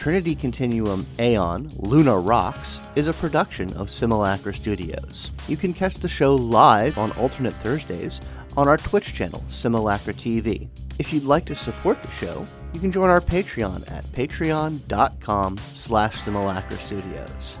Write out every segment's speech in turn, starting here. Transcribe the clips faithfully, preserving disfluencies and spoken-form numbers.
Trinity Continuum Aeon, Luna Rocks, is a production of Simulacra Studios. You can catch the show live on alternate Thursdays on our Twitch channel, Simulacra T V. If you'd like to support the show, you can join our Patreon at patreon.com slash Simulacra Studios.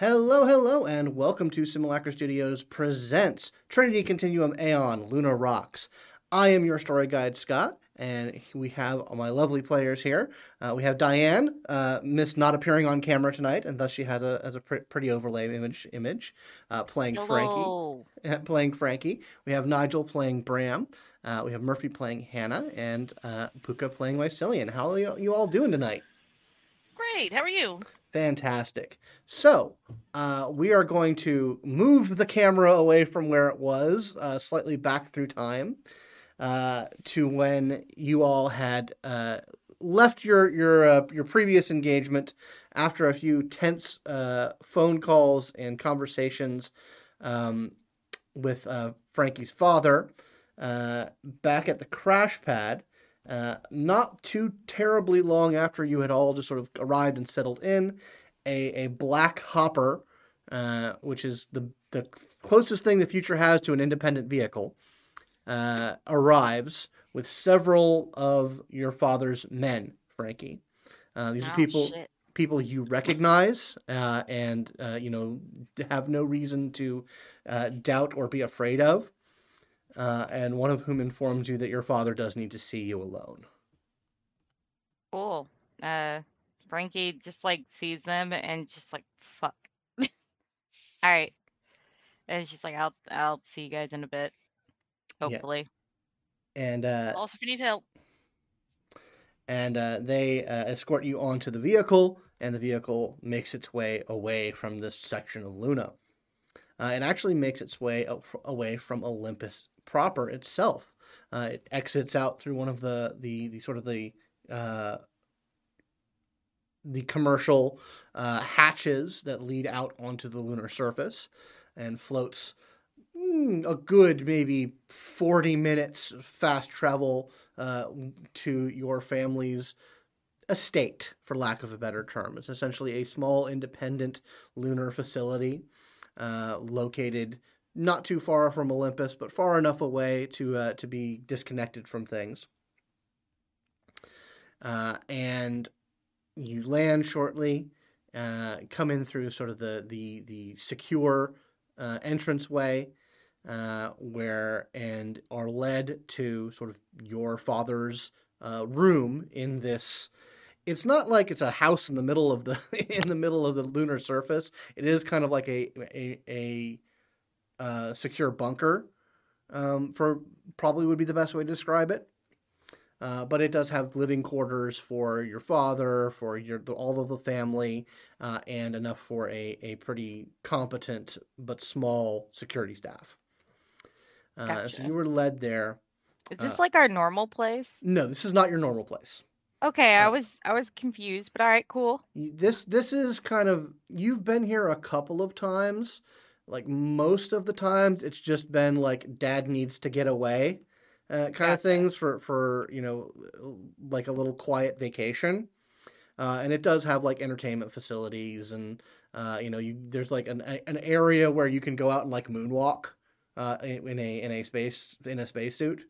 Hello, hello, and welcome to Simulacra Studios presents Trinity Continuum Aeon, Luna Rocks. I am your story guide, Scott, and we have my lovely players here. Uh, we have Diane, uh, Miss Not Appearing on Camera Tonight, and thus she has a, has a pr- pretty overlay image, image uh, playing hello. Frankie. Playing Frankie. We have Nigel playing Bram. Uh, we have Murphy playing Hannah, and uh, Puka playing Wysillian. How are you all doing tonight? Great. How are you? Fantastic. So, uh, we are going to move the camera away from where it was, uh, slightly back through time, uh, to when you all had uh, left your your uh, your previous engagement after a few tense uh, phone calls and conversations um, with uh, Frankie's father uh, back at the crash pad. Uh, not too terribly long after you had all just sort of arrived and settled in, a, a black hopper, uh, which is the, the closest thing the future has to an independent vehicle, uh, arrives with several of your father's men, Frankie. Uh, these oh, are people shit. people you recognize uh, and, uh, you know, have no reason to uh, doubt or be afraid of. Uh, and one of whom informs you that your father does need to see you alone. Cool. Uh, Frankie just, like, sees them and just, like, fuck. All right. And she's like, I'll I'll see you guys in a bit. Hopefully. Yeah. And uh, also, if you need help. And uh, they uh, escort you onto the vehicle, and the vehicle makes its way away from this section of Luna. Uh, it actually makes its way away from Olympus proper itself. Uh, it exits out through one of the the, the sort of the uh, the commercial uh, hatches that lead out onto the lunar surface, and floats mm, a good maybe forty minutes fast travel uh, to your family's estate, for lack of a better term. It's essentially a small independent lunar facility uh, located not too far from Olympus, but far enough away to uh, to be disconnected from things. Uh, and you land shortly, uh, come in through sort of the the the secure uh, entranceway, uh, where and are led to sort of your father's uh, room in this. It's not like it's a house in the middle of the in the middle of the lunar surface. It is kind of like a a. a Uh, secure bunker, um, for probably would be the best way to describe it. Uh, but it does have living quarters for your father, for your the, all of the family, uh, and enough for a, a pretty competent but small security staff. Uh, gotcha. So you were led there. Is this uh, like our normal place? No, this is not your normal place. Okay, I was I was confused, but all right, cool. This this is kind of you've been here a couple of times. Like, most of the times, it's just been, like, dad needs to get away uh, kind gotcha. of things for, for, you know, like a little quiet vacation. Uh, and it does have, like, entertainment facilities and, uh, you know, you, there's, like, an an area where you can go out and, like, moonwalk uh, in a in a space, in a spacesuit.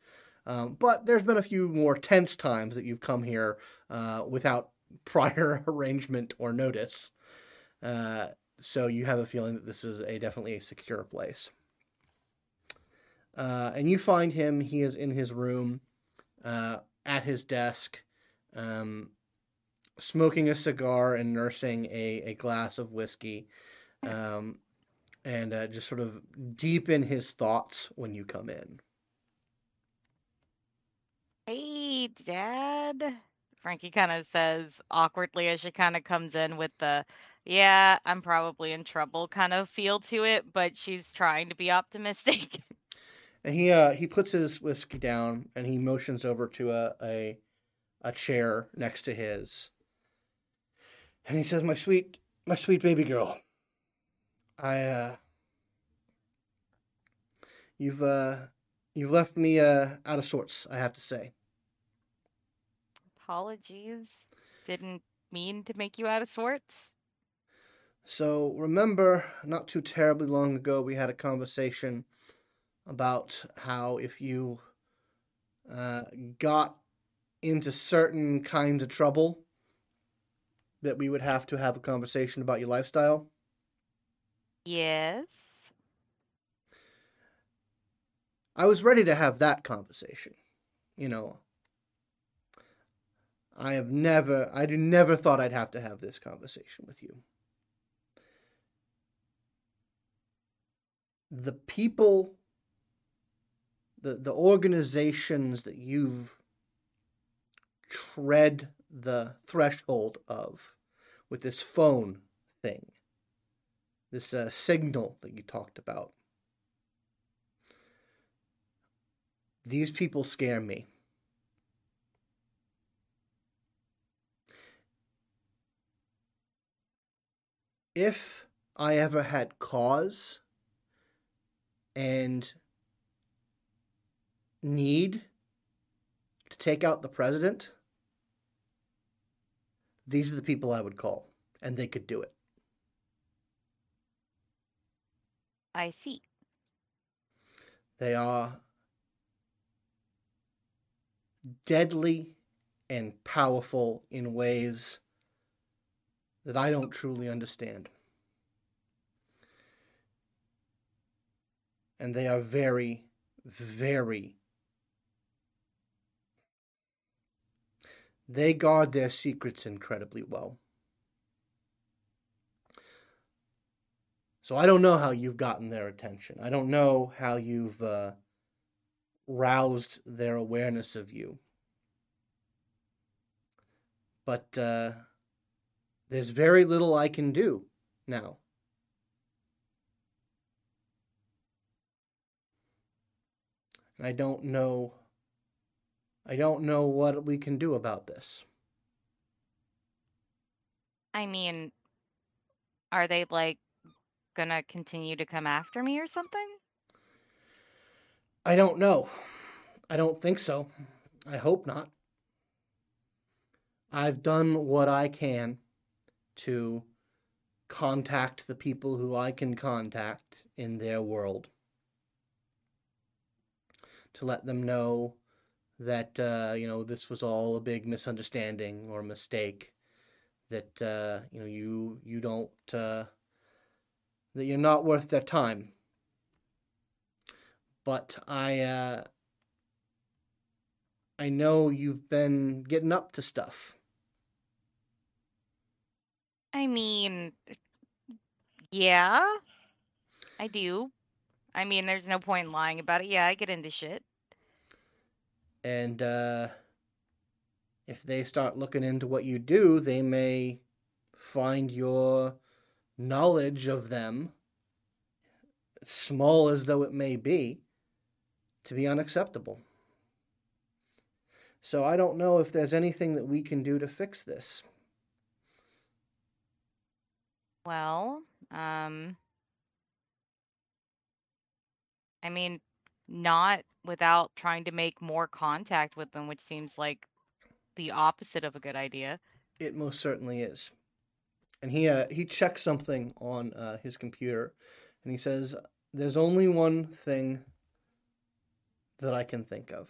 Um, but there's been a few more tense times that you've come here uh, without prior arrangement or notice. Uh So you have a feeling that this is a definitely a secure place. Uh, and you find him. He is in his room, uh, at his desk, um, smoking a cigar and nursing a, a glass of whiskey, um, and uh, just sort of deep in his thoughts when you come in. Hey, Dad. Frankie kind of says awkwardly as she kind of comes in with the... yeah, I'm probably in trouble kind of feel to it, but she's trying to be optimistic. And he uh, he puts his whiskey down and he motions over to a, a a chair next to his. And he says, My sweet my sweet baby girl. I, uh... You've, uh... You've left me, uh, out of sorts, I have to say. Apologies. Didn't mean to make you out of sorts. So, remember, not too terribly long ago, we had a conversation about how if you, uh, got into certain kinds of trouble, that we would have to have a conversation about your lifestyle? Yes. I was ready to have that conversation. You know, I have never, I do never thought I'd have to have this conversation with you. The people, the, the organizations that you've tread the threshold of with this phone thing, this uh, signal that you talked about, these people scare me. If I ever had cause and need to take out the president, these are the people I would call, and they could do it. I see. They are deadly and powerful in ways that I don't truly understand. And they are very, very... They guard their secrets incredibly well. So I don't know how you've gotten their attention. I don't know how you've... Uh, roused their awareness of you. But uh, there's very little I can do now. And I don't know I don't know what we can do about this. I mean, are they like gonna continue to come after me or something? I don't know. I don't think so. I hope not. I've done what I can to contact the people who I can contact in their world. To let them know that, uh, you know, this was all a big misunderstanding or mistake. That, uh, you know, you, you don't, uh, that you're not worth their time. But I, uh, I know you've been getting up to stuff. I mean, yeah, I do. I mean, there's no point in lying about it. Yeah, I get into shit. And, uh, if they start looking into what you do, they may find your knowledge of them, small as though it may be, to be unacceptable. So I don't know if there's anything that we can do to fix this. Well, um... I mean, not without trying to make more contact with them, which seems like the opposite of a good idea. It most certainly is. And he, uh, he checks something on uh, his computer, and he says, there's only one thing that I can think of.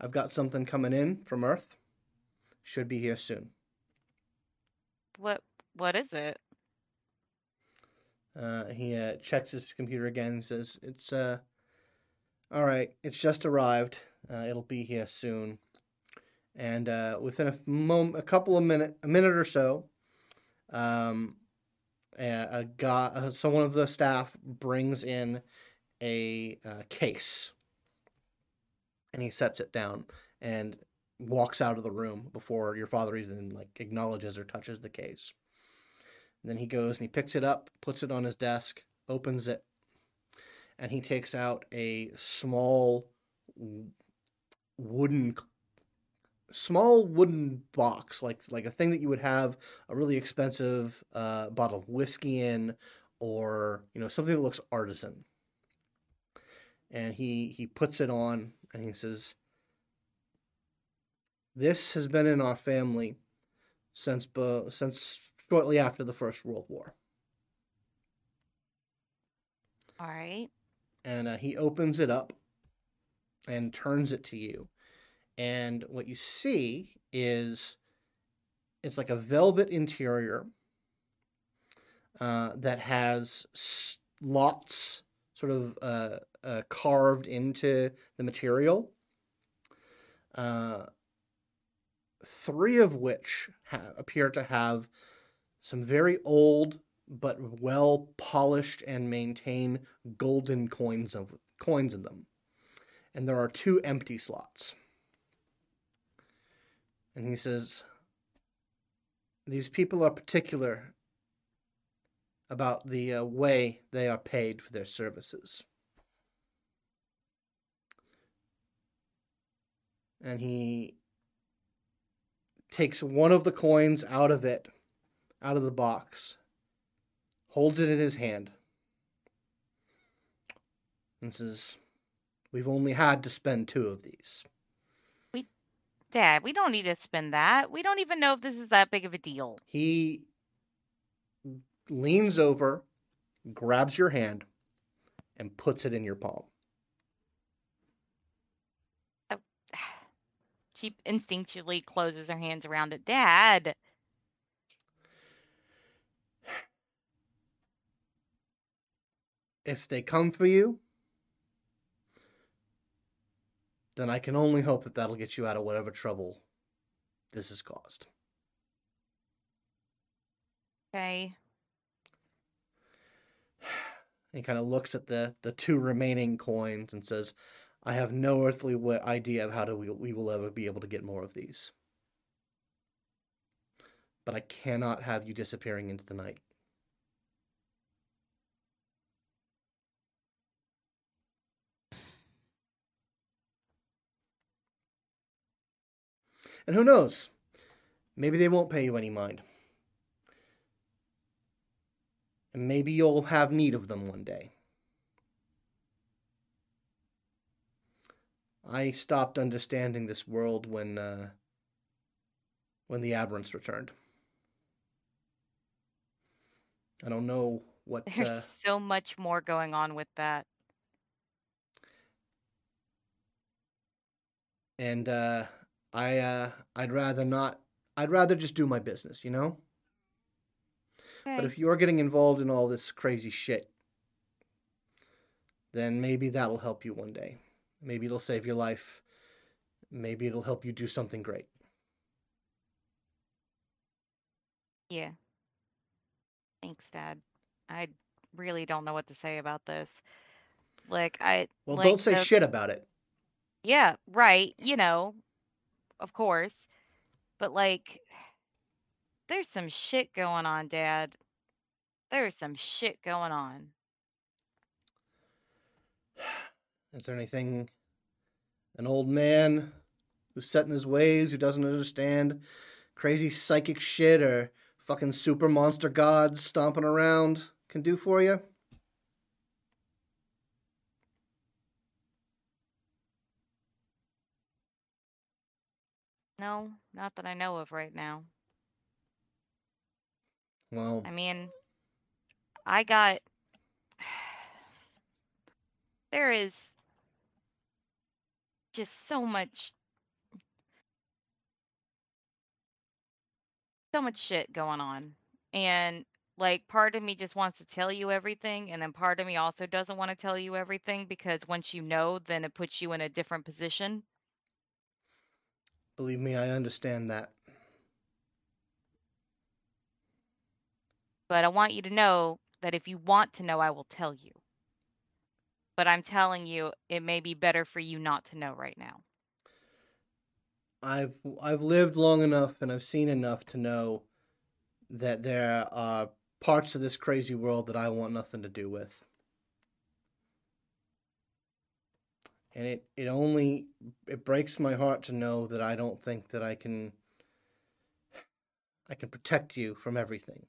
I've got something coming in from Earth. Should be here soon. What What is it? Uh, he uh, checks his computer again and says, it's, uh, all right, it's just arrived. Uh, it'll be here soon. And uh, within a, mom- a couple of minutes, a minute or so, um, a, a guy, uh, someone of the staff brings in a uh, case, and he sets it down and walks out of the room before your father even like acknowledges or touches the case. And then he goes and he picks it up, puts it on his desk, opens it, and he takes out a small wooden small wooden box, like like a thing that you would have a really expensive uh, bottle of whiskey in, or you know, something that looks artisan. And he he puts it on and he says, "This has been in our family since bo- since shortly after the First World War." All right. And uh, he opens it up and turns it to you. And what you see is it's like a velvet interior uh, that has slots sort of uh, uh, carved into the material, uh, three of which ha- appear to have some very old but well-polished and maintained golden coins of coins in them. And there are two empty slots. And he says, "These people are particular about the uh, way they are paid for their services." And he takes one of the coins out of it, out of the box, holds it in his hand, and says, "We've only had to spend two of these." We, Dad, we don't need to spend that. We don't even know if this is that big of a deal. He leans over, grabs your hand, and puts it in your palm. Oh. She instinctually closes her hands around it. Dad! If they come for you, then I can only hope that that'll get you out of whatever trouble this has caused. Okay. And he kind of looks at the, the two remaining coins and says, "I have no earthly idea of how do we, we will ever be able to get more of these. But I cannot have you disappearing into the night." And who knows? Maybe they won't pay you any mind. And maybe you'll have need of them one day. I stopped understanding this world when uh, when the Aberrants returned. I don't know what... There's uh, so much more going on with that. And, uh... I, uh, I'd rather not, I'd rather just do my business, you know? Okay. But if you're getting involved in all this crazy shit, then maybe that'll help you one day. Maybe it'll save your life. Maybe it'll help you do something great. Yeah. Thanks, Dad. I really don't know what to say about this. Like, I... Well, like, don't say the... shit about it. Yeah, right. You know... Of course. But, like, there's some shit going on, Dad. There's some shit going on. Is there anything an old man who's set in his ways, who doesn't understand crazy psychic shit or fucking super monster gods stomping around can do for you? No, not that I know of right now. Well, I mean, I got... There is just so much... So much shit going on. And, like, part of me just wants to tell you everything, and then part of me also doesn't want to tell you everything, because once you know, then it puts you in a different position. Believe me, I understand that. But I want you to know that if you want to know, I will tell you. But I'm telling you, it may be better for you not to know right now. I've I've lived long enough and I've seen enough to know that there are parts of this crazy world that I want nothing to do with. And it, it only, it breaks my heart to know that I don't think that I can, I can protect you from everything.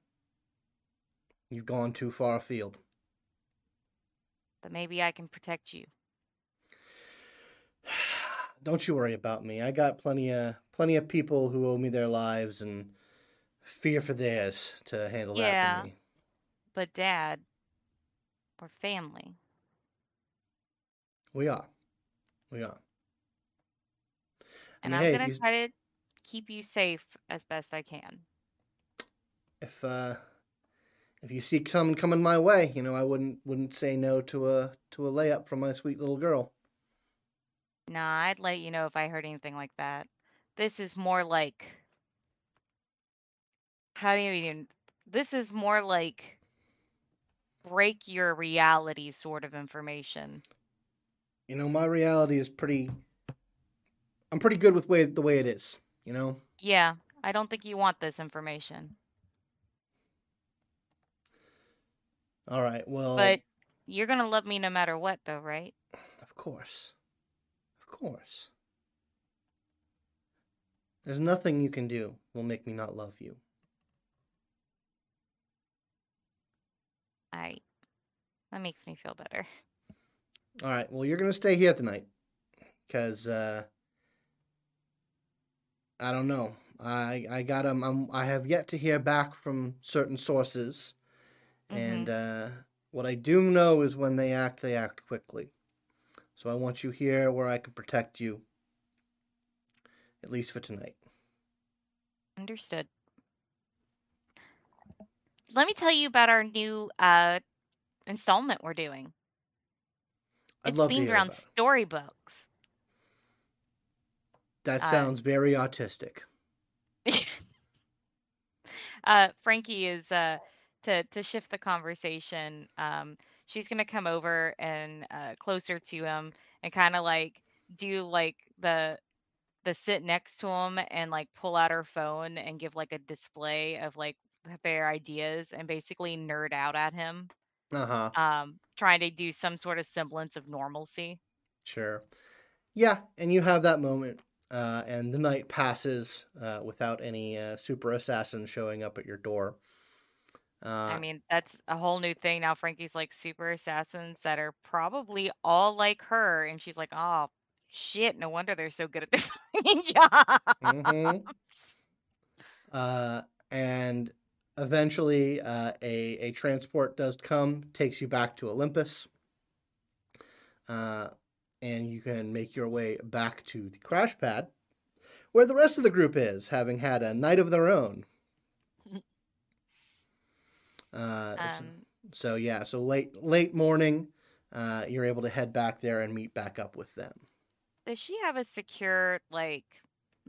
You've gone too far afield. But maybe I can protect you. Don't you worry about me. I got plenty of, plenty of people who owe me their lives and fear for theirs to handle yeah, that for me. But Dad, we're family. We are. We are. And I mean, I'm hey, going to try to keep you safe as best I can. If uh, if you see someone coming my way, you know, I wouldn't wouldn't say no to a to a layup from my sweet little girl. Nah, I'd let you know if I heard anything like that. This is more like... How do you even... This is more like... break your reality sort of information. You know, my reality is pretty... I'm pretty good with way, the way it is, you know? Yeah, I don't think you want this information. All right, well... But you're going to love me no matter what, though, right? Of course. Of course. There's nothing you can do will make me not love you. All right. That makes me feel better. All right, well, you're going to stay here tonight, because, uh, I don't know. I I got um, I'm, I have yet to hear back from certain sources, mm-hmm. and uh, what I do know is when they act, they act quickly. So I want you here where I can protect you, at least for tonight. Understood. Let me tell you about our new uh, installment we're doing. I'd it's love themed to hear around about it. Storybooks. That sounds uh, very autistic. uh, Frankie is uh, to to shift the conversation. Um, she's gonna come over and uh, closer to him and kind of like do like the the sit next to him and like pull out her phone and give like a display of like their ideas and basically nerd out at him. Uh-huh. Um, trying to do some sort of semblance of normalcy. Sure. Yeah, and you have that moment, uh, and the night passes uh, without any uh, super assassin showing up at your door. Uh, I mean, that's a whole new thing now. Frankie's like super assassins that are probably all like her, and she's like, oh, shit, no wonder they're so good at their fucking jobs. Mm-hmm. Uh, and eventually uh, a, a transport does come, takes you back to Olympus. Uh, and you can make your way back to the crash pad, where the rest of the group is, having had a night of their own. Uh, um, so, yeah, so late late morning, uh, you're able to head back there and meet back up with them. Does she have a secure, like,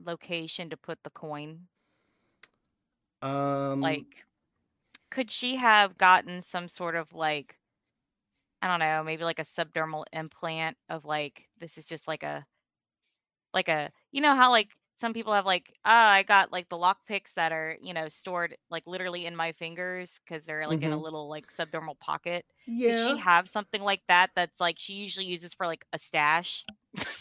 location to put the coin? Um, like, could she have gotten some sort of, like, I don't know, maybe like a subdermal implant of like, this is just like a, like a, you know how like some people have like, oh, I got like the lock picks that are, you know, stored like literally in my fingers because they're like mm-hmm. in a little like subdermal pocket. Yeah. Does she have something like that that's like she usually uses for like a stash?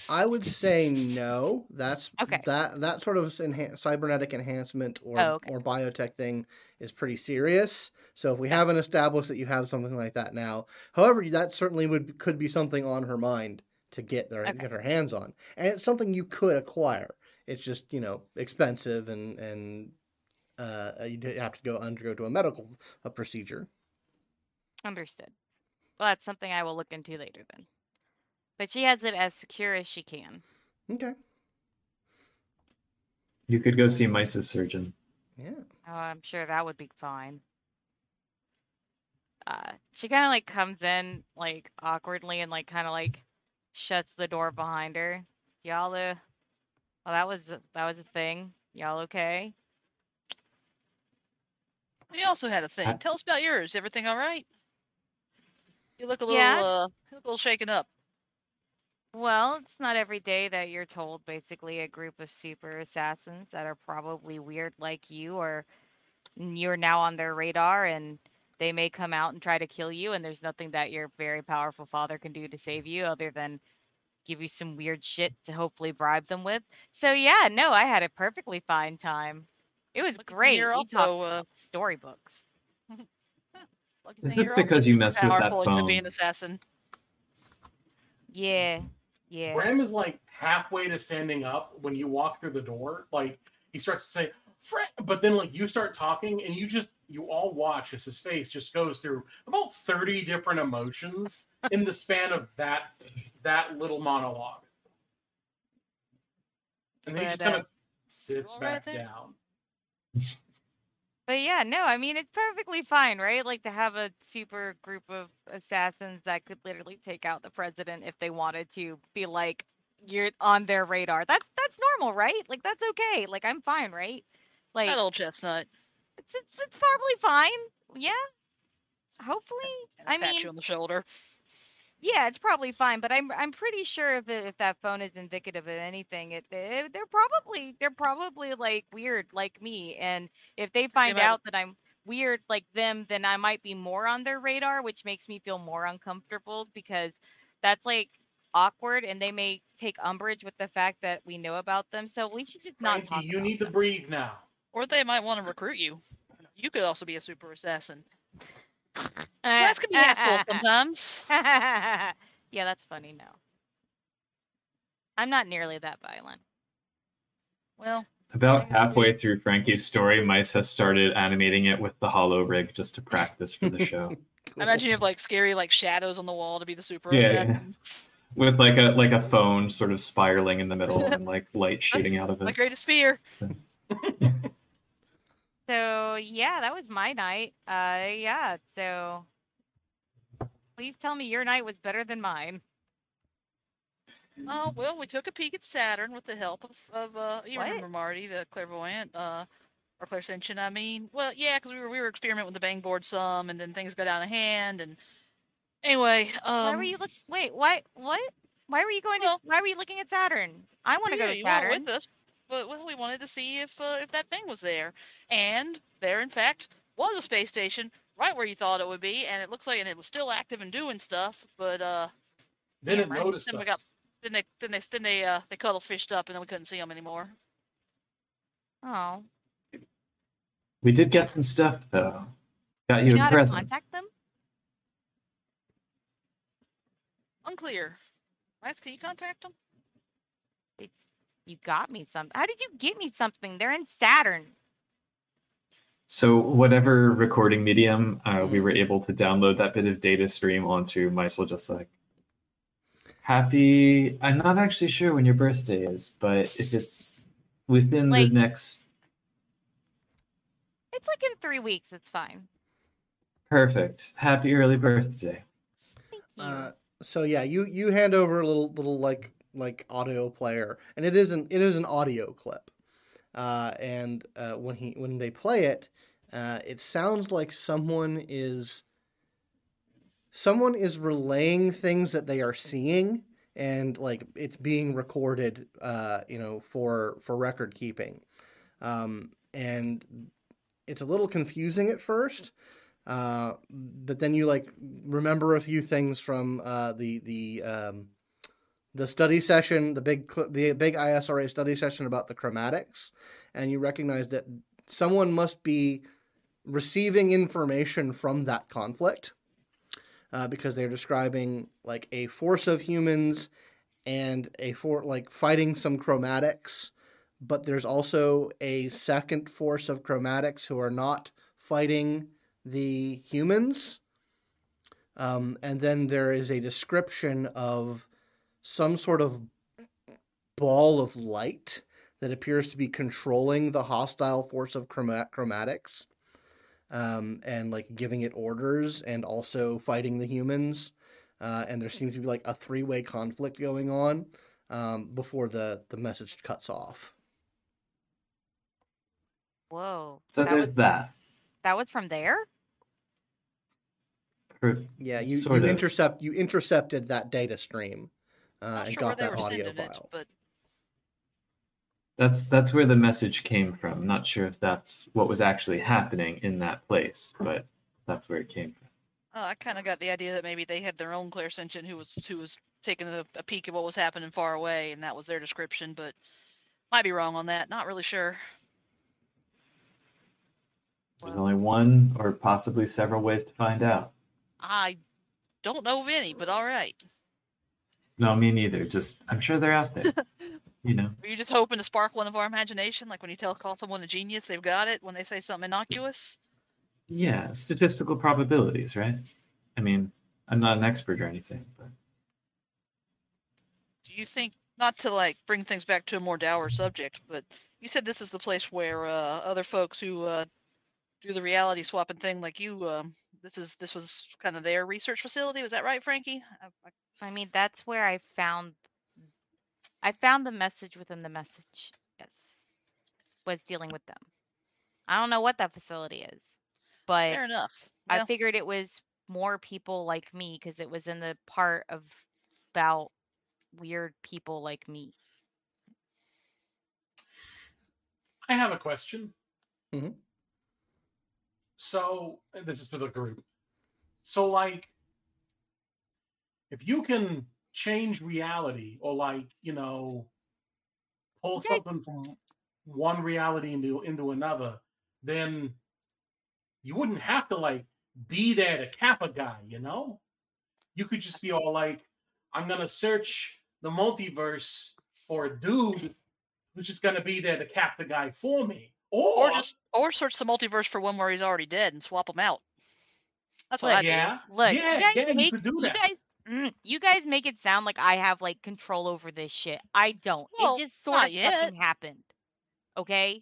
I would say no. That's okay. That that sort of enhan- cybernetic enhancement or oh, okay. or biotech thing is pretty serious. So if we haven't established that you have something like that now, however, that certainly would could be something on her mind to get their okay. get her hands on, and it's something you could acquire. It's just you know expensive and and uh, you'd have to go undergo to a medical a procedure. Understood. Well, that's something I will look into later then. But she has it as secure as she can. Okay. You could go see Mice's surgeon. Yeah. Oh, I'm sure that would be fine. Uh, she kind of like comes in like awkwardly and like kind of like shuts the door behind her. Y'all, uh, oh, that was that was a thing. Y'all okay? We also had a thing. I... Tell us about yours. Everything all right? You look a little, yeah. uh, you look a little shaken up. Well, it's not every day that you're told basically a group of super assassins that are probably weird like you or you're now on their radar and they may come out and try to kill you and there's nothing that your very powerful father can do to save you other than give you some weird shit to hopefully bribe them with. So yeah, no, I had a perfectly fine time. It was Look great. You're also you uh... storybooks. Is this because you messed with that phone? To be an assassin. Yeah, yeah. Ram is like halfway to standing up when you walk through the door. Like he starts to say, "Fred," but then like you start talking, and you just you all watch as his face just goes through about thirty different emotions in the span of that that little monologue, and then he just kind of sits back down. But yeah, no, I mean, it's perfectly fine, right? Like, to have a super group of assassins that could literally take out the president if they wanted to be like, you're on their radar. That's that's normal, right? Like, that's okay. Like, I'm fine, right? Like, that old chestnut. It's, it's, it's probably fine. Yeah. Hopefully. I, I pat mean, you on the shoulder. Yeah, it's probably fine, but I'm I'm pretty sure if it, if that phone is indicative of anything, it, it they're probably they're probably like weird like me, and if they find they out that I'm weird like them, then I might be more on their radar, which makes me feel more uncomfortable because that's like awkward, and they may take umbrage with the fact that we know about them. So we should just Frankie, not talk. You about need them. To breathe now, or they might want to recruit you. You could also be a super assassin. Uh, that's gonna be uh, helpful uh, sometimes. Yeah, that's funny. No, I'm not nearly that violent. Well, about halfway through Frankie's story, mice has started animating it with the hollow rig just to practice for the show. Cool. I imagine you have like scary like shadows on the wall to be the super. Yeah, yeah. With like a like a phone sort of spiraling in the middle and like light shooting out of it. My greatest fear. So, yeah. So, yeah, that was my night. Uh, yeah, so please tell me your night was better than mine. Oh, well, we took a peek at Saturn with the help of, of uh, you what? Remember Marty, the clairvoyant, uh, or clairsentient, I mean. Well, yeah, because we were, we were experimenting with the bang board some, and then things got out of hand, and anyway. Um, why were you looking, wait, why, what? Why were you going well, to, why were you looking at Saturn? I want to yeah, go to Saturn. You were with us. But well, we wanted to see if uh, if that thing was there, and there in fact was a space station right where you thought it would be, and it looks like and it was still active and doing stuff. But uh, then yeah, it right? noticed then us. Got, then they then they then they uh, they cuttlefished up, and then we couldn't see them anymore. Oh. We did get some stuff though. Got you a present. Contact them. Unclear. Miles, can you contact them? It- You got me something. How did you get me something? They're in Saturn. So whatever recording medium, uh, we were able to download that bit of data stream onto Mysel, just like, happy, I'm not actually sure when your birthday is, but if it's within like, the next... It's like in three weeks, it's fine. Perfect. Happy early birthday. Thank you. Uh, so yeah, you, you hand over a little, little like, like audio player, and it isn't it is an audio clip, uh and uh when he when they play it, uh it sounds like someone is someone is relaying things that they are seeing, and like it's being recorded, uh you know, for for record keeping, um and it's a little confusing at first, uh but then you like remember a few things from uh the the um the study session, the big the big I S R A study session about the chromatics, and you recognize that someone must be receiving information from that conflict, uh, because they're describing like a force of humans and a for like fighting some chromatics, but there's also a second force of chromatics who are not fighting the humans, um, and then there is a description of some sort of ball of light that appears to be controlling the hostile force of chroma- chromatics, um, and like giving it orders and also fighting the humans. Uh, and there seems to be like a three-way conflict going on, um, before the, the message cuts off. Whoa. So that there's was, that. That was from there? Yeah, you, you intercept you intercepted that data stream. Uh, and sure got that audio file. It, but... That's that's where the message came from. Not sure if that's what was actually happening in that place, but that's where it came from. Oh, I kind of got the idea that maybe they had their own clairsentient who was who was taking a, a peek at what was happening far away, and that was their description. But might be wrong on that. Not really sure. There's only one, or possibly several ways to find out. I don't know of any, but all right. No, me neither. Just I'm sure they're out there. You know. Are you just hoping to spark one of our imagination? Like when you tell call someone a genius, they've got it. When they say something innocuous. Yeah, statistical probabilities, right? I mean, I'm not an expert or anything, but. Do you think, not to like bring things back to a more dour subject, but you said this is the place where uh, other folks who uh, do the reality swapping thing, like you, uh, this is this was kind of their research facility. Was that right, Frankie? I, I... I mean, that's where I found. I found the message within the message. Yes, was dealing with them. I don't know what that facility is, but fair enough. Yeah. I figured it was more people like me because it was in the part of about weird people like me. I have a question. Mm-hmm. So this is for the group. So, like, if you can change reality or, like, you know, pull okay. something from one reality into into another, then you wouldn't have to, like, be there to cap a guy, you know? You could just be all like, I'm going to search the multiverse for a dude who's just going to be there to cap the guy for me. Or, or just or search the multiverse for one where he's already dead and swap him out. That's what like, I yeah. do. Look, yeah, you, guys yeah, make, you could do that. You guys- You guys make it sound like I have, like, control over this shit. I don't. Well, it just sort of yet. fucking happened. Okay?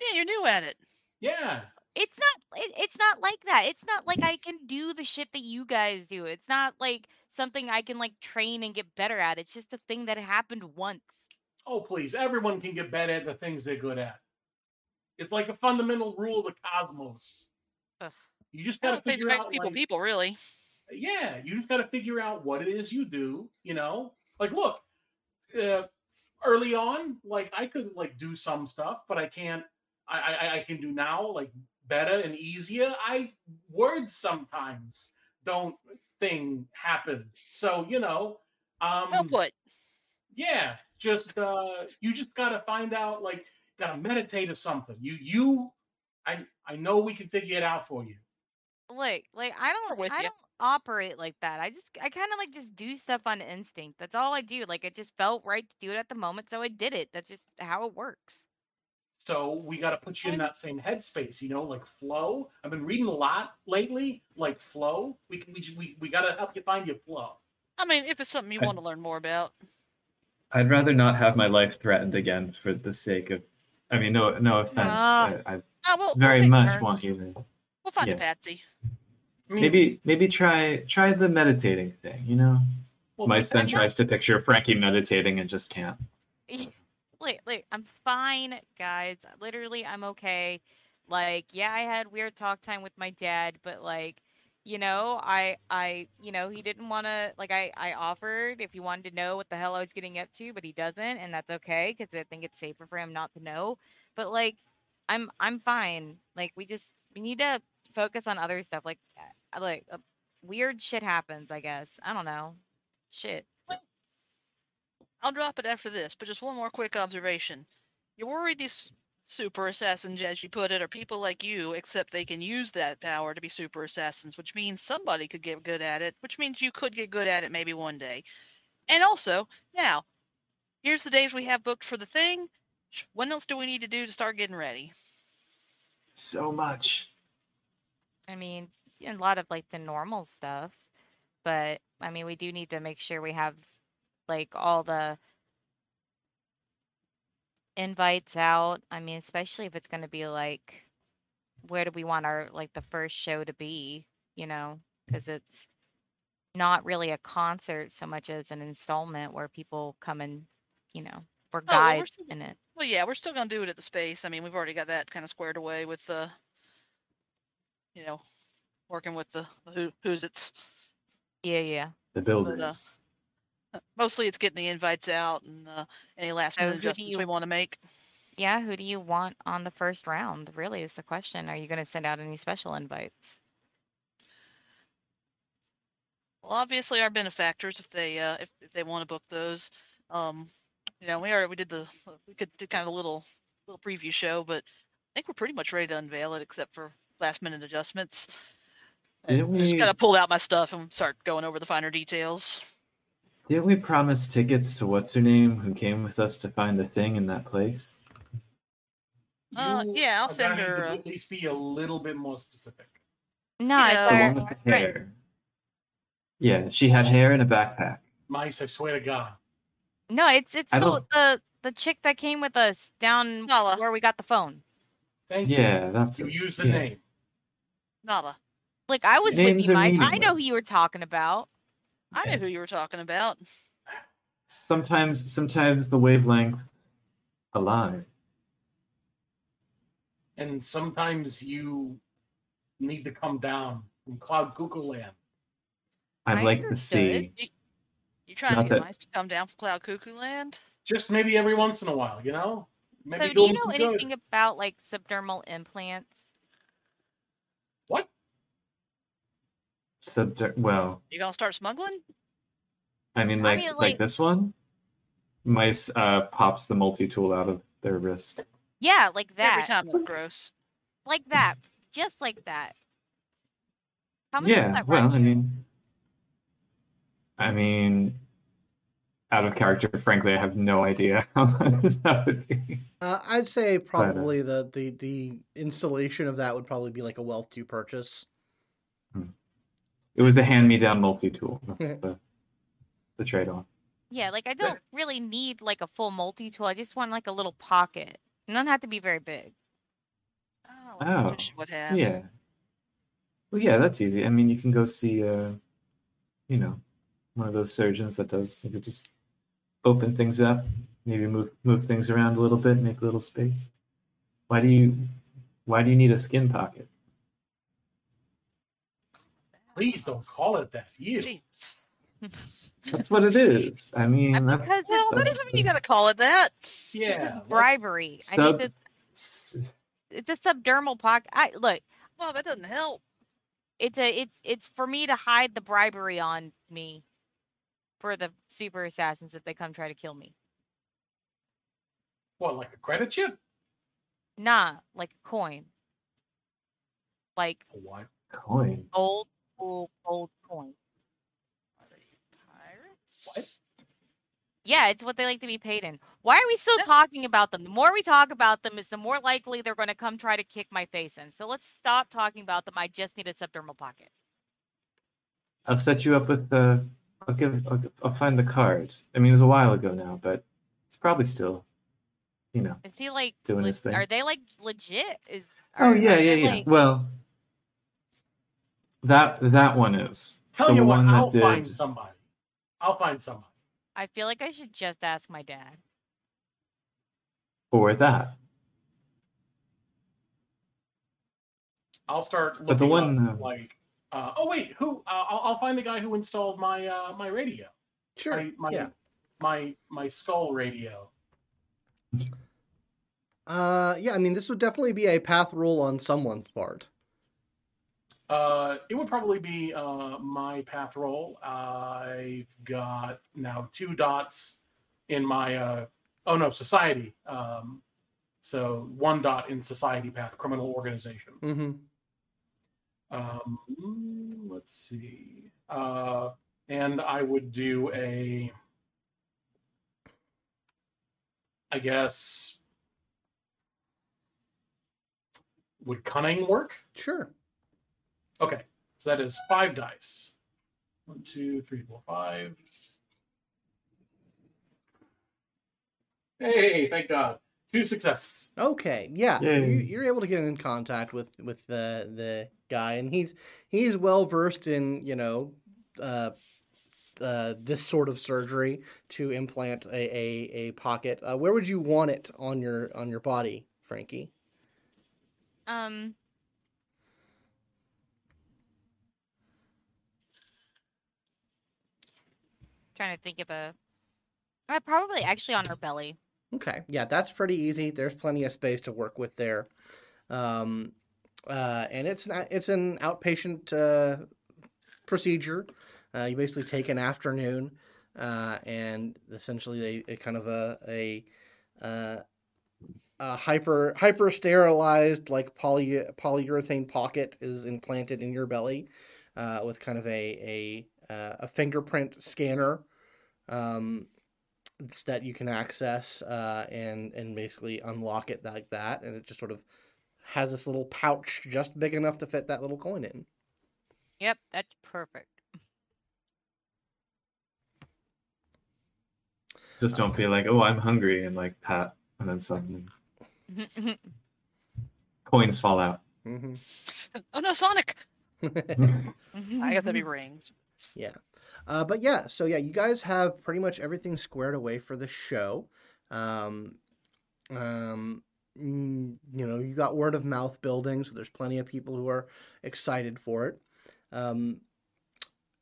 Yeah, you're new at it. Yeah. It's not it, It's not like that. It's not like I can do the shit that you guys do. It's not, like, something I can, like, train and get better at. It's just a thing that happened once. Oh, please. Everyone can get better at the things they're good at. It's like a fundamental rule of the cosmos. Ugh. You just gotta figure out, people, like, people, really. Yeah, you just got to figure out what it is you do, you know? Like, look, uh, early on, like, I could, like, do some stuff, but I can't, I, I I can do now, like, better and easier. I, words sometimes don't thing happen. So, you know. Um, Output. Yeah, just, uh, you just got to find out, like, got to meditate or something. You, you, I I know we can figure it out for you. Like, like, I don't, with I you. don't. operate like that. I just I kind of like just do stuff on instinct. That's all I do. Like, it just felt right to do it at the moment, so I did it. That's just how it works. So we got to put you in that same headspace, you know, like flow. I've been reading a lot lately, like flow. We can, we we we got to help you find your flow. I mean, if it's something you I, want to learn more about. I'd rather not have my life threatened again for the sake of. I mean, no no offense. Uh, I, I uh, we'll, very we'll much turns. want you to. We'll find yeah. a patsy. Maybe maybe try try the meditating thing, you know? Well, Mice then tries to picture Frankie meditating and just can't. Wait, wait, I'm fine, guys. Literally, I'm okay. Like, yeah, I had weird talk time with my dad, but, like, you know, I, I you know, he didn't want to, like, I, I offered if he wanted to know what the hell I was getting up to, but he doesn't, and that's okay, because I think it's safer for him not to know. But, like, I'm I'm fine. Like, we just, we need to focus on other stuff. Like, like uh, weird shit happens, I guess. I don't know. Shit. Well, I'll drop it after this, but just one more quick observation. You're worried these super assassins, as you put it, are people like you, except they can use that power to be super assassins, which means somebody could get good at it, which means you could get good at it maybe one day. And also, now, here's the days we have booked for the thing. What else do we need to do to start getting ready? So much. I mean, a lot of, like, the normal stuff, but, I mean, we do need to make sure we have, like, all the invites out. I mean, especially if it's going to be, like, where do we want our, like, the first show to be, you know, because it's not really a concert so much as an installment where people come and, you know, we're oh, guides well, we're still, in it. Well, yeah, we're still going to do it at the space. I mean, we've already got that kind of squared away with the... Uh... You know, working with the, the who, who's it's. Yeah, yeah. The builders. But, uh, mostly it's getting the invites out and uh, any last minute so adjustments you, we want to make. Yeah, who do you want on the first round, really, is the question. Are you going to send out any special invites? Well, obviously our benefactors, if they uh, if, if they want to book those, um, you know, we already we did the we could do kind of a little little preview show, but I think we're pretty much ready to unveil it, except for last minute adjustments. Didn't we... I just kind of pulled out my stuff and start going over the finer details. Didn't we promise tickets to what's her name who came with us to find the thing in that place? Uh, yeah, I'll send her. Uh... At least be a little bit more specific. No, you know, the one with the hair. Yeah, she had hair in a backpack. Mice, I swear to God. No, it's it's the, the the chick that came with us down Nala. Where we got the phone. Thank you. Yeah, that's you. Used the yeah. name. Nala. Like, I was Names with you, Mike. I know who you were talking about. Yeah. I know who you were talking about. Sometimes, sometimes the wavelength aligns. And sometimes you need to come down from Cloud Cuckoo Land. I like the sea. You, you trying Not to get that... mice to come down from Cloud Cuckoo Land? Just maybe every once in a while, you know? Maybe so do you know anything good. about, like, subdermal implants? What? Subder- well... You gonna start smuggling? I mean, like I mean, like, like this one? Mice uh, pops the multi-tool out of their wrist. Yeah, like that. Every time it's gross. Like that. Just like that. How much yeah, that well, you? I mean... I mean... Out of character, frankly, I have no idea how much that would be. Uh, I'd say probably but, uh, the, the, the installation of that would probably be like a wealth to purchase. Hmm. It was a hand-me-down multi-tool. That's the, the trade-off. Yeah, like, I don't really need, like, a full multi-tool. I just want, like, a little pocket. It doesn't have to be very big. Oh, I wish it would have. Yeah. Well, yeah, that's easy. I mean, you can go see, uh, you know, one of those surgeons that does, you could just open things up, maybe move move things around a little bit, make a little space. Why do you, why do you need a skin pocket? Please don't call it that. You. That's what it is. I mean, I mean that's, that's, well, that doesn't mean you gotta call it that. Yeah, bribery. Sub... I think it's, it's a subdermal pocket. I look. Well, that doesn't help. It's a it's it's for me to hide the bribery on me, for the super assassins if they come try to kill me. What, like a credit chip? Nah, like a coin. Like a what coin? Gold. Old, old coin. Are they pirates? What? Yeah, it's what they like to be paid in. Why are we still no. talking about them? The more we talk about them is the more likely they're going to come try to kick my face in. So let's stop talking about them. I just need a subdermal pocket. I'll set you up with the... I'll, give, I'll, I'll find the card. I mean, it was a while ago now, but it's probably still, you know, is he like, doing le- his thing. Are they, like, legit? Is, are, oh, yeah, yeah, yeah. Like... Well... That that one is. Tell the you one what, I'll did... find somebody. I'll find somebody. I feel like I should just ask my dad. Or that. I'll start looking but the one, up, uh... like, uh, oh wait, who? Uh, I'll, I'll find the guy who installed my uh, my radio. Sure. My my, yeah. my my skull radio. Uh, yeah, I mean, this would definitely be a path roll on someone's part. Uh, it would probably be uh, my path roll. Uh, I've got now two dots in my, uh, oh no, society. Um, so one dot in society path, criminal organization. Mm-hmm. Um, let's see. Uh, and I would do a, I guess, would cunning work? Sure. Okay, so that is five dice. One, two, three, four, five. Hey, thank God. Two successes. Okay, yeah. You, you're able to get in contact with, with the the guy, and he's he's well versed in, you know, uh, uh, this sort of surgery to implant a, a, a pocket. Uh, where would you want it on your on your body, Frankie? Um Trying to think of a... Uh, probably actually on her belly. Okay. Yeah, that's pretty easy. There's plenty of space to work with there. Um, uh, and it's an, it's an outpatient uh, procedure. Uh, you basically take an afternoon, uh, and essentially a, a kind of a a, uh, a hyper hyper sterilized like poly polyurethane pocket is implanted in your belly, uh, with kind of a a a fingerprint scanner, um, that you can access, uh, and and basically unlock it like that, and it just sort of has this little pouch just big enough to fit that little coin in. Yep, that's perfect. Just don't be like, oh, I'm hungry, and like pat, and then suddenly coins fall out. Mm-hmm. Oh no, Sonic! I guess that'd be rings. Yeah, uh, but yeah, so yeah, you guys have pretty much everything squared away for the show. Um, um, you know, you got word of mouth building, so there's plenty of people who are excited for it. Um,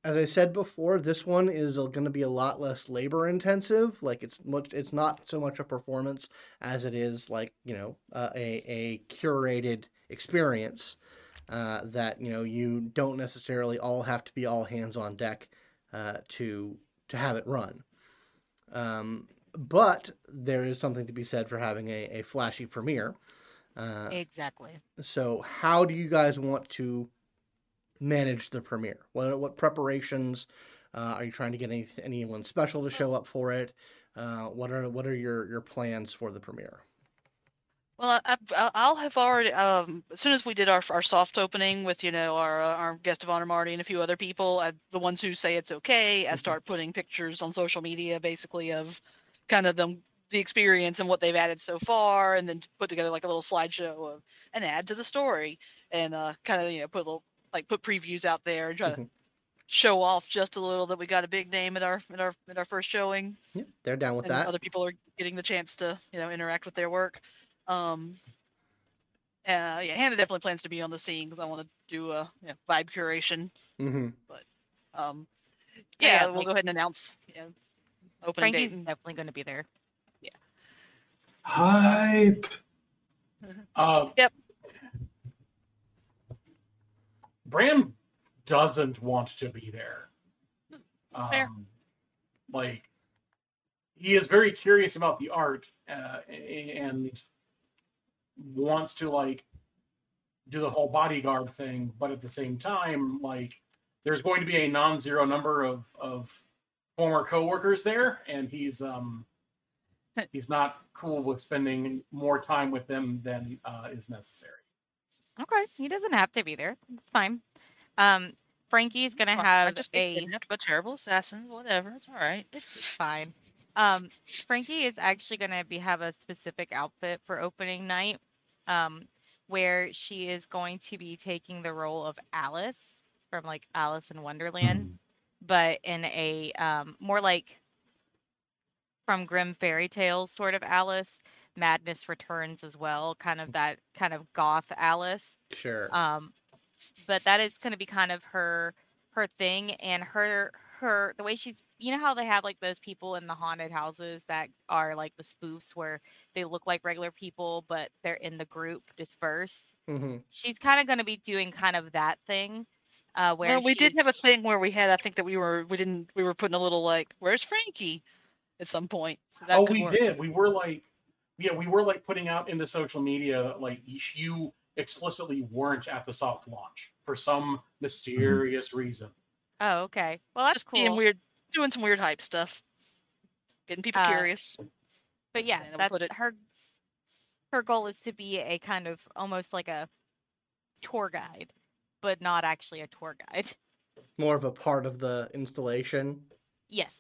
as I said before, this one is going to be a lot less labor intensive. Like it's much, it's not so much a performance as it is like, you know, uh, a a curated experience. Uh, that, you know, you don't necessarily all have to be all hands on deck uh, to to have it run. Um, but there is something to be said for having a, a flashy premiere. Uh, exactly. So how do you guys want to manage the premiere? What what preparations uh, are you trying to get any, anyone special to show up for it? Uh, what are what are your, your plans for the premiere? Well, I, I, I'll have already, um, as soon as we did our our soft opening with, you know, our our guest of honor, Marty, and a few other people, I, the ones who say it's okay, I start putting pictures on social media, basically, of kind of them, the experience and what they've added so far, and then put together like a little slideshow of an add to the story, and uh, kind of, you know, put a little, like put previews out there and try mm-hmm. to show off just a little that we got a big name at our, at our, at our first showing. Yeah, they're down with and that. Other people are getting the chance to, you know, interact with their work. Um. Uh, yeah, Hannah definitely plans to be on the scene because I want to do a you know, vibe curation. Mm-hmm. But, um, yeah, yeah we'll like, go ahead and announce. You know, opening Frankie's date. Definitely going to be there. Yeah. Hype. Uh, yep. Bram doesn't want to be there. Fair. Um, like, he is very curious about the art. Uh, and wants to like do the whole bodyguard thing, but at the same time, like there's going to be a non-zero number of of former coworkers there, and he's um he's not cool with spending more time with them than uh, is necessary. Okay, he doesn't have to be there. It's fine. Um, Frankie's gonna have I just a terrible assassin. Whatever, it's all right. It's fine. Um, Frankie is actually going to be have a specific outfit for opening night, um, where she is going to be taking the role of Alice from like Alice in Wonderland, mm. but in a um, more like from Grimm fairy tales sort of Alice. Madness Returns as well, kind of that kind of goth Alice. Sure. Um, but that is going to be kind of her her thing and her. Her the way she's you know how they have like those people in the haunted houses that are like the spoofs where they look like regular people but they're in the group dispersed. Mm-hmm. She's kind of going to be doing kind of that thing uh where well, we did have a thing where we had I think that we were we didn't we were putting a little like where's Frankie at some point. So that oh we work. did we were like yeah we were like putting out into social media like you explicitly weren't at the soft launch for some mysterious mm-hmm. reason. Oh, okay. Well, that's cool. Being weird, doing some weird hype stuff. Getting people uh, curious. But yeah, that's her her goal is to be a kind of almost like a tour guide, but not actually a tour guide. More of a part of the installation? Yes.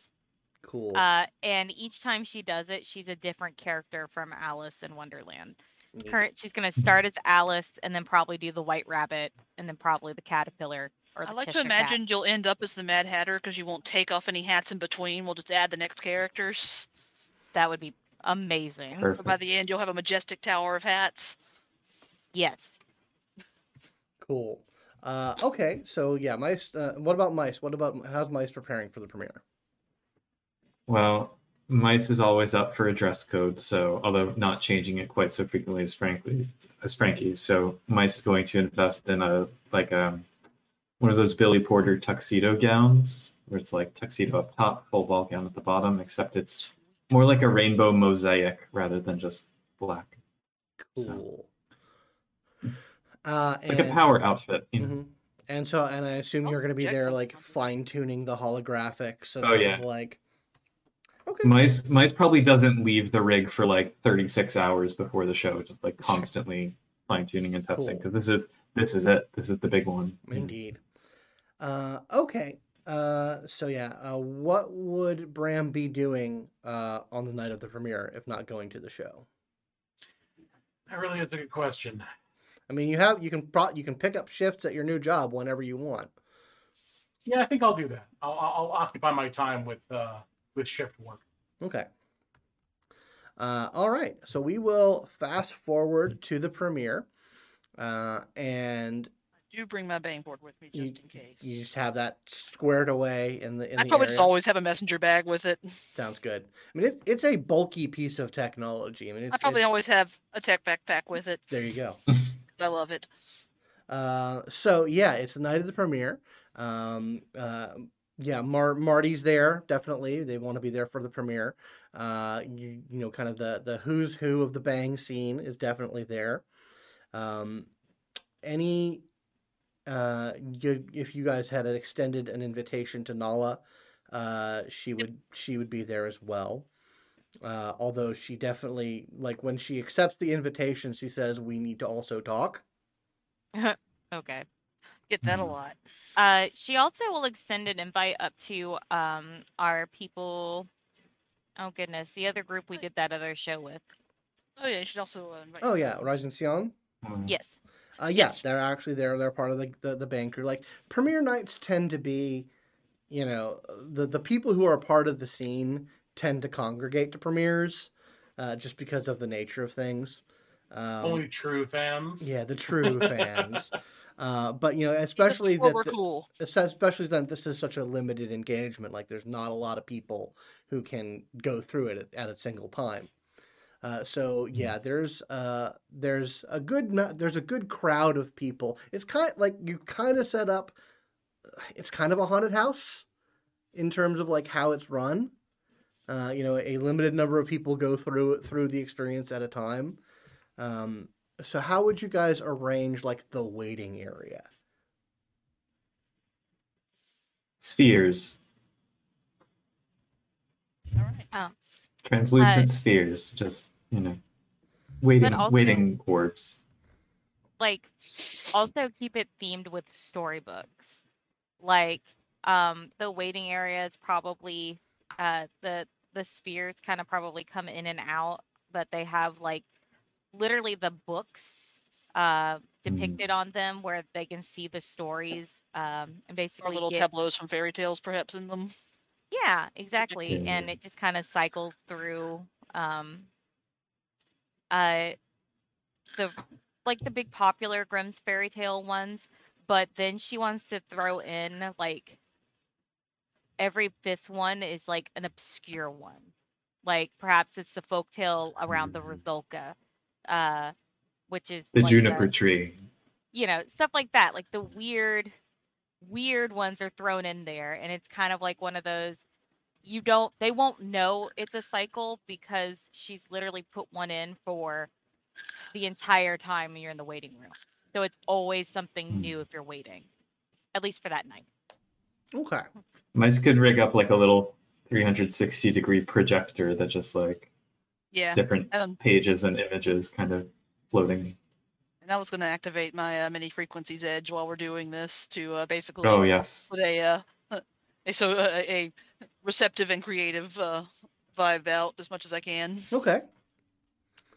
Cool. Uh, and each time she does it, she's a different character from Alice in Wonderland. Current, she's going to start as Alice and then probably do the White Rabbit and then probably the Caterpillar. I like Cheshire to imagine cat. You'll end up as the Mad Hatter because you won't take off any hats in between. We'll just add the next characters. That would be amazing. Perfect. So by the end, you'll have a majestic tower of hats. Yes. Cool. Uh, okay, so yeah, mice. Uh, what about mice? What about how's mice preparing for the premiere? Well, mice is always up for a dress code, so although not changing it quite so frequently as frankly as Frankie, so mice is going to invest in a like a. One of those Billy Porter tuxedo gowns where it's like tuxedo up top, full ball gown at the bottom, except it's more like a rainbow mosaic rather than just black. Cool. So, uh, it's and, like a power outfit. You know? Mm-hmm. And so, and I assume oh, you're going to be there, like fine tuning the holographic. So oh yeah. Like, okay. Mice, Mice probably doesn't leave the rig for like thirty-six hours before the show, just like constantly fine tuning and testing because cool. this is this is it. This is the big one. Indeed. Uh, okay. Uh, so yeah, uh, what would Bram be doing uh, on the night of the premiere if not going to the show? That really is a good question. I mean, you have you can pro- you can pick up shifts at your new job whenever you want. Yeah, I think I'll do that. I'll, I'll occupy my time with uh, with shift work. Okay. Uh, all right, so we will fast forward to the premiere, uh, and. Do bring my bang board with me just you, in case. You just have that squared away in the in I the probably area. Just always have a messenger bag with it. Sounds good. I mean, it, it's a bulky piece of technology. I mean, it's, I probably it's... always have a tech backpack with it. There you go. I love it. Uh, so yeah, it's the night of the premiere. Um, uh, yeah, Mar- Marty's there definitely. They want to be there for the premiere. Uh, you, you know, kind of the the who's who of the bang scene is definitely there. Um, any. Uh, you, if you guys had extended an invitation to Nala, uh, she would she would be there as well. Uh, although she definitely, like when she accepts the invitation, she says we need to also talk. Okay, get that a lot. Uh, she also will extend an invite up to um our people. Oh goodness, the other group we did that other show with. Oh yeah, you should also uh, invite. Oh yeah, Rising Scion. Mm-hmm. Yes. Uh, yeah, yes, they're actually there. They're part of the, the, the band crew. Like, premiere nights tend to be, you know, the, the people who are part of the scene tend to congregate to premieres uh, just because of the nature of things. Um, Only true fans. Yeah, the true fans. Uh, but, you know, especially that, we're cool. especially that this is such a limited engagement. Like, there's not a lot of people who can go through it at, at a single time. Uh, so yeah, there's uh, there's a good there's a good crowd of people. It's kind of like you kind of set up. It's kind of a haunted house in terms of like how it's run. Uh, you know, a limited number of people go through through the experience at a time. Um, so how would you guys arrange like the waiting area? Spheres. All right. Oh. Translucent uh, spheres, just, you know, waiting also, waiting orbs. Like, also keep it themed with storybooks. Like, um, the waiting area is probably, uh, the the spheres kind of probably come in and out, but they have, like, literally the books uh, depicted mm. on them where they can see the stories. Um, and basically or little get... tableaus from fairy tales, perhaps, in them. Yeah, exactly, yeah. And it just kind of cycles through, um, uh, the like the big popular Grimm's fairy tale ones. But then she wants to throw in like every fifth one is like an obscure one, like perhaps it's the folktale around the Rizulka, uh, which is the like juniper the, tree. You know, stuff like that, like the weird. weird ones are thrown in there, and it's kind of like one of those you don't they won't know it's a cycle because she's literally put one in for the entire time you're in the waiting room, so it's always something new if you're waiting, at least for that night. Okay. Mice could rig up like a little three hundred sixty degree projector that just like yeah different um, pages and images kind of floating. And I was going to activate my uh, mini frequencies edge while we're doing this to uh, basically oh, yes. put a, uh, a so a, a receptive and creative uh, vibe out as much as I can. Okay.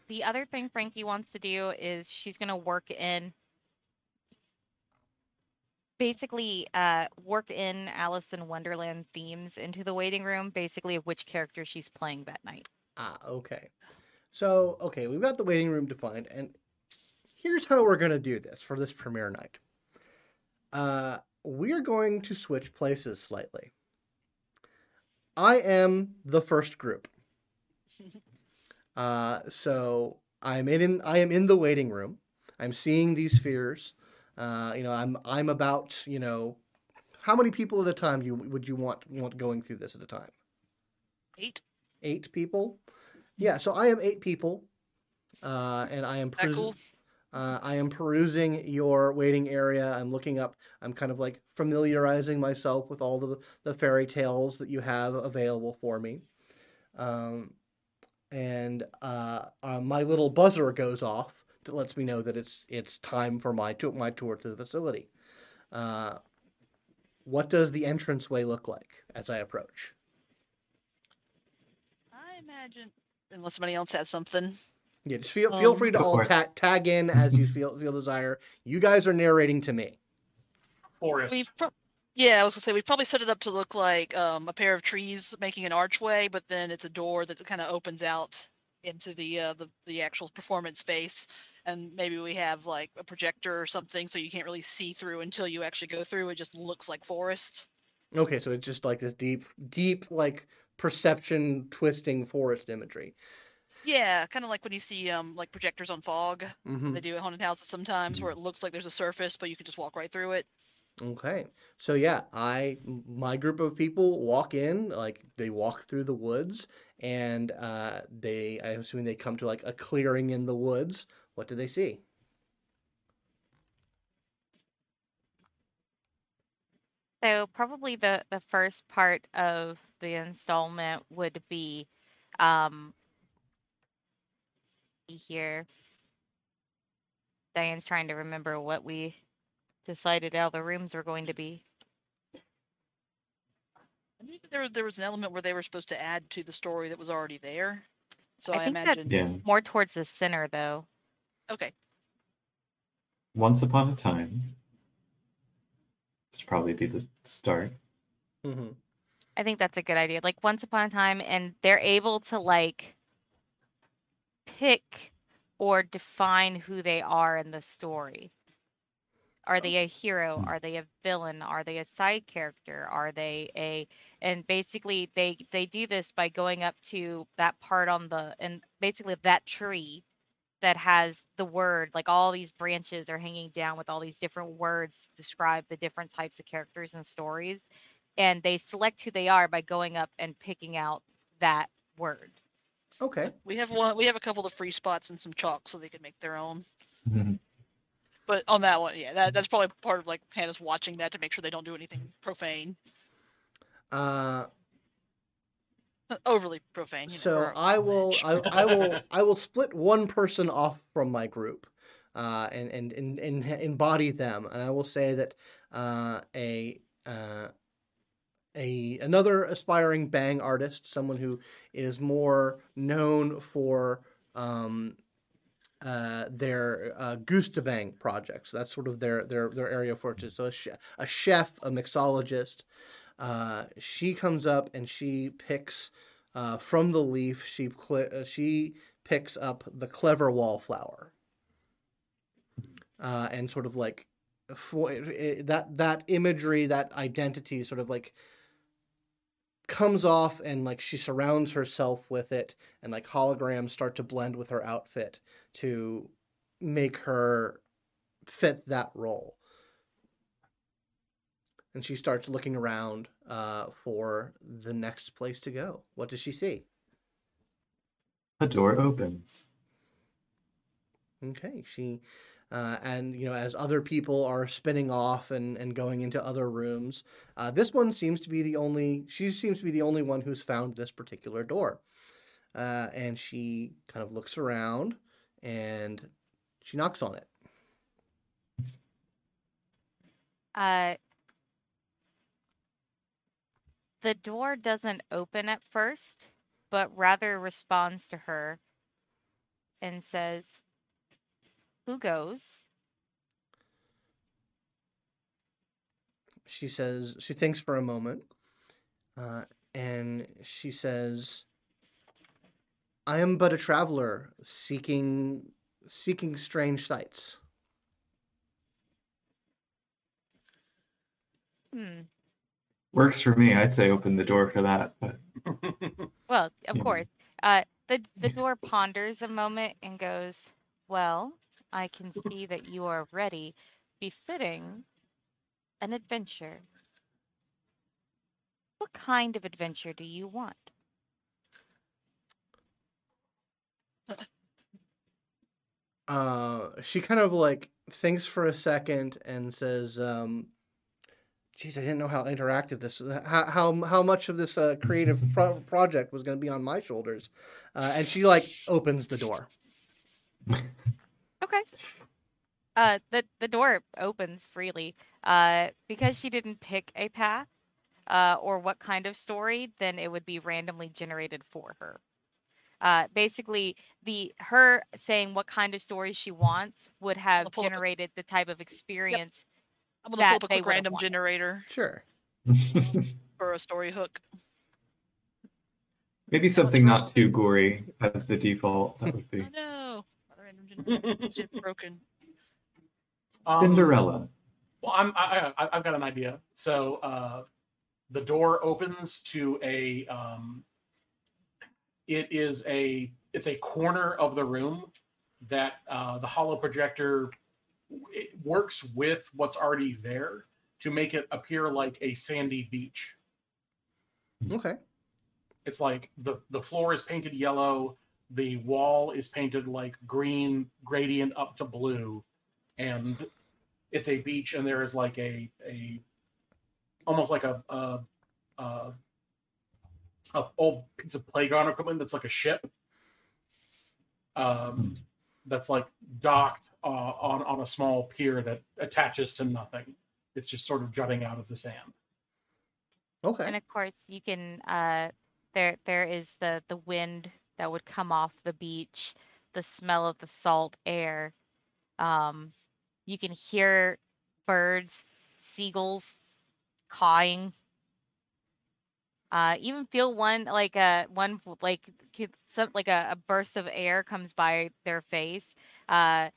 The other thing Frankie wants to do is she's going to work in basically uh, work in Alice in Wonderland themes into the waiting room, basically of which character she's playing that night. Ah, okay. So okay, we've got the waiting room defined, and. Here's how we're going to do this for this premiere night. Uh, we're going to switch places slightly. I am the first group. Uh, so I'm in, I am in the waiting room. I'm seeing these spheres. Uh, you know, I'm, I'm about, you know, how many people at a time you would you want want going through this at a time? Eight. Eight people. Yeah, so I am eight people, uh, and I am perus- cool? uh, I am perusing your waiting area. I'm looking up. I'm kind of like familiarizing myself with all the the fairy tales that you have available for me. Um, and uh, uh, my little buzzer goes off that lets me know that it's it's time for my to- my tour to the facility. Uh, what does the entranceway look like as I approach? I imagine, unless somebody else has something. Yeah, just feel um, feel free to all ta- tag in as you feel feel desire. You guys are narrating to me. Forest. We've pro- yeah, I was gonna say we've probably set it up to look like um, a pair of trees making an archway, but then it's a door that kind of opens out into the, uh, the the actual performance space, and maybe we have like a projector or something, so you can't really see through until you actually go through. It just looks like forest. Okay, so it's just like this deep, deep like perception twisting forest imagery. Yeah, kind of like when you see um like projectors on fog. Mm-hmm. They do at haunted houses sometimes, mm-hmm. where it looks like there's a surface, but you can just walk right through it. Okay, so yeah, I my group of people walk in, like they walk through the woods, and uh, they I assume they come to like a clearing in the woods. What do they see? So probably the, the first part of the installment would be um, here. Diane's trying to remember what we decided how the rooms were going to be. I knew that there was there was an element where they were supposed to add to the story that was already there. So I, I think imagine that's yeah. more towards the center, though. Okay. Once upon a time. This should probably be the start. Mm-hmm. I think that's a good idea. Like once upon a time, and they're able to like pick or define who they are in the story. Are they a hero? Are they a villain? Are they a side character? Are they a... And basically, they, they do this by going up to that part on the... And basically, that tree that has the word, like all these branches are hanging down with all these different words to describe the different types of characters and stories. And they select who they are by going up and picking out that word. Okay. We have one. We have a couple of free spots and some chalk so they can make their own. Mm-hmm. But on that one, yeah, that, that's probably part of like Hannah's watching that to make sure they don't do anything profane. Uh, Not overly profane. You so know, I will, I, I will, I will split one person off from my group, uh, and, and and and embody them, and I will say that uh, a uh, a another aspiring bang artist, someone who is more known for. Um, Uh, their uh, Goostabang projects. That's sort of their their their area of fortune. So a, she- a chef, a mixologist, uh, she comes up and she picks uh, from the leaf. She cl- uh, she picks up the clever wallflower, uh, and sort of like fo- that that imagery, that identity, sort of like comes off, and like she surrounds herself with it, and like holograms start to blend with her outfit to make her fit that role. And she starts looking around uh, for the next place to go. What does she see? A door opens. Okay, she, uh, and you know, as other people are spinning off and, and going into other rooms, uh, this one seems to be the only, she seems to be the only one who's found this particular door. Uh, and she kind of looks around, and she knocks on it. Uh, the door doesn't open at first, but rather responds to her and says, "Who goes?" She says, she thinks for a moment, uh, and she says, "I am but a traveler seeking seeking strange sights." Hmm. Works for me. I'd say open the door for that. But... well, of yeah. course. Uh, the the door ponders a moment and goes, "Well, I can see that you are ready, befitting an adventure." What kind of adventure do you want? Uh, she kind of like thinks for a second and says, um, "Geez, I didn't know how interactive this, how how, how much of this uh, creative pro- project was going to be on my shoulders." Uh, and she like opens the door. Okay. Uh, the the door opens freely. Uh, because she didn't pick a path, uh, or what kind of story, then it would be randomly generated for her. Uh, basically, the her saying what kind of story she wants would have generated a... the type of experience. Yep. I'm gonna that pull up a quick random wanted. generator. Sure. For a story hook. Maybe something not too gory as the default. That would be. Oh no! Another random generator. It's broken. Cinderella. Um, well, I'm, I, I, I've got an idea. So uh, the door opens to a. Um, it is a. It's a corner of the room that uh, the hollow projector. It works with what's already there to make it appear like a sandy beach. Okay. It's like the, the floor is painted yellow, the wall is painted like green gradient up to blue, and it's a beach, and there is like a a almost like a a, a, a old piece of playground equipment that's like a ship. Um, that's like docked. Uh, on, on a small pier that attaches to nothing. It's just sort of jutting out of the sand. Okay. And of course you can, uh, there there is the, the wind that would come off the beach, the smell of the salt air. Um, you can hear birds, seagulls cawing. Uh, even feel one like a one like like a, a burst of air comes by their face, uh,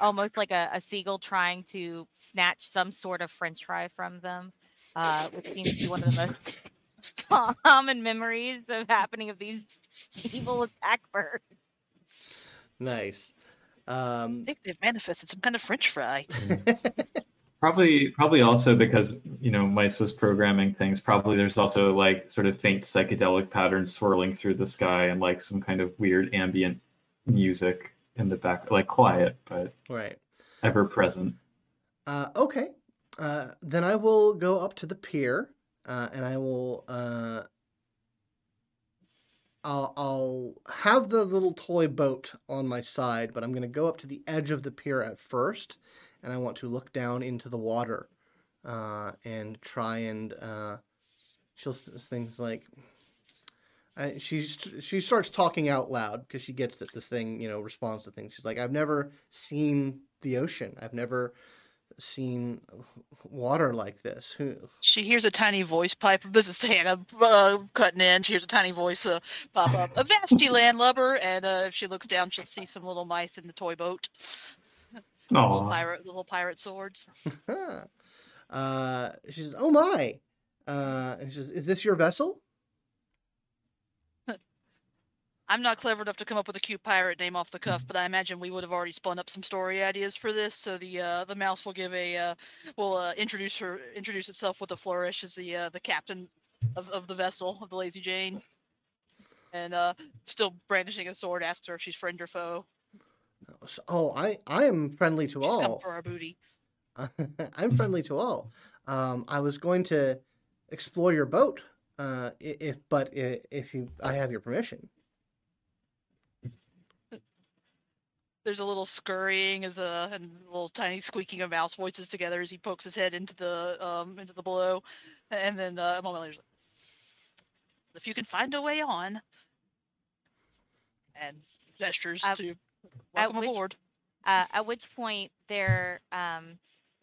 almost like a, a seagull trying to snatch some sort of French fry from them, uh, which seems to be one of the most common memories of happening of these evil attack birds. Nice. Um... I think they've manifested some kind of French fry. Probably, probably also because, you know, Mice was programming things. Probably there's also like sort of faint psychedelic patterns swirling through the sky and like some kind of weird ambient music in the back, like quiet, but right, ever present. Uh, okay. Uh, then I will go up to the pier uh, and I will, uh, I'll, I'll have the little toy boat on my side, but I'm going to go up to the edge of the pier at first. And I want to look down into the water uh, and try and uh, she'll things like I, she's she starts talking out loud because she gets that this thing, you know, responds to things. She's like, I've never seen the ocean. I've never seen water like this. Who? She hears a tiny voice pipe. This is Hannah uh, cutting in. She hears a tiny voice uh, pop up. A vasty landlubber. And uh, if she looks down, she'll see some little mice in the toy boat. Little pirate, little pirate swords. uh, she says, "Oh my!" Uh, and she says, "Is this your vessel?" I'm not clever enough to come up with a cute pirate name off the cuff, but I imagine we would have already spun up some story ideas for this. So the uh, the mouse will give a uh, will uh, introduce her introduce itself with a flourish as the uh, the captain of, of the vessel of the Lazy Jane, and uh, still brandishing a sword, asks her if she's friend or foe. Oh, I, I am friendly to She's all. Come for our booty. I'm friendly to all. Um, I was going to explore your boat, uh, if but if, if you, I have your permission. There's a little scurrying as a and a little tiny squeaking of mouse voices together as he pokes his head into the um into the below, and then uh, a moment later, if you can find a way on, and gestures uh, to. Welcome at which, aboard. Uh, at which point, there, um,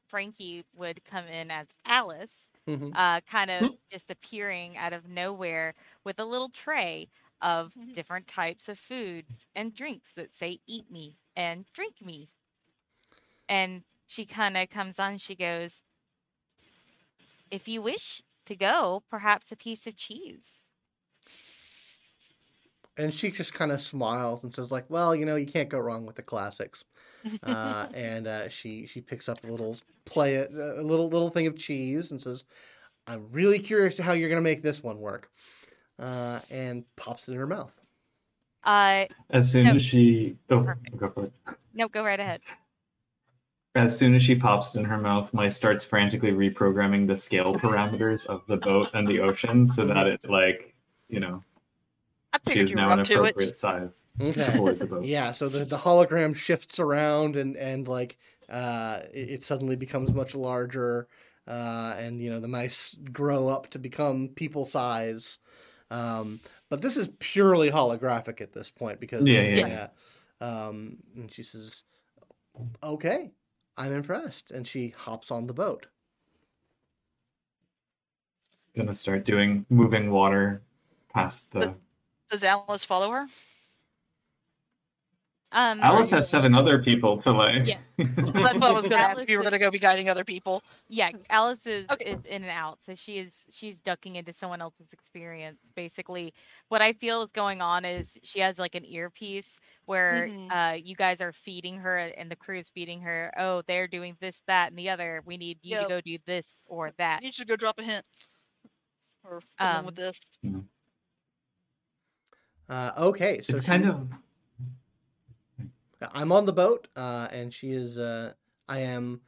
Frankie would come in as Alice, mm-hmm. uh, kind of mm-hmm. just appearing out of nowhere with a little tray of mm-hmm. different types of food and drinks that say, eat me and drink me. And she kind of comes on, she goes, if you wish to go, perhaps a piece of cheese. And she just kind of smiles and says, like, well, you know, you can't go wrong with the classics. Uh, and uh, she she picks up a little play a little little thing of cheese and says, I'm really curious to how you're going to make this one work. Uh, and pops it in her mouth. Uh, as soon no. as she... Oh, go for it. No, go right ahead. As soon as she pops it in her mouth, Mai starts frantically reprogramming the scale parameters of the boat and the ocean so that it, like, you know, she is now an appropriate size okay. to board the boat. Yeah, so the, the hologram shifts around and, and like, uh, it, it suddenly becomes much larger. Uh, and, you know, the mice grow up to become people size. Um, but this is purely holographic at this point because... Yeah, yeah. yeah. yeah. Um, and she says, okay. I'm impressed. And she hops on the boat. Gonna start doing moving water past the... Does Alice follow her? Um, Alice has seven other people to lay. Yeah. That's what I was gonna ask if you were gonna go be guiding other people. Yeah, Alice is, okay. is in and out. So she is she's ducking into someone else's experience. Basically, what I feel is going on is she has like an earpiece where mm-hmm. uh, you guys are feeding her and the crew is feeding her. Oh, they're doing this, that, and the other. We need you yep. to go do this or that. You should go drop a hint or come um, in with this. Uh, okay, so it's she... kind of. I'm on the boat, uh, and she is, uh, I am,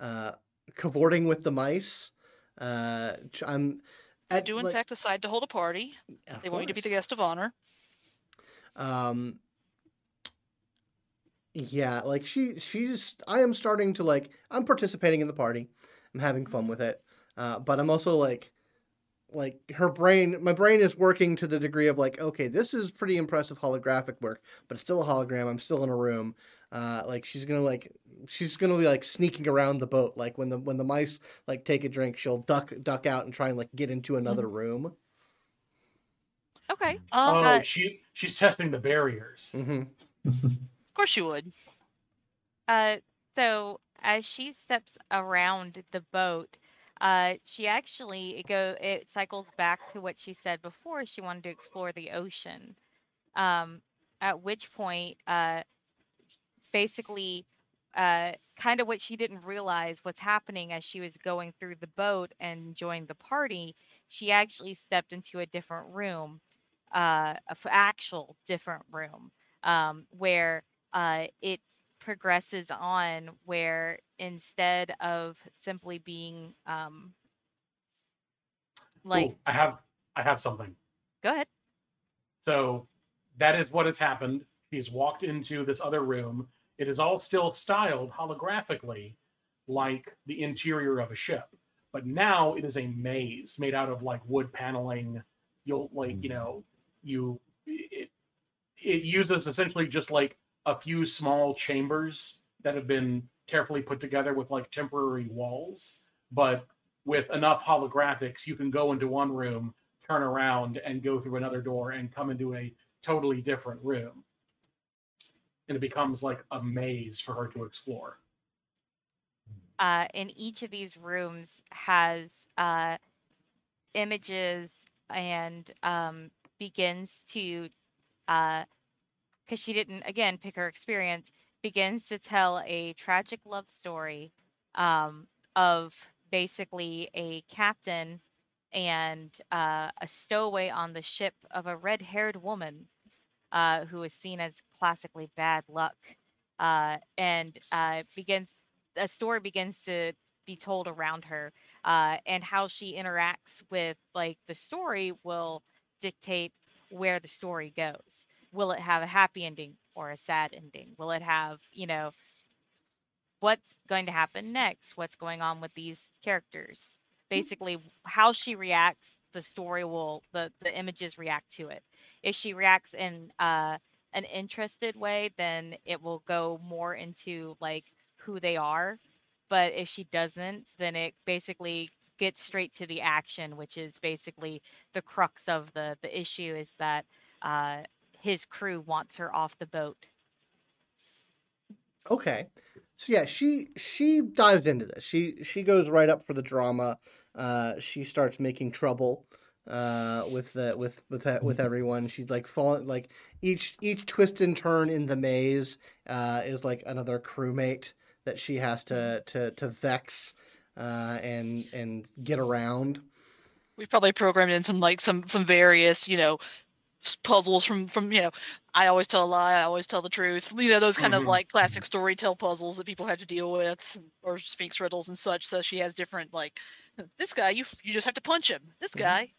uh, cavorting with the mice. Uh, I'm at, I do in like, fact decide to hold a party. They course. Want you to be the guest of honor. Um, yeah, like she, she's, I am starting to like, I'm participating in the party. I'm having fun with it. Uh, but I'm also like, like her brain, my brain is working to the degree of like, okay, this is pretty impressive holographic work, but it's still a hologram. I'm still in a room. Uh, like she's going to like, she's going to be like sneaking around the boat. Like when the, when the mice like take a drink, she'll duck, duck out and try and like get into another room. Okay. Oh, uh, she, she's testing the barriers. Mm-hmm. Of course she would. Uh, so as she steps around the boat, Uh, she actually it go it cycles back to what she said before. She wanted to explore the ocean. Um, at which point, uh, basically, uh, kind of what she didn't realize was happening as she was going through the boat and joined the party. She actually stepped into a different room, uh, a f- actual different room, um, where uh, it progresses on where instead of simply being um like Ooh, I have I have something. Go ahead. So that is what has happened. She has walked into this other room. It is all still styled holographically like the interior of a ship. But now it is a maze made out of like wood paneling. You'll like, you know, you it it uses essentially just like a few small chambers that have been carefully put together with like temporary walls, but with enough holographics, you can go into one room, turn around and go through another door and come into a totally different room. And it becomes like a maze for her to explore. Uh, and each of these rooms has uh, images and um, begins to uh, because she didn't, again, pick her experience, begins to tell a tragic love story um, of basically a captain and uh, a stowaway on the ship of a red-haired woman uh, who is seen as classically bad luck. Uh, and uh, begins a story begins to be told around her, uh, and how she interacts with like the story will dictate where the story goes. Will it have a happy ending or a sad ending? Will it have, you know, what's going to happen next? What's going on with these characters? Basically, how she reacts, the story will, the, the images react to it. If she reacts in uh, an interested way, then it will go more into, like, who they are. But if she doesn't, then it basically gets straight to the action, which is basically the crux of the, the issue is that... Uh, his crew wants her off the boat. Okay. So yeah, she she dives into this. She she goes right up for the drama. Uh, she starts making trouble uh, with the with with with everyone. She's like falling like each each twist and turn in the maze uh, is like another crewmate that she has to to to vex uh, and and get around. We've probably programmed in some like some some various, you know, puzzles from from you know, I always tell a lie, I always tell the truth. You know, those kind mm-hmm. of like classic storytell puzzles that people have to deal with, or Sphinx riddles and such. So she has different like, this guy you you just have to punch him. This mm-hmm. guy,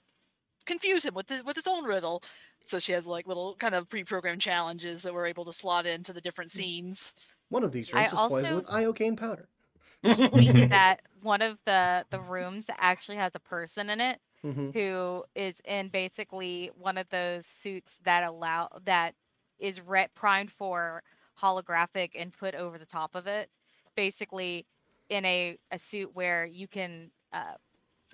confuse him with his, with his own riddle. So she has like little kind of pre-programmed challenges that we're able to slot into the different scenes. One of these rooms I is also... poisoned with iocane powder. That one of the the rooms actually has a person in it mm-hmm. who is in basically one of those suits that allow that is re- primed for holographic input over the top of it, basically in a a suit where you can uh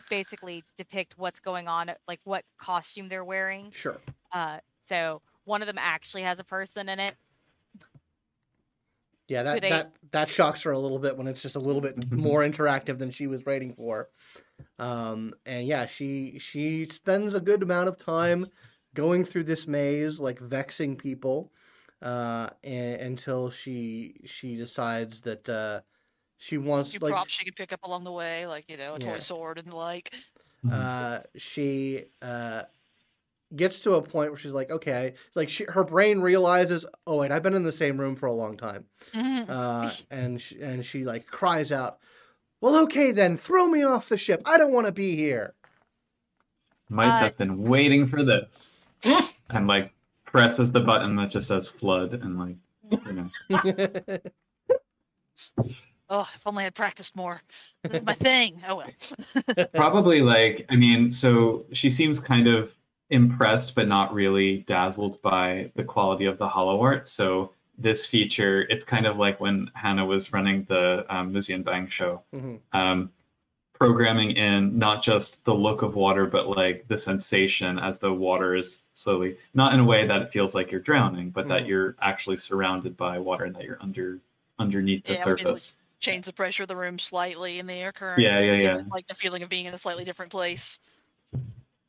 basically depict what's going on, like what costume they're wearing. Sure. Uh so one of them actually has a person in it. Yeah, that, that that shocks her a little bit when it's just a little bit more interactive than she was waiting for. Um, and yeah, she she spends a good amount of time going through this maze, like vexing people, uh, and, until she she decides that uh, she wants like props she can pick up along the way, like you know, a toy yeah. sword and the like. Uh, she uh, gets to a point where she's like, okay, like she, her brain realizes, oh wait, I've been in the same room for a long time. Uh, and she, and she like cries out, well, okay then, throw me off the ship. I don't want to be here. Mice uh, has been waiting for this. And like presses the button that just says flood and like, you know. Oh, if only I'd practiced more. This is my thing. Oh well. Probably like, I mean, so she seems kind of impressed but not really dazzled by the quality of the holo art. So this feature, it's kind of like when Hannah was running the um, Museum Bang show, mm-hmm. um, programming in not just the look of water, but like the sensation as the water is slowly, not in a way that it feels like you're drowning, but mm-hmm. that you're actually surrounded by water and that you're under underneath the yeah, surface. Change the pressure of the room slightly in the air current. Yeah, yeah, yeah. Like the feeling of being in a slightly different place.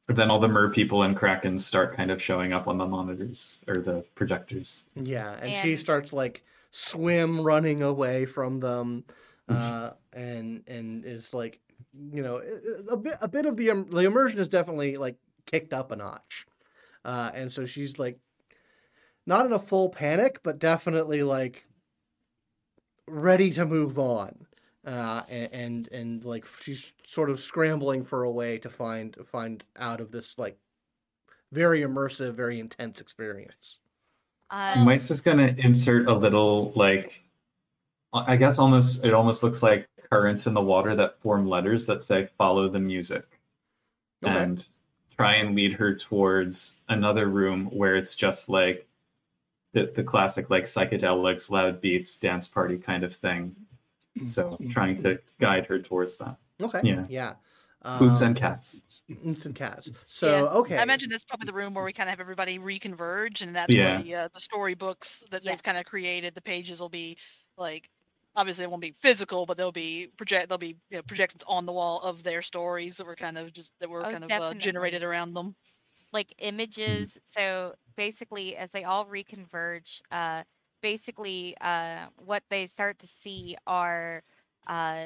But then all the mer people and krakens start kind of showing up on the monitors or the projectors. Yeah, and, and... she starts like swim running away from them, uh, and and is like, you know, a bit a bit of the the immersion is definitely like kicked up a notch, uh, and so she's like, not in a full panic, but definitely like ready to move on. Uh, and, and, and like she's sort of scrambling for a way to find, find out of this like very immersive, very intense experience. Um, Mice is going to insert a little, like, I guess almost, it almost looks like currents in the water that form letters that say, follow the music, okay. and try and lead her towards another room where it's just like the, the classic, like psychedelics, loud beats, dance party kind of thing. So trying to guide her towards that. Okay. Yeah. Yeah. Um, Boots and cats. Boots and cats. So yes. Okay. I imagine that's probably the room where we kind of have everybody reconverge, and that's yeah. where the, uh, the storybooks that yeah. they've kind of created. The pages will be like, obviously they won't be physical, but they'll be project. They'll be you know, projections on the wall of their stories that were kind of just that were oh, kind definitely. of uh, generated around them. Like images. So basically, as they all reconverge. Uh, Basically, uh, what they start to see are uh,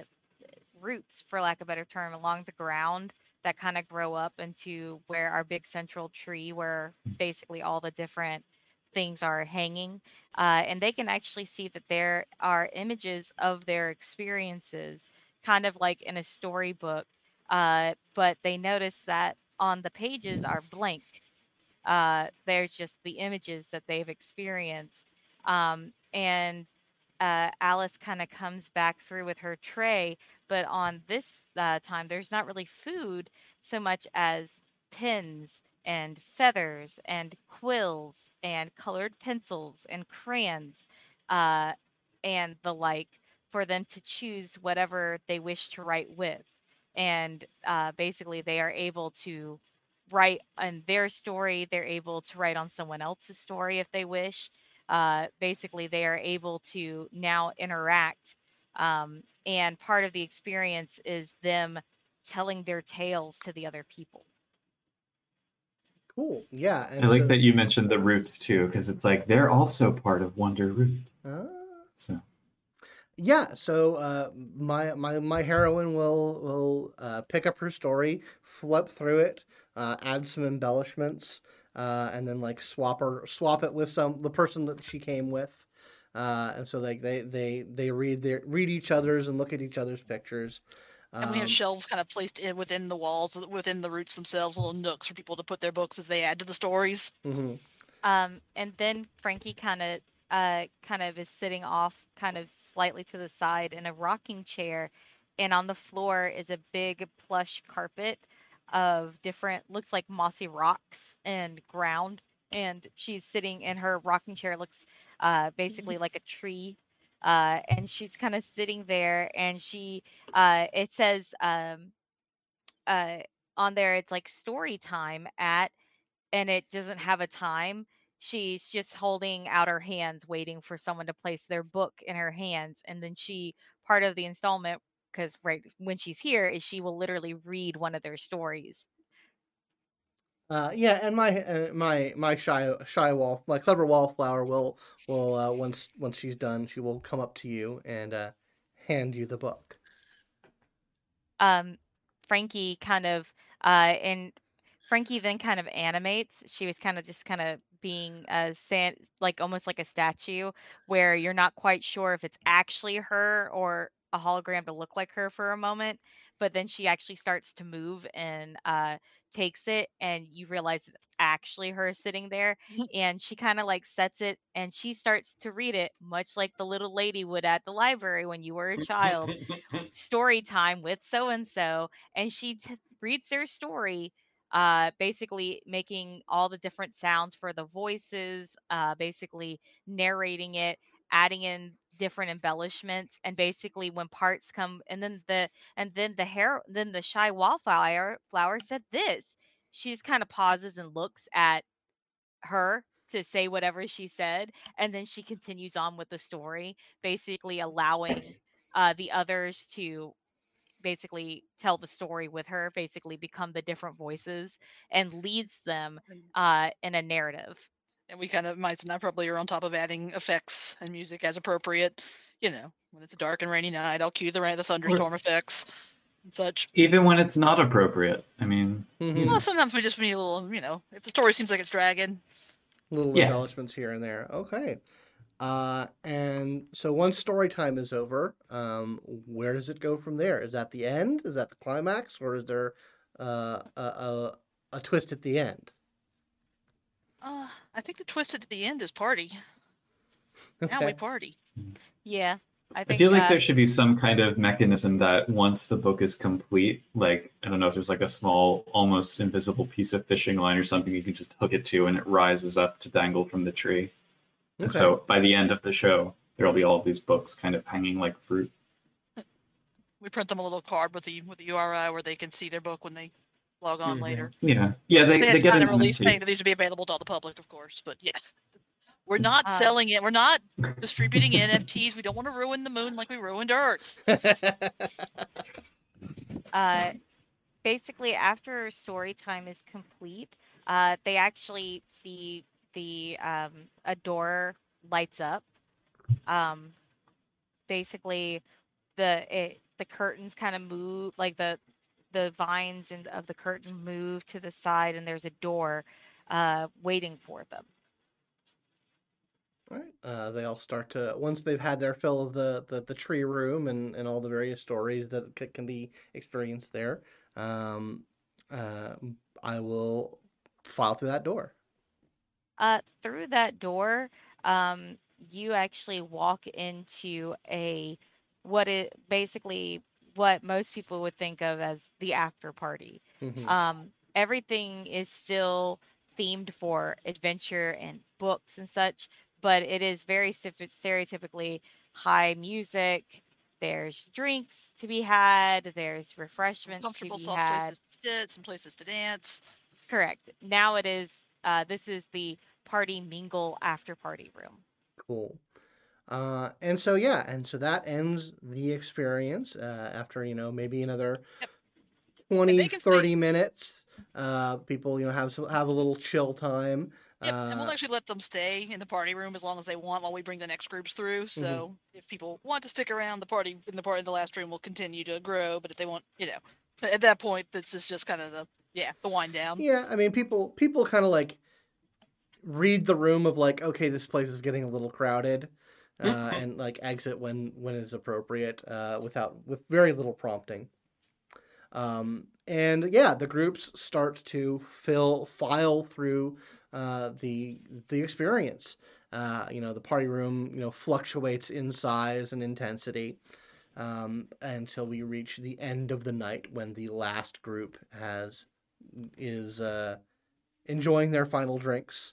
roots, for lack of a better term, along the ground that kind of grow up into where our big central tree, where basically all the different things are hanging. Uh, and they can actually see that there are images of their experiences, kind of like in a storybook. Uh, but they notice that on the pages are blank. Uh, there's just the images that they've experienced. Um, and uh, Alice kind of comes back through with her tray, but on this uh, time, there's not really food so much as pins and feathers and quills and colored pencils and crayons uh, and the like for them to choose whatever they wish to write with. And uh, basically, they are able to write on their story. They're able to write on someone else's story if they wish. Uh, basically, they are able to now interact, um, and part of the experience is them telling their tales to the other people. Cool, yeah. And I like so... that you mentioned the roots, too, because it's like they're also part of Wonder Root. Uh... So. Yeah, so uh, my my my heroine will will uh, pick up her story, flip through it, uh, add some embellishments, uh, and then like swap her swap it with some the person that she came with, uh, and so like they they they read their read each other's and look at each other's pictures. Um, and we have shelves kind of placed in within the walls, within the roots themselves, little nooks for people to put their books as they add to the stories. Mm-hmm. Um, and then Frankie kind of. Uh, kind of is sitting off kind of slightly to the side in a rocking chair, and on the floor is a big plush carpet of different, looks like mossy rocks and ground, and she's sitting in her rocking chair, looks uh, basically like a tree, uh, and she's kind of sitting there, and she uh, it says um, uh, on there, it's like story time at, and it doesn't have a time. She's just holding out her hands, waiting for someone to place their book in her hands. And then she, part of the installment, because right when she's here, is she will literally read one of their stories. Uh, yeah, and my uh, my my shy shy wall, my clever wallflower will will uh, once once she's done, she will come up to you and uh, hand you the book. Um, Frankie kind of uh, and Frankie then kind of animates. She was kind of just kind of. being a sand, like almost like a statue where you're not quite sure if it's actually her or a hologram to look like her for a moment, but then she actually starts to move and uh, takes it, and you realize it's actually her sitting there, and she kind of like sets it, and she starts to read it, much like the little lady would at the library when you were a child. Story time with so-and-so, and she t- reads their story, Uh, basically making all the different sounds for the voices, uh, basically narrating it, adding in different embellishments, and basically when parts come, and then the and then the hair, then the shy wallflower flower said this. She just kind of pauses and looks at her to say whatever she said, and then she continues on with the story, basically allowing uh, the others to. Basically tell the story with her, basically become the different voices, and leads them uh, in a narrative. And we kind of, might not probably are on top of adding effects and music as appropriate. You know, when it's a dark and rainy night, I'll cue the, the thunderstorm effects and such. Even when it's not appropriate. I mean... Mm-hmm. Well, sometimes we just need a little, you know, if the story seems like it's dragging. Little yeah. Embellishments here and there. Okay. Uh, and so once story time is over, um, where does it go from there? Is that the end? Is that the climax? Or is there uh, a, a a twist at the end? Uh, I think the twist at the end is party. Okay. Now we party. Yeah. I, think, I feel like uh, there should be some kind of mechanism that once the book is complete, like, I don't know if there's like a small, almost invisible piece of fishing line or something you can just hook it to, and it rises up to dangle from the tree. Okay. So by the end of the show, there'll be all of these books kind of hanging like fruit. We print them a little card with the with the U R I where they can see their book when they log on mm-hmm. later. Yeah, yeah, they they, they get a release saying that these will be available to all the public, of course. But yes, we're not uh, selling it. We're not distributing N F Ts. We don't want to ruin the moon like we ruined Earth. uh, basically, after story time is complete, uh, they actually see. The um, a door lights up. Um, basically, the it, the curtains kind of move, like the the vines and of the curtain move to the side, and there's a door uh, waiting for them. All right. Uh, they all start to once they've had their fill of the the, the tree room and, and all the various stories that c- can be experienced there. Um, uh, I will file through that door. Uh, through that door, um, you actually walk into a what it basically what most people would think of as the after party. Mm-hmm. Um, everything is still themed for adventure and books and such, but it is very stereotypically high music. There's drinks to be had. There's refreshments comfortable, to be had. Places to sit, some places to dance. Correct. Now it is. Uh, this is the party mingle after party room. Cool. Uh, and so, yeah. And so that ends the experience uh, after, you know, maybe another yep. twenty, thirty stay. minutes. Uh, people, you know, have some, have a little chill time. Yep, uh, and we'll actually let them stay in the party room as long as they want while we bring the next groups through. So mm-hmm. if people want to stick around, the party in the party in the last room will continue to grow. But if they want, you know, at that point, this is just kind of the yeah the wind down. Yeah, I mean, people people kind of like read the room of like, okay, this place is getting a little crowded, uh, mm-hmm. and like exit when when it's appropriate, uh, without with very little prompting. Um, and yeah, the groups start to fill file through. Uh, the the experience, uh, you know, the party room, you know, fluctuates in size and intensity um, until we reach the end of the night when the last group has is uh, enjoying their final drinks,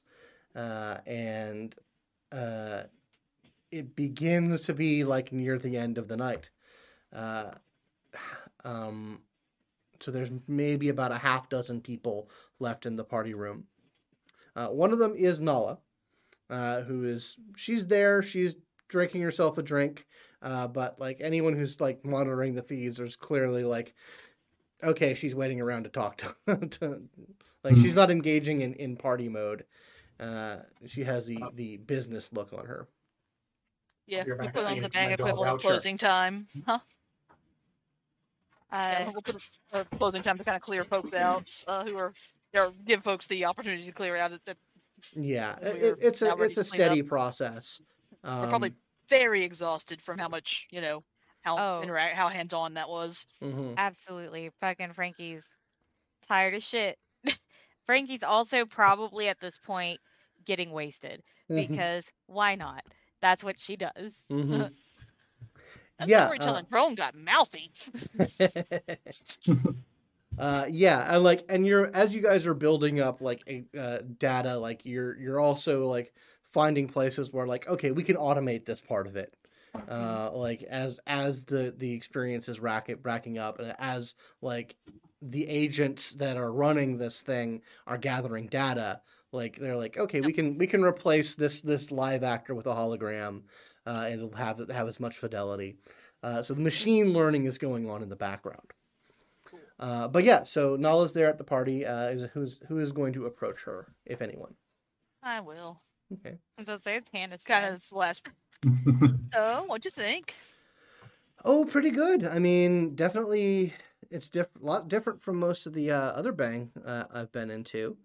uh, and uh, it begins to be like near the end of the night. Uh, um, so there's maybe about a half dozen people left in the party room. Uh, one of them is Nala, uh, who is, she's there, she's drinking herself a drink, uh, but, like, anyone who's, like, monitoring the feeds is clearly, like, okay, she's waiting around to talk to, to like, she's not engaging in, in party mode. Uh, she has the, the business look on her. Yeah, we put on the bag equivalent closing time, huh? I... Yeah, we'll put a closing time to kind of clear folks out uh, who are... Or give folks the opportunity to clear out. That yeah, it, it's a it's a steady up. process. Um, We're probably very exhausted from how much you know how oh. interact how hands on that was. Mm-hmm. Absolutely, fucking Frankie's tired as shit. Frankie's also probably at this point getting wasted mm-hmm. because why not? That's what she does. Mm-hmm. That's yeah, storytelling. Uh... Rome got mouthy. Uh, yeah, and like, and you're as you guys are building up like a uh, data, like you're you're also like finding places where like, okay, we can automate this part of it. Uh, like as as the the experience is racket racking up, and as like the agents that are running this thing are gathering data, like they're like, okay, we can we can replace this this live actor with a hologram, uh, and it'll have have as much fidelity. Uh, so the machine learning is going on in the background. Uh, but yeah, so Nala's there at the party. Uh, is who's who is going to approach her, if anyone? I will. Okay. I'll say it's Hannah's. It's kind of his last. So, what'd you think? Oh, pretty good. I mean, definitely, it's diff- a lot different from most of the uh, other bang uh, I've been into.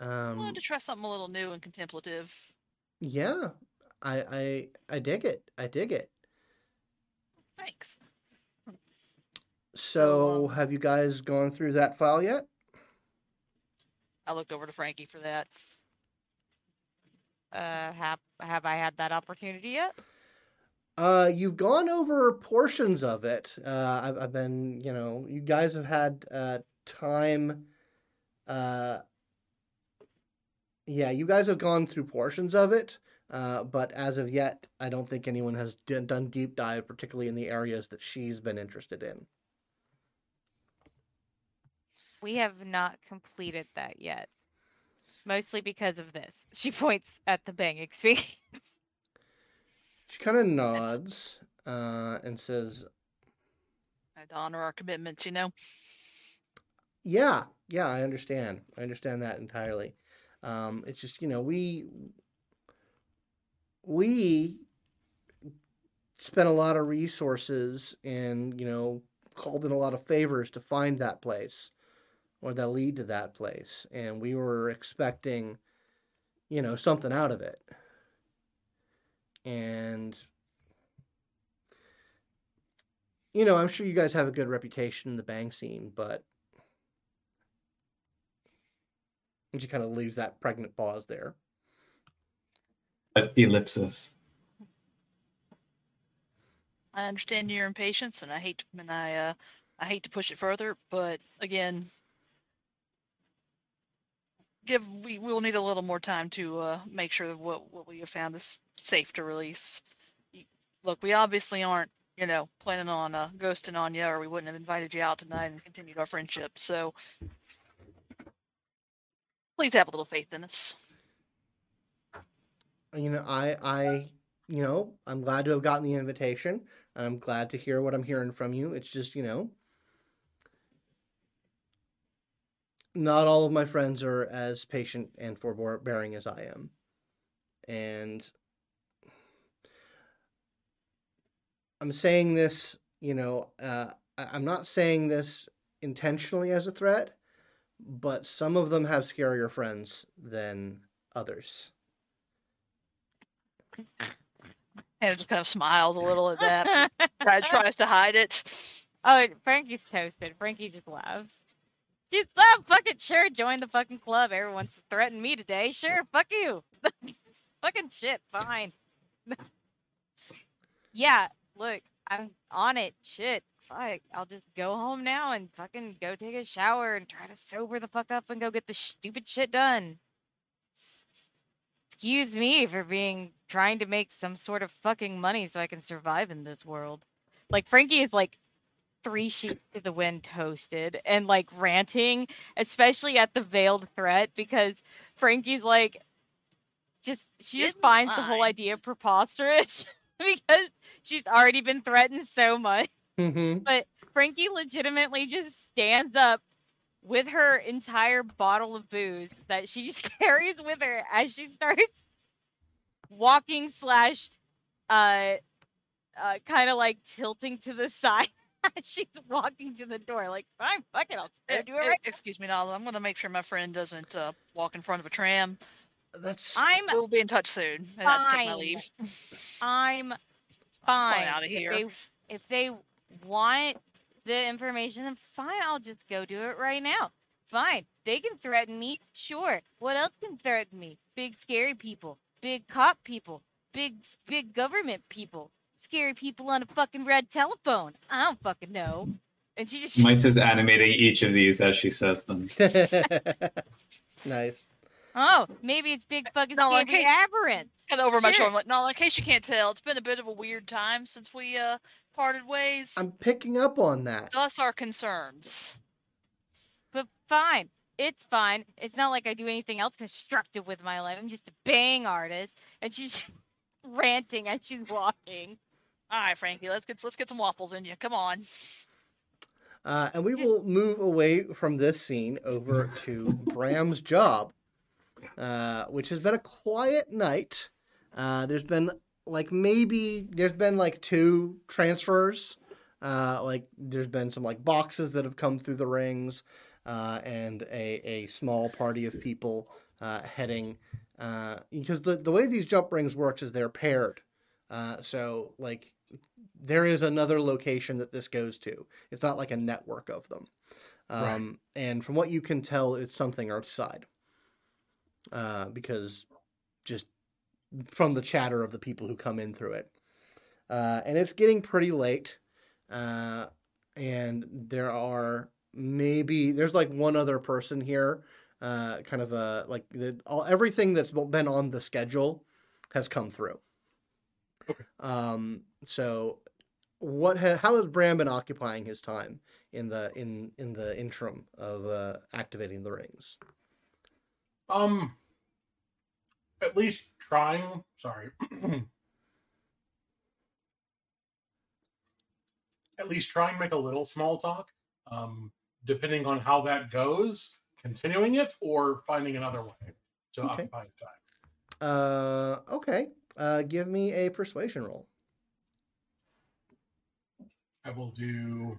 Um, I wanted to try something a little new and contemplative. Yeah, I I I dig it. I dig it. Thanks. So, so um, have you guys gone through that file yet? I looked over to Frankie for that. Uh, have have I had that opportunity yet? Uh, you've gone over portions of it. Uh, I've, I've been, you know, you guys have had uh, time. Uh, yeah, you guys have gone through portions of it, uh, but as of yet, I don't think anyone has d- done deep dive, particularly in the areas that she's been interested in. We have not completed that yet, mostly because of this. She points at the bang experience. She kind of nods uh, and says... I'd honor our commitments, you know? Yeah, yeah, I understand. I understand that entirely. Um, it's just, you know, we... We spent a lot of resources and, you know, called in a lot of favors to find that place. Or that lead to that place. And we were expecting, you know, something out of it. And, you know, I'm sure you guys have a good reputation in the bang scene, but she kind of leaves that pregnant pause there. An ellipsis. I understand your impatience, and I hate to, and I, uh, I hate to push it further, but again. Give we will need a little more time to uh, make sure that what, what we have found is safe to release. Look, we obviously aren't, you know, planning on uh, ghosting on you, or we wouldn't have invited you out tonight and continued our friendship. So, please have a little faith in us. You know, I, I, you know, I'm glad to have gotten the invitation. I'm glad to hear what I'm hearing from you. It's just, you know. not all of my friends are as patient and forbearing as I am. And I'm saying this, you know, uh, I'm not saying this intentionally as a threat, but some of them have scarier friends than others. And just kind of smiles a little at that. Tries to hide it. Oh, Frankie's toasted. Frankie just laughs. She's so fucking sure. Join the fucking club. Everyone's threatening me today. Sure, fuck you. Fucking shit. Fine. Yeah, look, I'm on it. Shit. Fuck. I'll just go home now and fucking go take a shower and try to sober the fuck up and go get the stupid shit done. Excuse me for being trying to make some sort of fucking money so I can survive in this world. Like, Frankie is like three sheets to the wind toasted and like ranting, especially at the veiled threat, because Frankie's like just she just Didn't finds I. the whole idea preposterous because she's already been threatened so much. Mm-hmm. But Frankie legitimately just stands up with her entire bottle of booze that she just carries with her as she starts walking slash uh, uh, kind of like tilting to the side as she's walking to the door. Like, fine, fuck it, I'll it, do it, it right Excuse now. me, Nala, I'm going to make sure my friend doesn't uh, walk in front of a tram. That's. I'm we'll be in touch soon. Fine. I'll take my leave. I'm fine. I'm out of here. If they, if they want the information, then fine, I'll just go do it right now. Fine. They can threaten me. Sure. What else can threaten me? Big scary people. Big cop people. Big, big government people. Scary people on a fucking red telephone. I don't fucking know. And she just... Mice is animating each of these as she says them. Nice. Oh, maybe it's big fucking no, scary case, aberrants. Kind of over sure. my shoulder. No, in case you can't tell, it's been a bit of a weird time since we uh, parted ways. I'm picking up on that. Thus our concerns. But fine. It's fine. It's not like I do anything else constructive with my life. I'm just a bang artist. And she's ranting as she's walking. All right, Frankie, let's get let's get some waffles in you. Come on. Uh, and we will move away from this scene over to Bram's job. Uh, which has been a quiet night. Uh, there's been like maybe there's been like two transfers. Uh, like there's been some like boxes that have come through the rings, uh, and a, a small party of people uh, heading uh, because the the way these jump rings works is they're paired. Uh, so like there is another location that this goes to. It's not like a network of them. Um, right. And from what you can tell, it's something Earthside. Uh, because just from the chatter of the people who come in through it. Uh, and it's getting pretty late. Uh, and there are maybe, there's like one other person here. Uh, kind of a, like the, all, everything that's been on the schedule has come through. Okay. Um, so what, ha- how has Bram been occupying his time in the, in, in the interim of, uh, activating the rings? Um, at least trying, sorry, at least try and make a little small talk, um, depending on how that goes, continuing it or finding another way to okay. occupy the time. Uh, okay. Uh, give me a persuasion roll. I will do,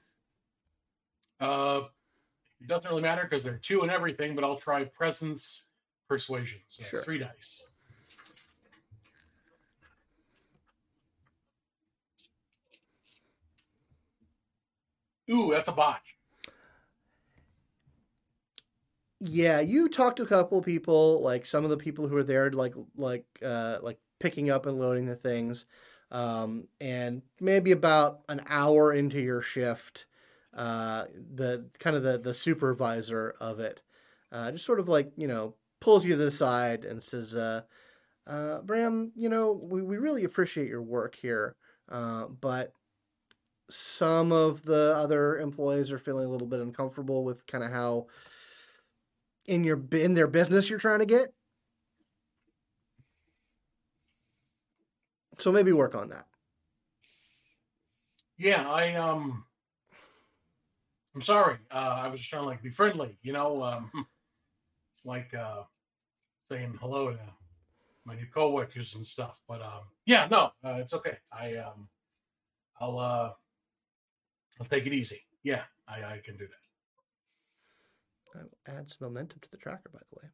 uh, it doesn't really matter because there are two and everything, but I'll try presence. Persuasion. So sure. Three dice. Ooh, that's a botch. Yeah, you talked to a couple people, like some of the people who were there, like like uh, like picking up and loading the things, um, and maybe about an hour into your shift, uh, the kind of the, the supervisor of it, uh, just sort of like you know. pulls you to the side and says, uh, uh, Bram, you know, we, we really appreciate your work here, uh, but some of the other employees are feeling a little bit uncomfortable with kind of how in your in their business you're trying to get. So maybe work on that. Yeah, I um, I'm sorry. Uh, I was trying to like be friendly, you know, um, like uh, saying hello to my new coworkers and stuff. But um, yeah, no, uh, it's okay. I um, I'll uh, I'll take it easy. Yeah, I, I can do that. I will add some momentum to the tracker, by the way.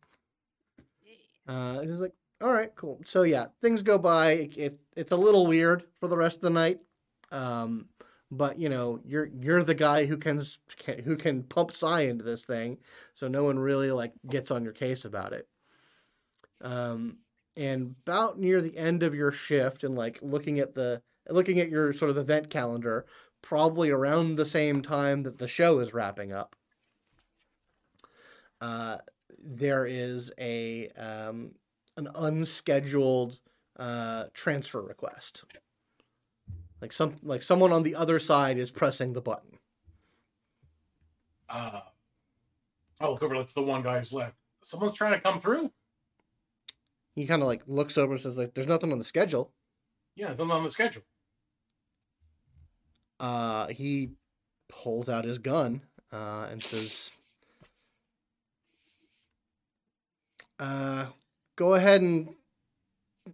Uh, it's like, all right, cool. So yeah, things go by. It, it, it's a little weird for the rest of the night. Um, but you know, you're you're the guy who can, can who can pump psi into this thing, so no one really like gets on your case about it. Um, and about near the end of your shift, and like looking at the looking at your sort of event calendar, probably around the same time that the show is wrapping up. Uh. There is a um, an unscheduled uh, transfer request. Like some like someone on the other side is pressing the button. Uh, I'll look over to the one guy who's left. Someone's trying to come through? He kind of like looks over and says, like, there's nothing on the schedule. Yeah, nothing on the schedule. Uh, he pulls out his gun uh, and says... Uh, go ahead and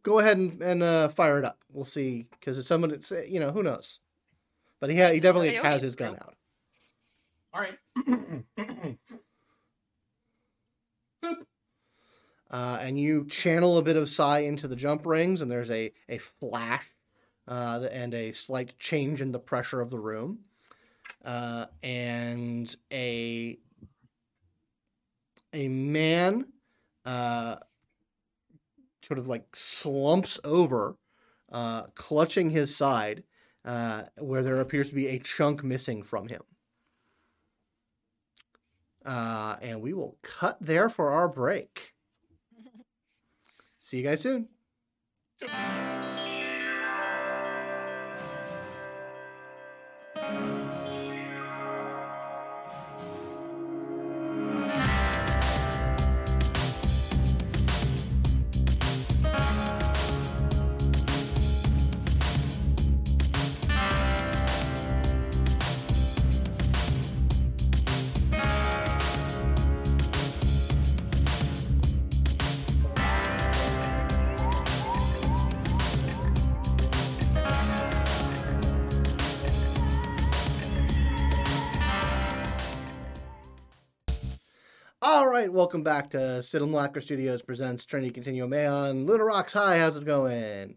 go ahead and, and uh, fire it up. We'll see, because it's someone. It's, you know, who knows? But he ha- he definitely has his gun out. All right. uh, and you channel a bit of psi into the jump rings, and there's a a flash, uh, and a slight change in the pressure of the room, uh, and a a man. Uh, sort of like slumps over, uh, clutching his side, uh, where there appears to be a chunk missing from him. Uh, and we will cut there for our break. See you guys soon. Welcome back to Simulacra Studios presents Trinity Continuum Aeon. Luna Rocks, hi, how's it going?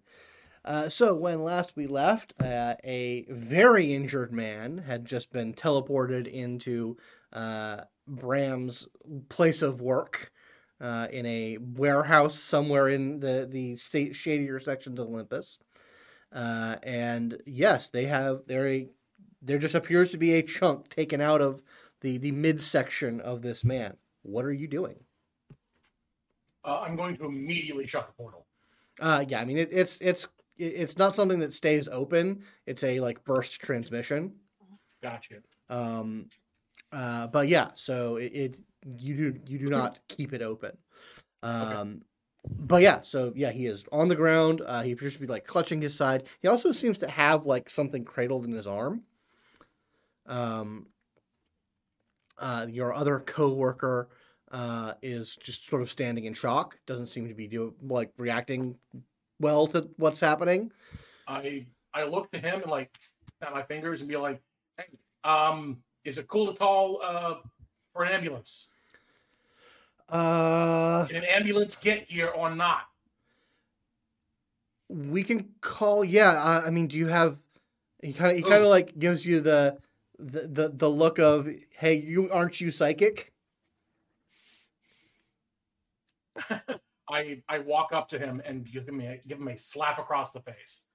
Uh, so when last we left, uh, a very injured man had just been teleported into uh, Bram's place of work uh, in a warehouse somewhere in the, the sh- shadier sections of Olympus. Uh, and yes, they have, they're a, there just appears to be a chunk taken out of the, the midsection of this man. What are you doing? Uh, I'm going to immediately shut the portal. Uh, yeah, I mean, it, it's it's it's not something that stays open. It's a, like, burst transmission. Gotcha. Um, uh, but, yeah, so it, it you do you do not keep it open. Um, okay. But, yeah, so, yeah, he is on the ground. Uh, he appears to be, like, clutching his side. He also seems to have, like, something cradled in his arm. Um. Uh, your other coworker uh, is just sort of standing in shock. Doesn't seem to be do, like reacting well to what's happening. I I look to him and like snap my fingers and be like, "Hey, um, is it cool to call uh, for an ambulance? Uh, Can an ambulance get here or not? We can call. Yeah, I, I mean, do you have? He kind of he kind of like gives you the. The, the the look of, hey, you aren't you psychic? I I walk up to him and give him a, give him a slap across the face.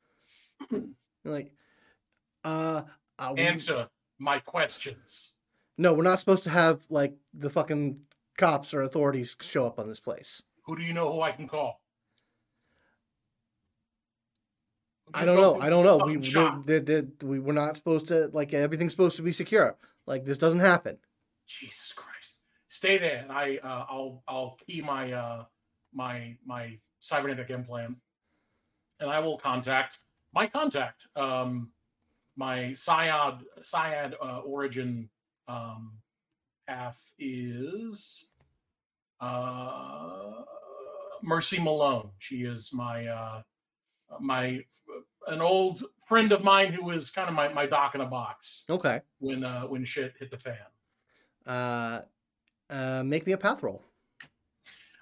Like, uh, uh answer we... my questions. No, we're not supposed to have like the fucking cops or authorities show up on this place. Who do you know who I can call? I don't know. I don't know. We they, they, they, we were not supposed to, like, everything's supposed to be secure. Like, this doesn't happen. Jesus Christ. Stay there. And I, uh, I'll, I'll key my, uh, my, my cybernetic implant. And I will contact my contact, um, my Syad, Syad, uh, origin Um, half is uh, Mercy Malone. She is my uh, my an old friend of mine who was kind of my, my doc in a box. Okay. When uh, when shit hit the fan. Uh, uh, make me a path roll.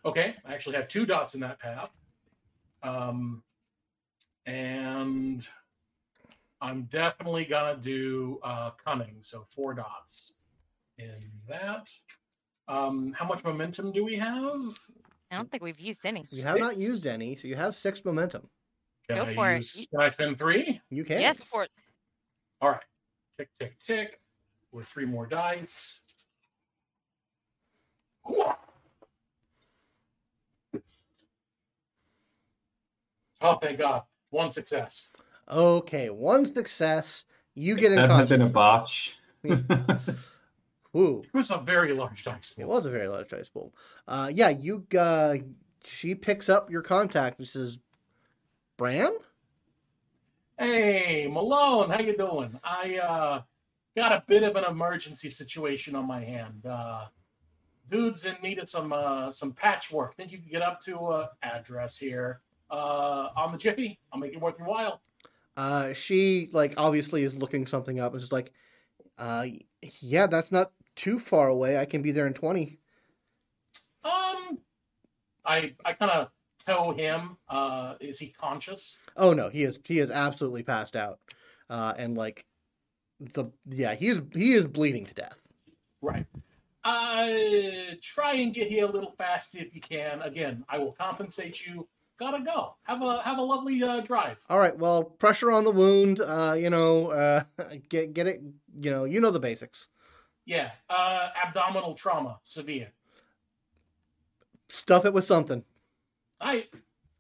Okay, I actually have two dots in that path. Um, and I'm definitely gonna do uh, cunning, so four dots in that. Um, how much momentum do we have? I don't think we've used any. You have six. Not used any, so you have six momentum. Can Go I for use, it. Can I spend three? You can. Yes, for it. All right. Tick, tick, tick. With three more dice. Cool. Oh, thank God. One success. Okay, one success. You get in contact. That in a botch. Ooh. It was a very large dice pool. It was a very large dice pool. Uh, yeah, you. Uh, she picks up your contact and says, Bram? Hey, Malone, how you doing? I uh, got a bit of an emergency situation on my hand. Uh, dudes in need of some, uh, some patchwork. Think you can get up to an address here. Uh, on the jiffy, I'll make it worth your while. Uh, she, like, obviously is looking something up and is like, uh, yeah, that's not too far away. I can be there in twenty. Um, I, I kind of tow him. Uh, is he conscious? Oh no, he is. He is absolutely passed out. Uh, and like the yeah, he is. He is bleeding to death. Right. Uh, try and get here a little fast if you can. Again, I will compensate you. Gotta go. Have a have a lovely uh, drive. All right. Well, pressure on the wound. Uh, you know, uh, get get it. You know, you know the basics. Yeah. Uh, abdominal trauma, severe. Stuff it with something. All right.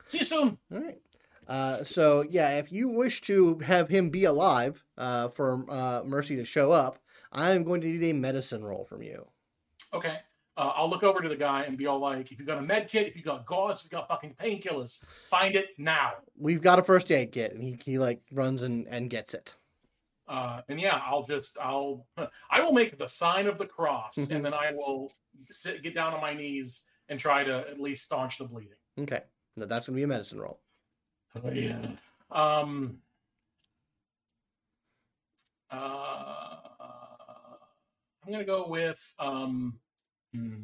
See you soon. All right. Uh, so yeah, if you wish to have him be alive, uh, for uh, Mercy to show up, I am going to need a medicine roll from you. Okay. Uh, I'll look over to the guy and be all like, if you got a med kit, if you got gauze, if you got fucking painkillers, find it now. We've got a first aid kit. And he, he like runs and, and gets it. Uh, and yeah, I'll just, I'll, I will make the sign of the cross mm-hmm. and then I will sit, get down on my knees and try to at least staunch the bleeding. Okay. No, that's going to be a medicine roll. Oh, yeah. Um, uh, I'm going to go with, um, if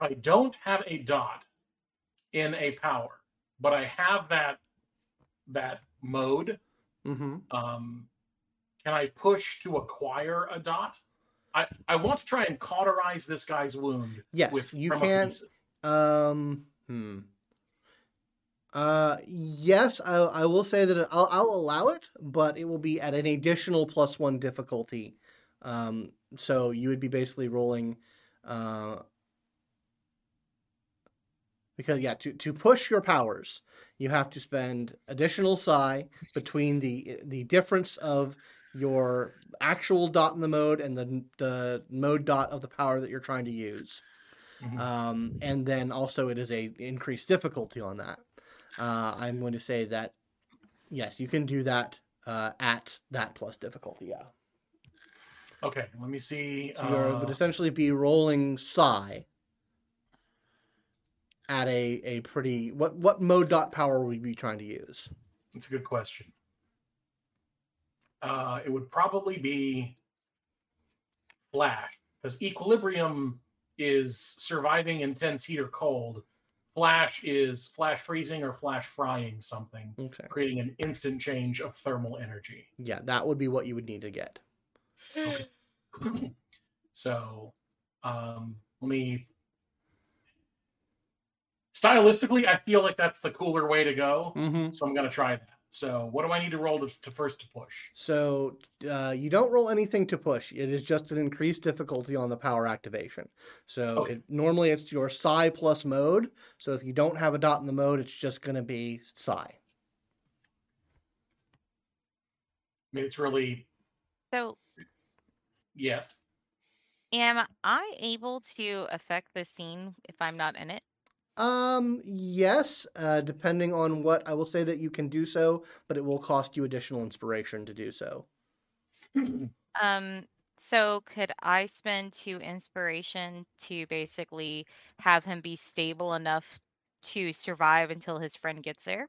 I don't have a dot in a power, but I have that that mode, mm-hmm. um, can I push to acquire a dot? I, I want to try and cauterize this guy's wound. Yes, with you can. Um, hmm. Uh, yes, I, I will say that I'll, I'll allow it, but it will be at an additional plus one difficulty. Um, so you would be basically rolling, uh, because yeah, to, to push your powers, you have to spend additional psi between the, the difference of your actual dot in the mode and the, the mode dot of the power that you're trying to use. Mm-hmm. Um, and then also it is a increased difficulty on that. Uh, I'm going to say that, yes, you can do that uh, at that plus difficulty, yeah. Okay, let me see. So uh... you would essentially be rolling psi at a, a pretty... What, what mode dot power would we be trying to use? That's a good question. Uh, it would probably be flash, because equilibrium is surviving intense heat or cold. Flash is flash freezing or flash frying something, okay. Creating an instant change of thermal energy. Yeah, that would be what you would need to get. Okay. So, um, let me... Stylistically, I feel like that's the cooler way to go, mm-hmm. so I'm going to try that. So, what do I need to roll to, to first to push? So, uh, you don't roll anything to push. It is just an increased difficulty on the power activation. So, okay. it, normally it's your psi plus mode. So, if you don't have a dot in the mode, it's just going to be psi. It's really... So... Yes. Am I able to affect the scene if I'm not in it? Um, yes, uh, depending on what, I will say that you can do so, but it will cost you additional inspiration to do so. um, so could I spend two inspiration to basically have him be stable enough to survive until his friend gets there?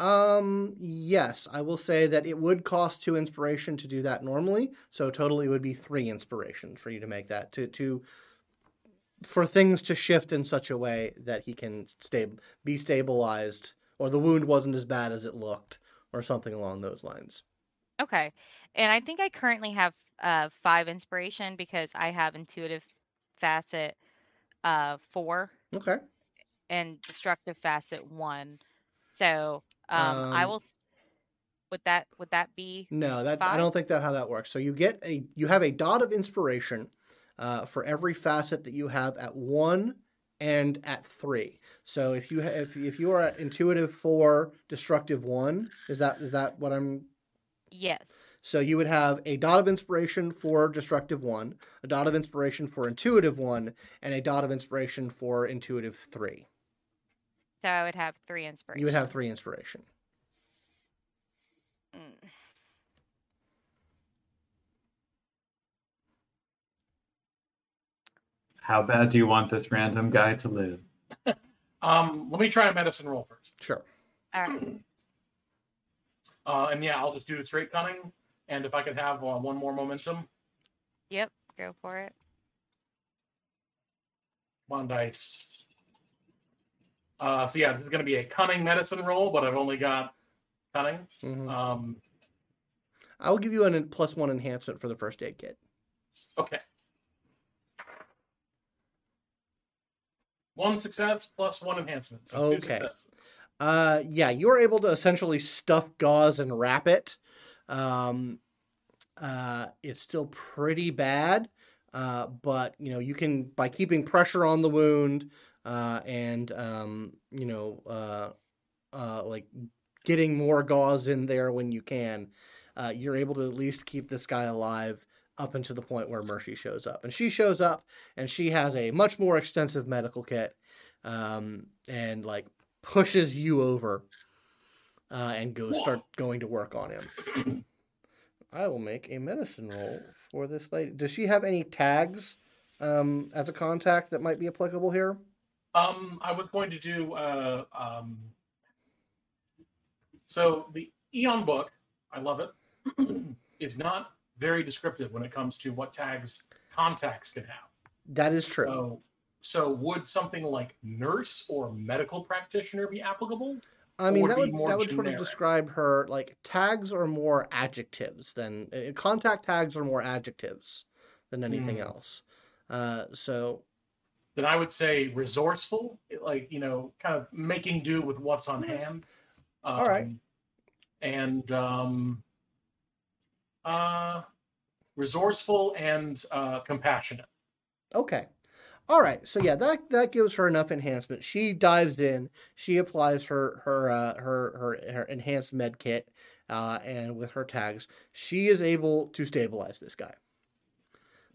Um, yes, I will say that it would cost two inspiration to do that normally, so totally it would be three inspirations for you to make that, to, to, for things to shift in such a way that he can stay, be stabilized, or the wound wasn't as bad as it looked, or something along those lines. Okay, and I think I currently have uh, five inspiration because I have intuitive facet uh, four. Okay. And destructive facet one. So... Um, um, I will. Would that would that be? No, that five? I don't think that's how that works. So you get a you have a dot of inspiration uh, for every facet that you have at one and at three. So if you ha- if if you are at intuitive four, destructive one, is that is that what I'm? Yes. So you would have a dot of inspiration for destructive one, a dot of inspiration for intuitive one, and a dot of inspiration for intuitive three. So I would have three inspiration. You would have three inspiration. Mm. How bad do you want this random guy to live? um, let me try a medicine roll first. Sure. All right. Uh, and yeah, I'll just do straight cunning. And if I could have uh, one more momentum. Yep, go for it. One dice. Uh, so yeah, this is going to be a cunning medicine roll, but I've only got cunning. Mm-hmm. Um, I will give you a plus one enhancement for the first aid kit. Okay. One success plus one enhancement. So okay. Two successes. Uh, yeah, you are able to essentially stuff gauze and wrap it. Um, uh, it's still pretty bad, uh, but you know you can by keeping pressure on the wound. Uh, and, um, you know, uh, uh, like getting more gauze in there when you can, uh, you're able to at least keep this guy alive up until the point where Mercy shows up. And she shows up and she has a much more extensive medical kit, um, and like pushes you over, uh, and goes start going to work on him. I will make a medicine roll for this lady. Does she have any tags, um, as a contact that might be applicable here? Um, I was going to do, uh, um, so the Aeon book, I love it, is not very descriptive when it comes to what tags contacts can have. That is true. So, so would something like nurse or medical practitioner be applicable? I mean, that would, that would sort of describe her, like, tags are more adjectives than, uh, contact tags are more adjectives than anything mm. else. Uh, so... Then I would say resourceful, like, you know, kind of making do with what's on hand. Um, All right. And um, uh, resourceful and uh, compassionate. Okay. All right. So, yeah, that, that gives her enough enhancement. She dives in. She applies her her uh, her, her her enhanced med kit uh, and with her tags. She is able to stabilize this guy.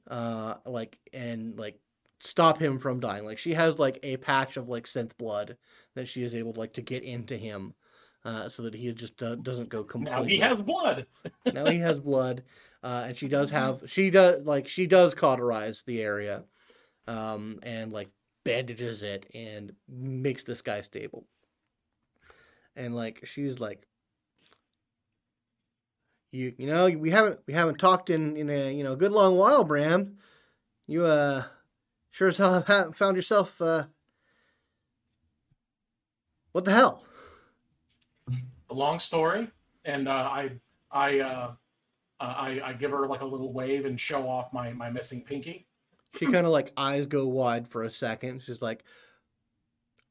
Uh, like, and, like, stop him from dying. Like, she has like a patch of like synth blood that she is able to like to get into him, uh, so that he just uh, doesn't go completely. Now he has blood. now he has blood, uh, and she does have she does like she does cauterize the area, um, and like bandages it and makes this guy stable. And like she's like, you you know we haven't we haven't talked in in a you know good long while, Bram. You uh. Sure as hell have found yourself, uh, what the hell? A long story, and uh, I, I, uh, I, I give her like a little wave and show off my, my missing pinky. She kind of like eyes go wide for a second. She's like,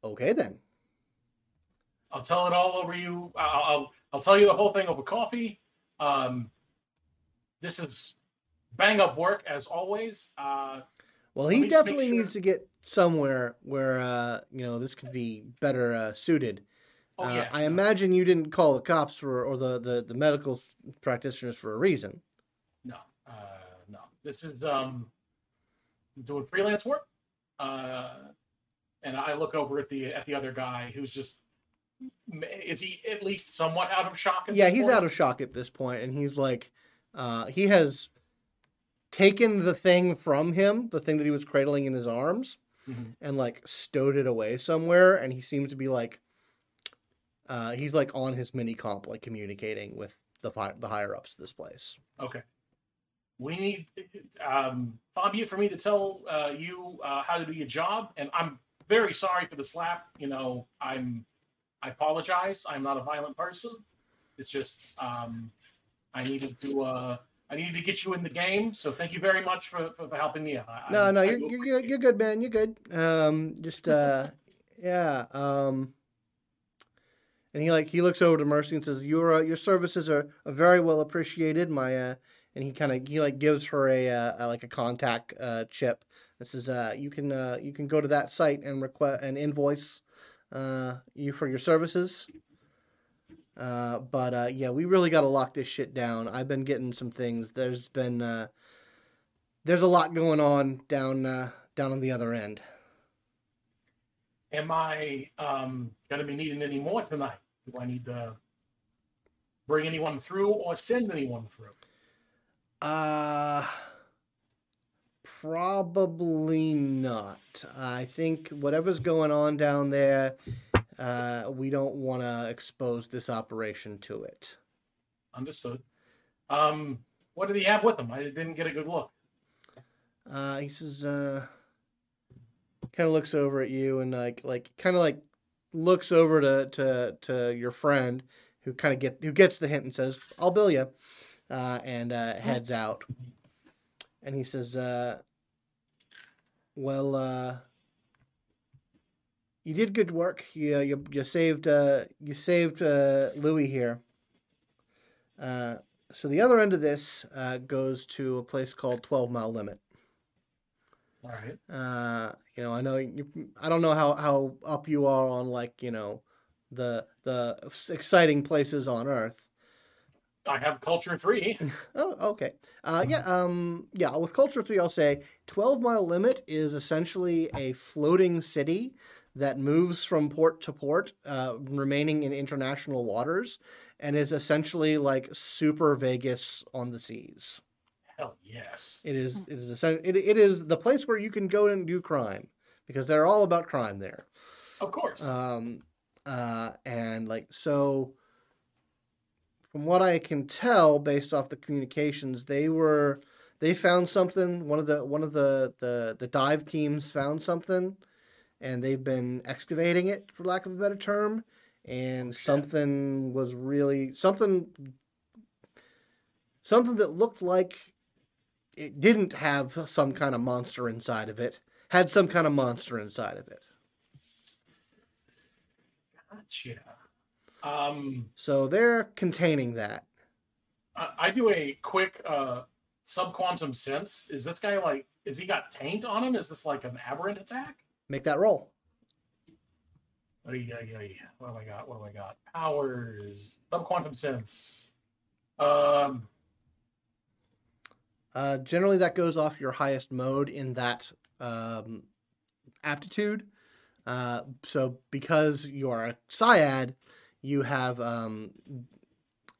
okay then. I'll tell it all over you. I'll, I'll, I'll tell you the whole thing over coffee. Um, this is bang up work as always. Uh, Well, he definitely sure. needs to get somewhere where, uh, you know, this could be better uh, suited. Oh, uh, yeah. I imagine you didn't call the cops for, or the, the, the medical practitioners for a reason. No, uh, no. This is um, doing freelance work. Uh, and I look over at the at the other guy who's just, is he at least somewhat out of shock at yeah, this point? Yeah, he's out of shock at this point, and he's like, uh, he has taken the thing from him, the thing that he was cradling in his arms, mm-hmm. and like stowed it away somewhere, and he seems to be like, uh, he's like on his mini comp, like communicating with the fi- the higher ups of this place. Okay. We need um, Fabio for me to tell uh, you uh, how to do your job, and I'm very sorry for the slap. You know, I'm I apologize. I'm not a violent person. It's just um, I needed to uh, I needed to get you in the game. So thank you very much for, for, for helping me. I, no, I, no, I you're you're good, you're good, man. You're good. Um, just uh, yeah. Um, and he like he looks over to Mercy and says, "Your uh, your services are, are very well appreciated. My." Uh, And he kind of he like gives her a, uh, a like a contact uh, chip. This is uh you can uh, you can go to that site and request an invoice uh you for your services. Uh, but uh, yeah, we really got to lock this shit down. I've been getting some things. There's been uh, there's a lot going on down uh, down on the other end. Am I um, gonna be needing any more tonight? Do I need to bring anyone through or send anyone through? Uh, probably not. I think whatever's going on down there, uh, we don't want to expose this operation to it. Understood. Um, what did he have with him? I didn't get a good look. Uh, he says, uh, kind of looks over at you and like, like, kind of like looks over to, to, to your friend who kind of get, who gets the hint and says, I'll bill you. Uh, and uh, heads out. And he says, uh, well, uh, you did good work. You, you, you saved, uh, you saved uh, Louie here. Uh, so the other end of this uh, goes to a place called twelve mile limit. All right. Uh, you know, I know, you, I don't know how, how up you are on, like, you know, the the exciting places on Earth. I have Culture three. Oh, okay. Uh, yeah, um, yeah. With Culture three, I'll say twelve mile limit is essentially a floating city that moves from port to port, uh, remaining in international waters, and is essentially like Super Vegas on the seas. Hell yes. It is. It is. It, it is the place where you can go and do crime, because they're all about crime there. Of course. Um, uh, and like so. From what I can tell, based off the communications, they were they found something. One of the one of the, the, the dive teams found something, and they've been excavating it, for lack of a better term. And okay. something was really something something that looked like it didn't have some kind of monster inside of it. Had some kind of monster inside of it. Gotcha. Um, so they're containing that. I, I do a quick uh, subquantum sense. Is this guy like, is he got taint on him? Is this like an aberrant attack? Make that roll. Oh, yeah, yeah, yeah. What do I got? What do I got? Powers. Subquantum sense. Um, uh, generally, that goes off your highest mode in that um, aptitude. Uh, so because you are a Syad, you have, um,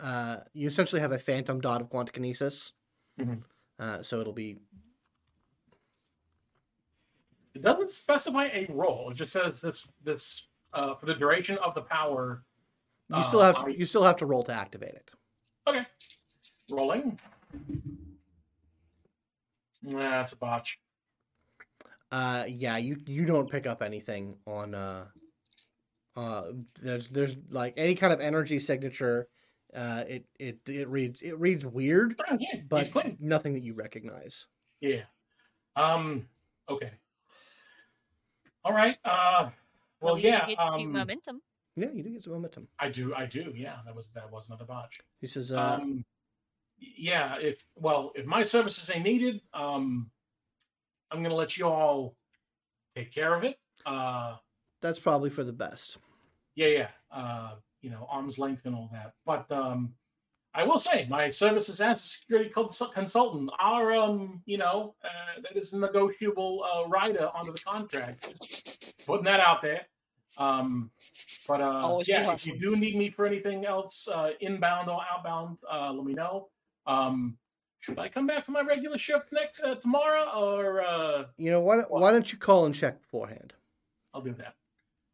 uh, you essentially have a phantom dot of Quantikinesis. Mm-hmm. Uh, so it'll be. It doesn't specify a role. It just says this, this, uh, for the duration of the power. You still uh, have, to, I... you still have to roll to activate it. Okay. Rolling. Nah, that's a botch. Uh, yeah, you, you don't pick up anything on, uh, Uh, there's there's like any kind of energy signature, uh, it it it reads it reads weird, oh, yeah. but nothing that you recognize. Yeah. Um. Okay. All right. Uh. Well, well you yeah. Get um. Momentum. Yeah, you do get some momentum. I do. I do. Yeah. That was that was another botch. He says. Uh, um. Yeah. If well, if my services ain't needed, um, I'm gonna let you all take care of it. Uh. That's probably for the best. Yeah, yeah. Uh, you know, arm's length and all that. But um, I will say, my services as a security cons- consultant are, um, you know, uh, that is a negotiable uh, rider under the contract. putting that out there. Um, but uh, yeah, if you do need me for anything else, uh, inbound or outbound, uh, let me know. Um, should I come back for my regular shift next uh, tomorrow, or uh, you know why? Why don't you call and check beforehand? I'll do that.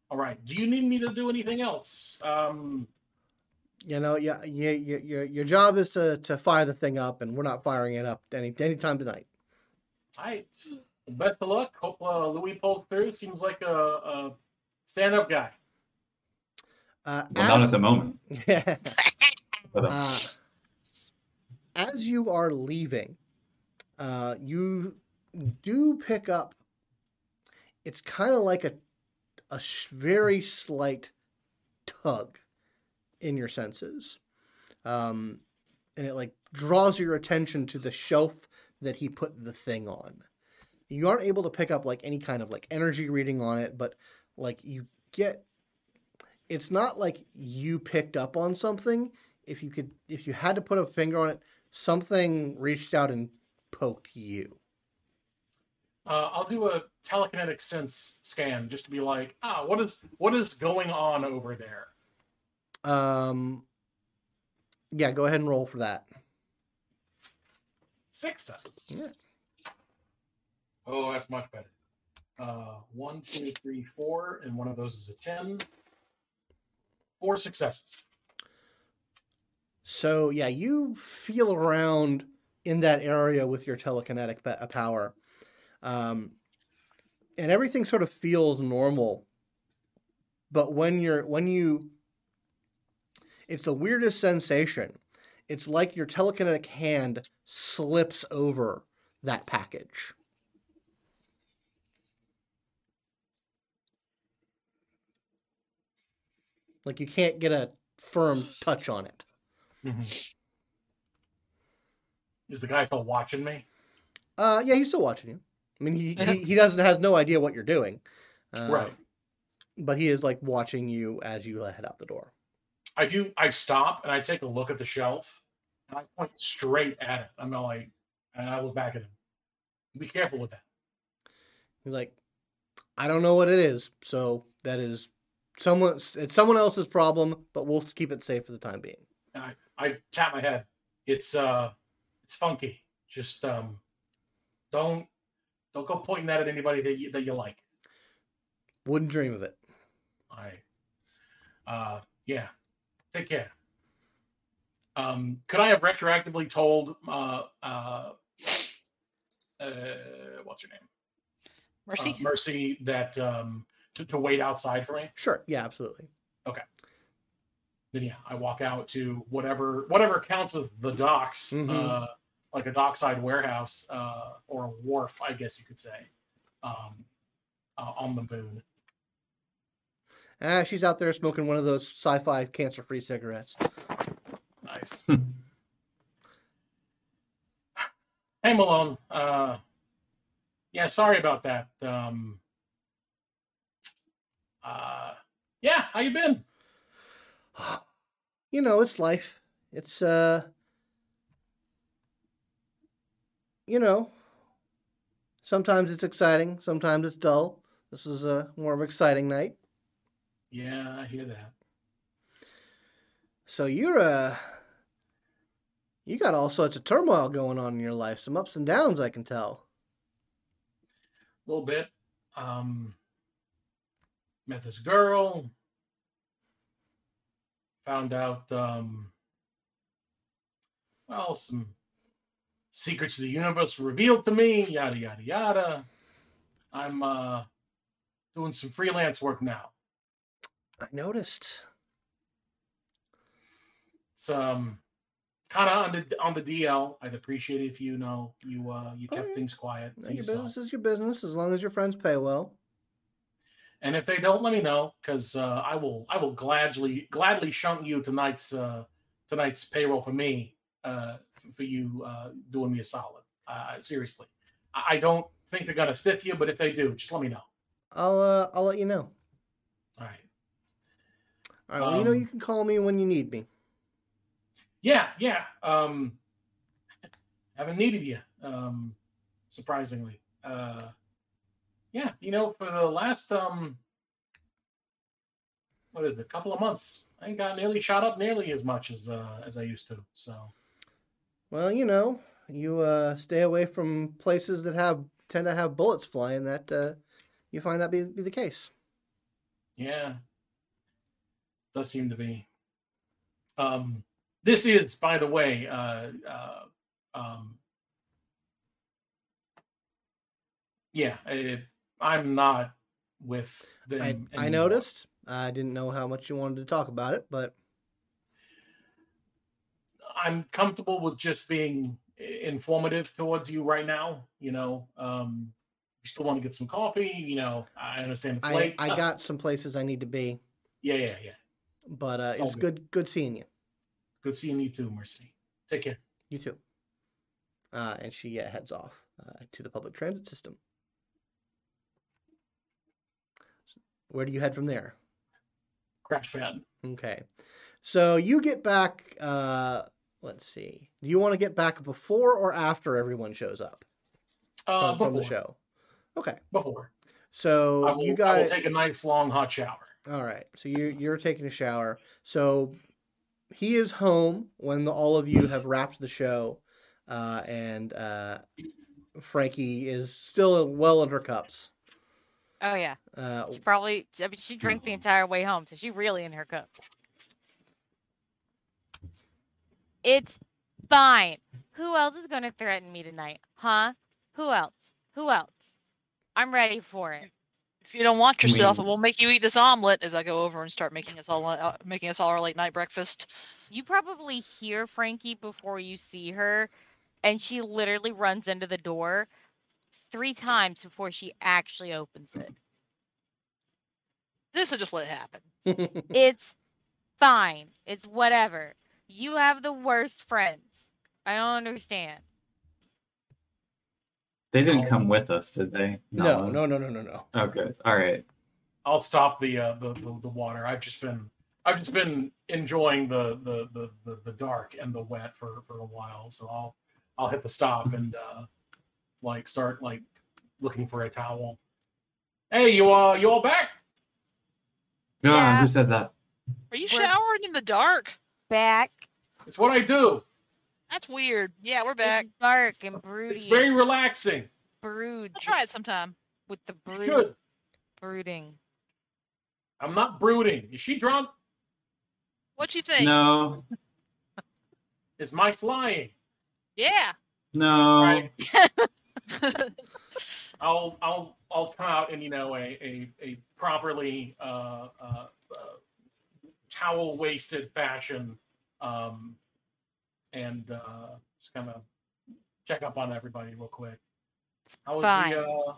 All right. Do you need me to do anything else? Um, you know, yeah, yeah, yeah, your your job is to to fire the thing up, and we're not firing it up any any time tonight. All right. Best of luck. Hope uh, Louie pulls through. Seems like a, a stand-up guy. Uh, well, as, not at the moment. Yeah. uh, as you are leaving, uh, you do pick up. It's kind of like a a very slight tug in your senses, um, and it like draws your attention to the shelf that he put the thing on. You aren't able to pick up like any kind of like energy reading on it, but like you get, it's not like you picked up on something. If you could, if you had to put a finger on it, something reached out and poked you. Uh, I'll do a telekinetic sense scan just to be like, ah, what is what is going on over there? Um, yeah, go ahead and roll for that. Six times. Yeah. Oh, that's much better. Uh, one, two, three, four, and one of those is a ten. Four successes. So, yeah, you feel around in that area with your telekinetic power. Um, and everything sort of feels normal. But when you're, when you, it's the weirdest sensation. It's like your telekinetic hand slips over that package. Like, you can't get a firm touch on it. Mm-hmm. Is the guy still watching me? Uh, yeah, he's still watching you. I mean, he he, he doesn't has no idea what you're doing. Uh, right. But he is, like, watching you as you head out the door. I do. I stop, and I take a look at the shelf, and I point straight at it. I'm not like, and I look back at him. Be careful with that. He's like, I don't know what it is, so that is... Someone, it's someone else's problem, but we'll keep it safe for the time being. I, I tap my head. It's uh, it's funky. Just um, don't don't go pointing that at anybody that you, that you like. Wouldn't dream of it. I, uh, yeah. Take care. Um, could I have retroactively told uh uh, uh what's her name? Mercy. Uh, Mercy that um. To, to wait outside for me? Sure. Yeah, absolutely. Okay. Then, yeah, I walk out to whatever whatever counts of the docks, mm-hmm. uh, like a dockside warehouse uh, or a wharf, I guess you could say, um, uh, on the moon. Ah, she's out there smoking one of those sci-fi cancer-free cigarettes. Nice. Hey, Malone. Uh, yeah, sorry about that. Um, Uh, yeah, how you been? You know, it's life. It's, uh, you know, sometimes it's exciting, sometimes it's dull. This is a more of an exciting night. Yeah, I hear that. So you're, uh, you got all sorts of turmoil going on in your life. Some ups and downs, I can tell. A little bit. Um... Met this girl, found out, um, well, some secrets of the universe revealed to me, yada, yada, yada. I'm uh, doing some freelance work now. I noticed. It's um, kind of on the, on the D L. I'd appreciate it if you know you uh, you kept right. things quiet. Your business is your business as long as your friends pay well. And if they don't, let me know, because uh, I will. I will gladly, gladly shunt you tonight's uh, tonight's payroll for me uh, f- for you uh, doing me a solid. Uh, seriously, I-, I don't think they're gonna stiff you, but if they do, just let me know. I'll uh, I'll let you know. All right. All right. Well, um, you know you can call me when you need me. Yeah, yeah. Um, haven't needed you, um, surprisingly. Uh, Yeah, you know, for the last, um, what is it, a couple of months, I ain't got nearly shot up nearly as much as uh, as I used to, so. Well, you know, you uh, stay away from places that have tend to have bullets flying, that uh, you find that be, be the case. Yeah, does seem to be. Um, this is, by the way, uh, uh, um, yeah, it, I'm not with them. I, I noticed. I didn't know how much you wanted to talk about it, but I'm comfortable with just being informative towards you right now. You know, um, you still want to get some coffee. You know, I understand it's I, late. I got some places I need to be. Yeah, yeah, yeah. But uh, it was good. good, good seeing you. Good seeing you too, Mercy. Take care. You too. Uh, and she uh, heads off uh, to the public transit system. Where do you head from there? Crash pad. Okay. So you get back, uh, let's see. Do you want to get back before or after everyone shows up? Uh, from, before. From the show? Okay. Before. So I will, you guys... I will take a nice long hot shower. All right. So you're, you're taking a shower. So he is home when the, all of you have wrapped the show. Uh, and uh, Frankie is still well in her cups. Oh, yeah. Uh, she probably, I mean, she drank the entire way home, so she's really in her cups. It's fine. Who else is going to threaten me tonight? Huh? Who else? Who else? I'm ready for it. If you don't want yourself, it will make you eat this omelet as I go over and start making us all uh, making us all our late night breakfast. You probably hear Frankie before you see her, and she literally runs into the door three times before she actually opens it. This will just let it happen. It's fine. It's whatever. You have the worst friends. I don't understand. They didn't come with us, did they? No, no, no, no, no, no. Oh, good. All right. I'll stop the uh, the, the the water. I've just been I've just been enjoying the the, the, the, the dark and the wet for, for a while. So I'll I'll hit the stop and uh, like start like looking for a towel. Hey, you all you all back? No, yeah. Who said that? Are you we're showering in the dark? Back. It's what I do. That's weird. Yeah, we're back. It's dark and broody. It's very relaxing. Brood. I'll try it sometime. With the brood. Good. Brooding. I'm not brooding. Is she drunk? What you think? No. Is my flying? Yeah. No. Right. I'll I'll I'll come out in, you know, a a, a properly uh, uh, uh, towel wasted fashion. Um, And uh, just kind of check up on everybody real quick. How was Fine. the uh,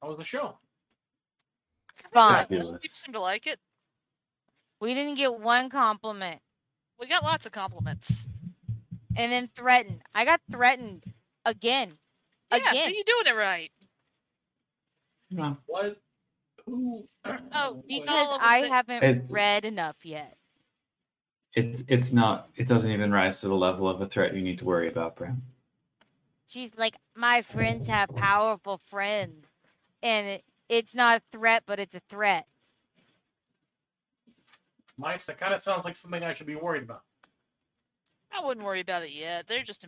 How was the show? Fine. People seem to like it. We didn't get one compliment. We got lots of compliments. And then threatened. I got threatened again. Yeah, again. So you're doing it right. No. What? Who? Oh, because I haven't it... read enough yet. It's it's not, it doesn't even rise to the level of a threat you need to worry about, Bram. She's like, my friends have powerful friends. And it, it's not a threat, but it's a threat. Mice, that kind of sounds like something I should be worried about. I wouldn't worry about it yet. They're just,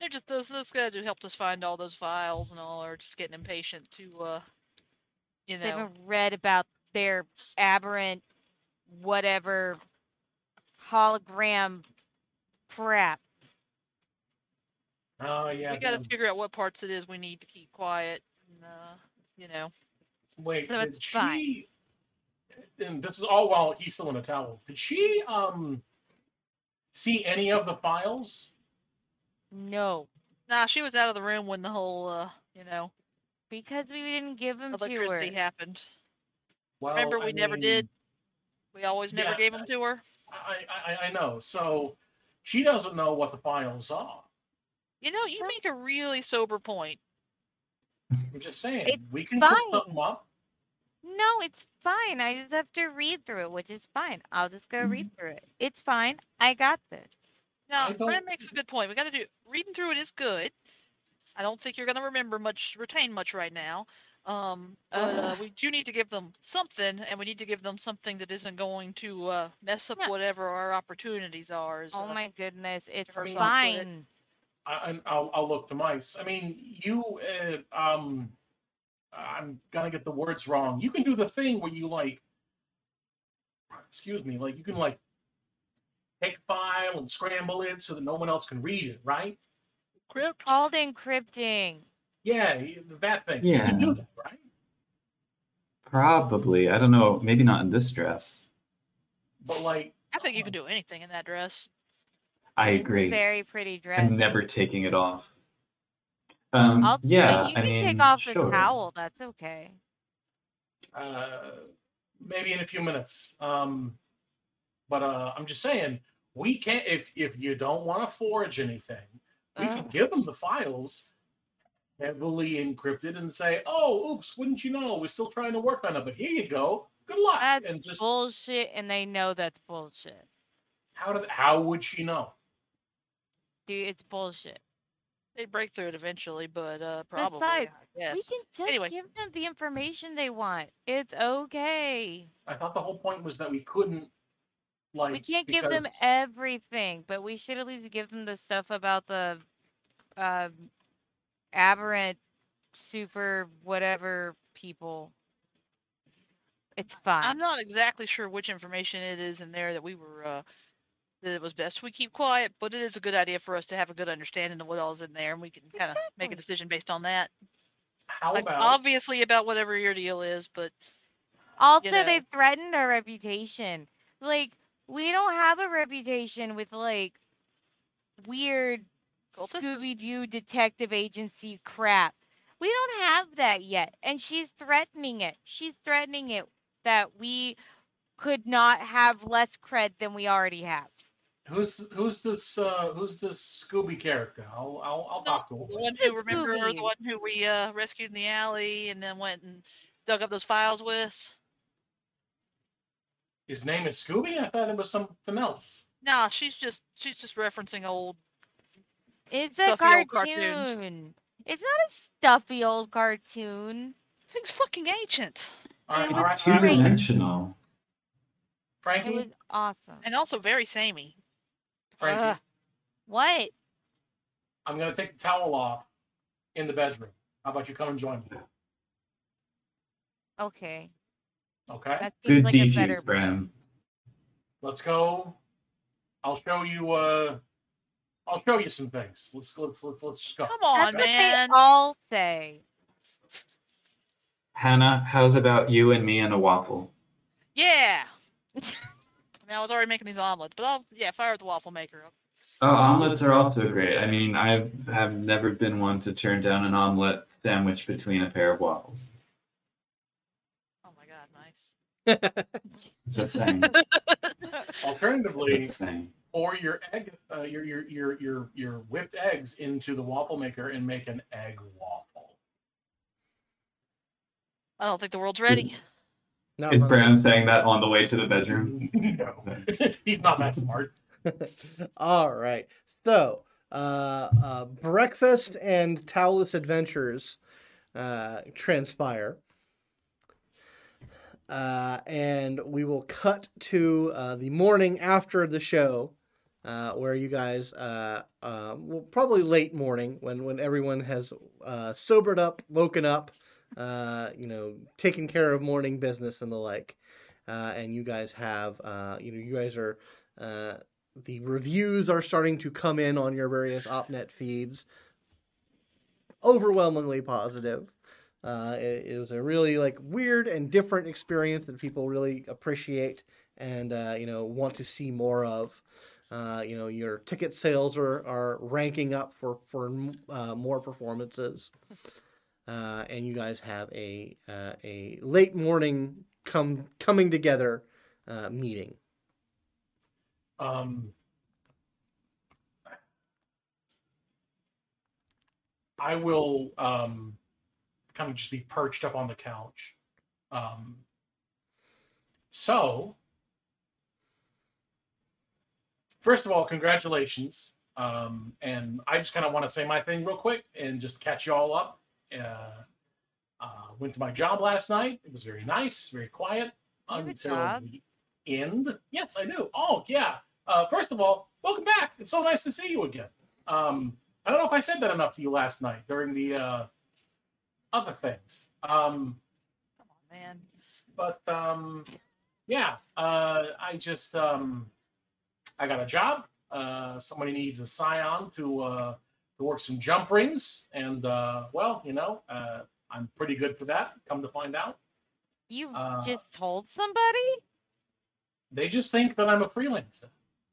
they're just those, those guys who helped us find all those files and all are just getting impatient to, uh, you know. They haven't read about their aberrant whatever... hologram crap. Oh yeah. We gotta figure out what parts it is we need to keep quiet. And, uh, you know. Wait, so did she? Fine. And this is all while he's still in a towel. Did she um see any of the files? No. Nah, she was out of the room when the whole uh, you know. Because we didn't give them to her. Electricity happened. Well, remember, we I never mean... did. We always never yeah, gave them to her. I, I I know. So she doesn't know what the files are. You know, you make a really sober point. I'm just saying, it's we can fine. put something up. No, it's fine. I just have to read through it, which is fine. I'll just go mm-hmm. read through it. It's fine. I got this. No, Brent makes a good point. We got to do reading through it is good. I don't think you're going to remember much, retain much right now. Um, but uh, we do need to give them something, and we need to give them something that isn't going to uh, mess up yeah. whatever our opportunities are. So oh my goodness, it's fine. I, I'll, I'll look to mice. I mean, you, uh, um, I'm gonna get the words wrong. You can do the thing where you like, excuse me, like you can like take a file and scramble it so that no one else can read it, right? Crypt. Called encrypting. Yeah, that thing. Yeah. You can do that, right? Probably. I don't know. Maybe not in this dress. But like, I think you can do anything in that dress. I agree. Very pretty dress. I'm never taking it off. Um, I'll yeah, you can I mean, take off sure. the towel. That's okay. Uh, maybe in a few minutes. Um, but uh, I'm just saying, we can't. If if you don't want to forge anything, we oh. can give them the files. Heavily encrypted and say, oh, oops, wouldn't you know, we're still trying to work on it, but here you go, good luck. That's and just, bullshit, and they know that's bullshit. How did? How would she know? Dude, it's bullshit. They break through it eventually, but uh, probably. Besides, yes. we can just anyway. give them the information they want. It's okay. I thought the whole point was that we couldn't, like... We can't because... give them everything, but we should at least give them the stuff about the... Uh, Aberrant super whatever people. It's fine. I'm not exactly sure which information it is in there that we were uh that it was best we keep quiet, but it is a good idea for us to have a good understanding of what all's in there, and we can kind of exactly. make a decision based on that. How like, about obviously about whatever your deal is, but also you know. They've threatened our reputation. Like we don't have a reputation with like weird Scooby-Doo detective agency crap. We don't have that yet, and she's threatening it. She's threatening it that we could not have less cred than we already have. Who's who's this? Uh, who's this Scooby character? I'll I'll, I'll talk to him. The one who remember Scooby. The one who we uh, rescued in the alley and then went and dug up those files with. His name is Scooby? I thought it was something else. Nah, she's just she's just referencing old. It's a cartoon. It's not a stuffy old cartoon. Thing's fucking ancient. All right, all right, two dimensional. Frankie? It was awesome. And also very samey. Frankie? Uh, what? I'm going to take the towel off in the bedroom. How about you come and join me? Okay. Okay. That seems like a better plan. Let's go. I'll show you... Uh, I'll show you some things. Let's let's let's let's just go. Come on, That's man. What they all say. Hannah, how's about you and me and a waffle? Yeah. I mean, I was already making these omelets, but I'll yeah, fire at the waffle maker. Oh, omelets are also great. I mean, I have never been one to turn down an omelet sandwich between a pair of waffles. Oh my god, nice. Just saying. Alternatively. Or your egg, uh, your your your your your whipped eggs into the waffle maker and make an egg waffle. I don't think the world's ready. Is, is Bram saying that on the way to the bedroom? No, he's not that smart. All right, so uh, uh, breakfast and towelless adventures uh, transpire. Uh, and we will cut to uh, the morning after the show. Uh, where you guys, uh, uh, well, probably late morning when, when everyone has uh, sobered up, woken up, uh, you know, taken care of morning business and the like. Uh, and you guys have, uh, you know, you guys are, uh, the reviews are starting to come in on your various OpNet feeds. Overwhelmingly positive. Uh, it, it was a really, like, weird and different experience that people really appreciate and, uh, you know, want to see more of. Uh, you know, your ticket sales are, are ranking up for, for uh, more performances. Uh, and you guys have a uh, a late morning come coming together uh, meeting. Um, I will um, kind of just be perched up on the couch. Um, so... First of all, congratulations, um, and I just kind of want to say my thing real quick and just catch you all up. Uh, Uh, went to my job last night. It was very nice, very quiet until the end. Yes, I do. Oh, yeah. Uh, first of all, welcome back. It's so nice to see you again. Um, I don't know if I said that enough to you last night during the uh, other things. Um, Come on, man. But, um, yeah, uh, I just, um, I got a job. Uh, somebody needs a scion to, uh, to work some jump rings. And, uh, well, you know, uh, I'm pretty good for that, come to find out. You uh, just told somebody? They just think that I'm a freelancer.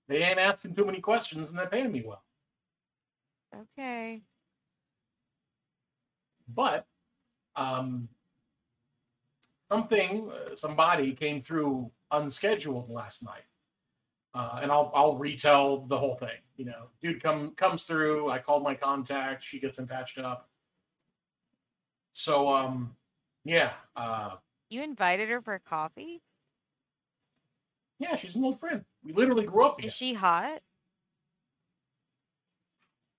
They ain't asking too many questions, and they're paying me well. Okay. But um, something, somebody came through unscheduled last night. Uh, and I'll I'll retell the whole thing. You know, dude come comes through. I called my contact. She gets him patched up. So, um, yeah. Uh, you invited her for coffee? Yeah, she's an old friend. We literally grew up together. Is she hot?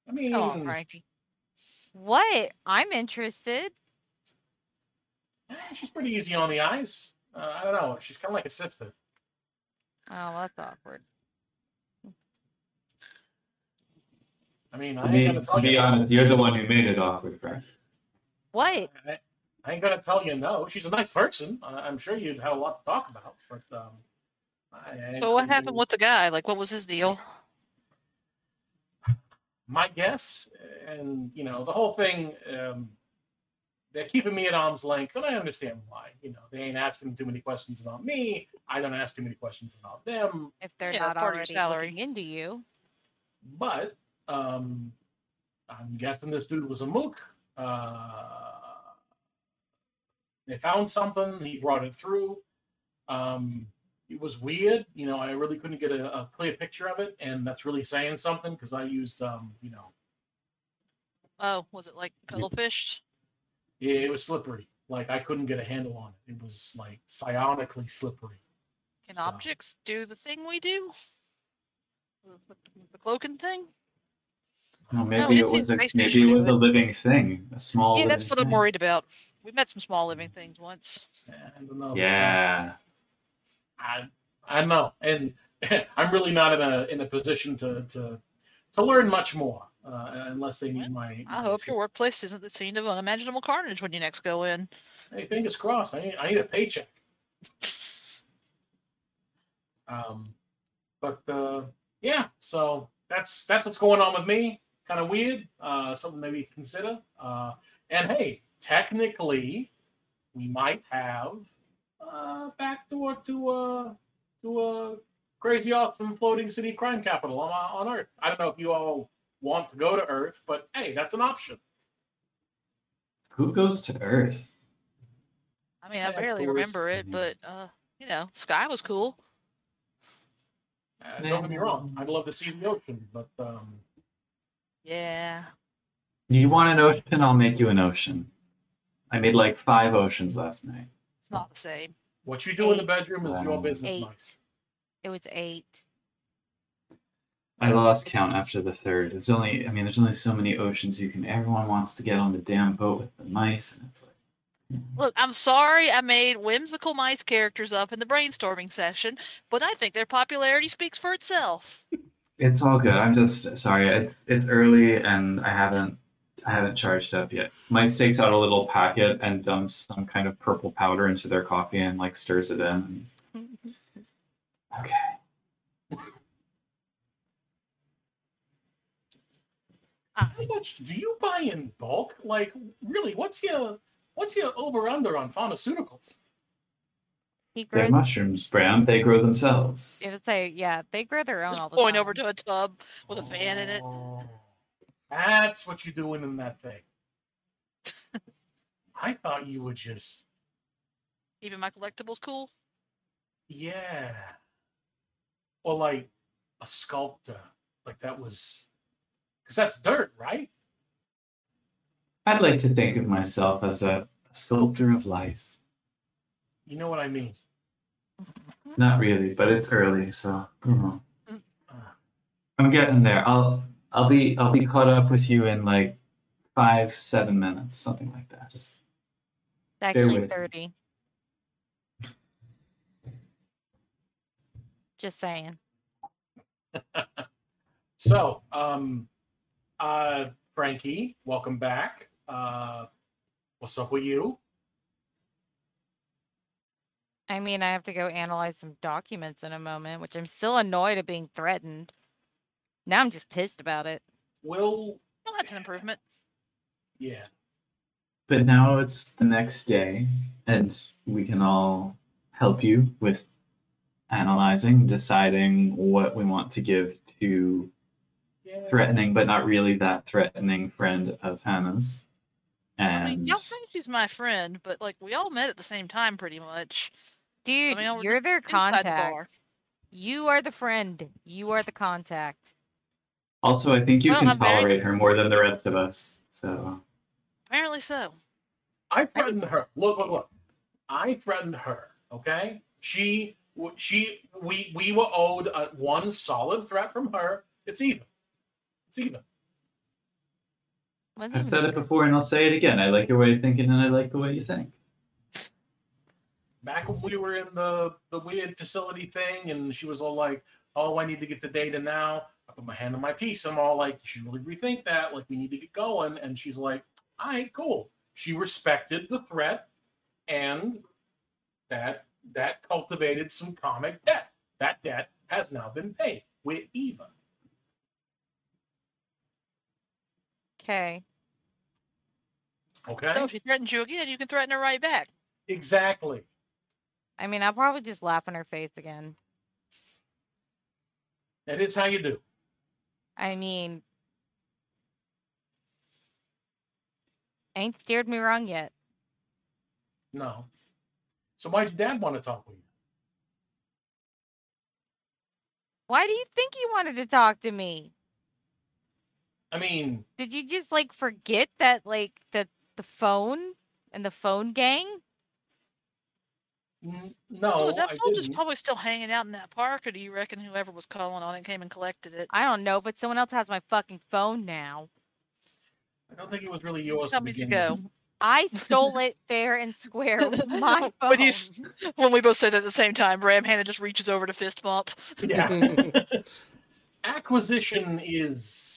I mean... Come on, Frankie. What? I'm interested. Eh, she's pretty easy on the eyes. Uh, I don't know. She's kind of like a sister. Oh, that's awkward. I mean, I, I mean, to be honest, you're the one who made it awkward, Frank. What? I, I ain't gonna tell you no. She's a nice person. I, I'm sure you'd have a lot to talk about, but... Um, I, so what happened with the guy? Like, what was his deal? My guess, and, you know, the whole thing, um, they're keeping me at arm's length, and I understand why. You know, they ain't asking too many questions about me. I don't ask too many questions about them. If they're yeah, not already looking into you. But um, I'm guessing this dude was a mook. Uh, they found something. He brought it through. Um... It was weird, you know, I really couldn't get a, a clear picture of it, and that's really saying something, because I used, um, you know... Oh, was it like cuttlefish? Yeah, it was slippery. Like, I couldn't get a handle on it. It was, like, psionically slippery. Can so. Objects do the thing we do? The, the cloaking thing? Well, maybe no, it, it was, a, maybe it was a living thing. A small Yeah, that's what thing. I'm worried about. We met some small living things once. I don't know. Yeah. I I don't know, and I'm really not in a in a position to to, to learn much more uh, unless they need my. I hope my... your workplace isn't the scene of unimaginable carnage when you next go in. Hey, fingers crossed. I need I need a paycheck. um, but uh, yeah, so that's that's what's going on with me. Kind of weird. Uh, something maybe consider. Uh, and hey, technically, we might have. Uh, back door to uh to a crazy awesome floating city crime capital on on Earth. I don't know if you all want to go to Earth, but hey, that's an option. Who goes to Earth? I mean, I yeah, barely remember it, but uh, you know, sky was cool. Uh, don't get me wrong, I'd love to see the ocean, but um, yeah. You want an ocean? I'll make you an ocean. I made like five oceans last night. It's not the same. What you do eight. in the bedroom is um, your business. Eight. Nice. It was eight. I lost count after the third. It's only, I mean, there's only so many oceans you can. Everyone wants to get on the damn boat with the mice, and it's like. Look, I'm sorry, I made whimsical mice characters up in the brainstorming session, but I think their popularity speaks for itself. It's all good. I'm just sorry. It's it's early, and I haven't. I haven't charged up yet. Mice takes out a little packet and dumps some kind of purple powder into their coffee and like stirs it in. Okay. How much do you buy in bulk? Like, really, what's your what's your over under on pharmaceuticals? They're mushrooms, Bram. They grow themselves. It'll say, yeah, they grow their own. Just all the point time. Over to a tub with a fan oh. in it. That's what you're doing in that thing. I thought you would just... Even my collectibles cool? Yeah. Or like a sculptor. Like that was... Because that's dirt, right? I'd like to think of myself as a sculptor of life. You know what I mean? Not really, but it's early, so... Mm-hmm. I'm getting there. I'll... I'll be I'll be caught up with you in like five, seven minutes, something like that. Just It's actually thirty. Just saying. So, um, uh, Frankie, welcome back. Uh, what's up with you? I mean, I have to go analyze some documents in a moment, which I'm still annoyed at being threatened. Now I'm just pissed about it. Well, well that's an improvement. Yeah. But now it's the next day, and we can all help you with analyzing, deciding what we want to give to yeah. threatening, but not really that threatening friend of Hannah's. And I mean, y'all say she's my friend, but like we all met at the same time pretty much. Dude, I mean, you're their contact. The you are the friend. You are the contact. Also, I think you well, can I'm tolerate very... her more than the rest of us. So apparently so. I threatened her. Look, look, look. I threatened her, okay? She she we we were owed a, one solid threat from her. It's even. It's even. I've said it before, and I'll say it again. I like your way of thinking, and I like the way you think. Back when we were in the, the weird facility thing, and she was all like, oh, I need to get the data now. I put my hand on my piece. I'm all like, you should really rethink that. Like, we need to get going. And she's like, all right, cool. She respected the threat, and that that cultivated some comic debt. That debt has now been paid. We're even. Okay. Okay. So if she threatens you again, you can threaten her right back. Exactly. I mean, I'll probably just laugh in her face again. That is how you do. I mean, ain't steered me wrong yet. No. So why'd your dad want to talk with you? Why do you think he wanted to talk to me? I mean, did you just like forget that like the the phone and the phone gang? N- no, so was that phone just probably still hanging out in that park, or do you reckon whoever was calling on it came and collected it? I don't know, but someone else has my fucking phone now. I don't think it was really yours. Some years ago, I stole it fair and square with my phone. When, you, when we both said that at the same time, Ram Hannah just reaches over to fist bump. Yeah. Acquisition is.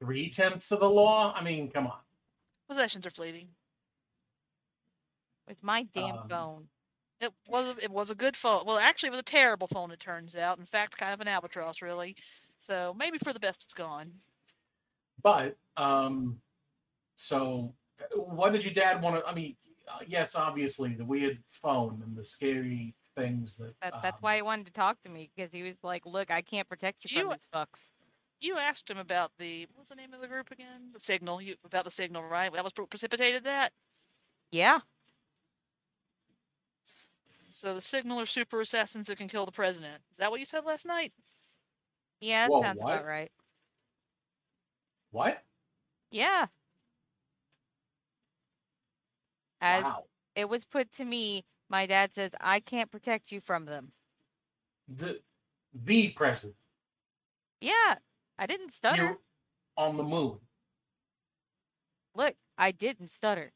Three-tenths of the law? I mean, come on. Possessions are fleeting. It's my damn um, phone. It was it was a good phone. Well, actually, it was a terrible phone, it turns out. In fact, kind of an albatross, really. So maybe for the best it's gone. But, um, so what did your dad want to, I mean, yes, obviously, the weird phone and the scary things that... that that's um, why he wanted to talk to me, because he was like, look, I can't protect you from these fucks. You asked him about the, what's the name of the group again? The Signal. You about the Signal, right? That was precipitated that? Yeah. So the Signal are super assassins that can kill the president. Is that what you said last night? Yeah, that Whoa, sounds what? about right. What? Yeah. As wow. It was put to me, my dad says, I can't protect you from them. The, the president. Yeah. I didn't stutter. You're on the moon. Look, I didn't stutter.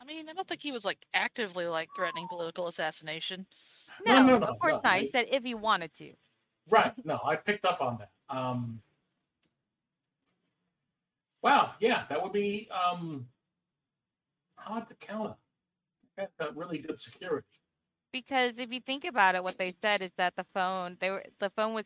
I mean, I don't think he was like actively like threatening political assassination. No, no, no, no of course no, not. He said if he wanted to. Right. No, I picked up on that. Um, wow. Yeah, that would be um, hard to counter. That's a really good security. Because if you think about it, what they said is that the phone they were the phone was.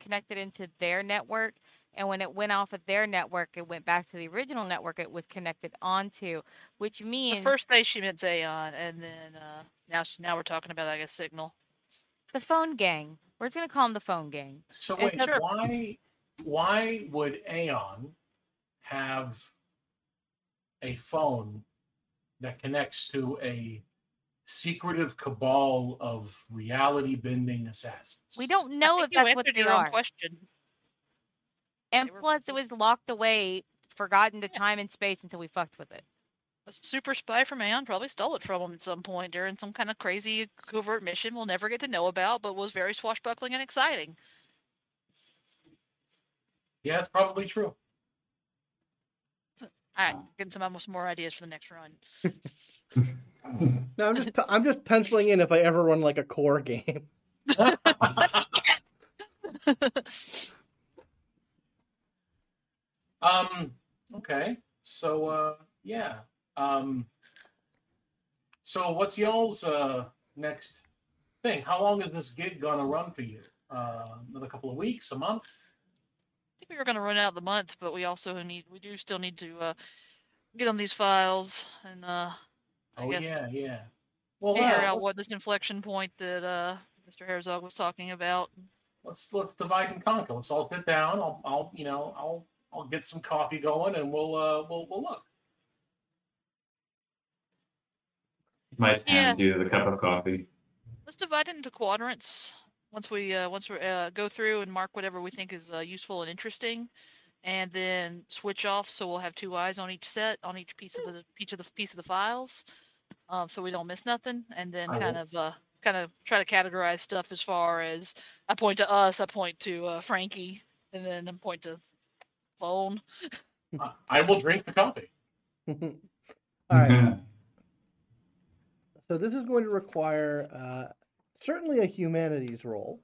connected into their network, and when it went off of their network, it went back to the original network it was connected onto, which means... The first day she meant Aeon, and then uh, now now we're talking about, I guess, Signal. The phone gang. We're just going to call them the phone gang. So and wait, so- why, why would Aeon have a phone that connects to a secretive cabal of reality-bending assassins? We don't know if that's what they are. Question. And they plus, were... it was locked away, forgotten to yeah. time and space until we fucked with it. A super spy from Aeon probably stole it from him at some point during some kind of crazy covert mission we'll never get to know about, but was very swashbuckling and exciting. Yeah, that's probably true. Alright, getting some more ideas for the next run. No, I'm just I'm just penciling in if I ever run like a core game. um. Okay. So uh, yeah. Um. So what's y'all's uh next thing? How long is this gig gonna run for you? Uh, another couple of weeks, a month? I think we were gonna run out the month, but we also need we do still need to uh, get on these files and uh. I oh guess, yeah, yeah. Well, figure uh, out what this inflection point that uh, Mister Herzog was talking about. Let's let's divide and conquer. Let's all sit down. I'll, I'll you know, I'll I'll get some coffee going, and we'll uh, we'll we'll look. Might hand you the cup of coffee. Let's divide it into quadrants. Once we uh, once we uh, go through and mark whatever we think is uh, useful and interesting, and then switch off. So we'll have two eyes on each set, on each piece of the each of the piece of the files. Um, so we don't miss nothing, and then I kind will. of uh, kind of try to categorize stuff as far as I point to us, I point to uh, Frankie, and then I point to phone. uh, I will drink the coffee. All right. Mm-hmm. So this is going to require uh, certainly a humanities role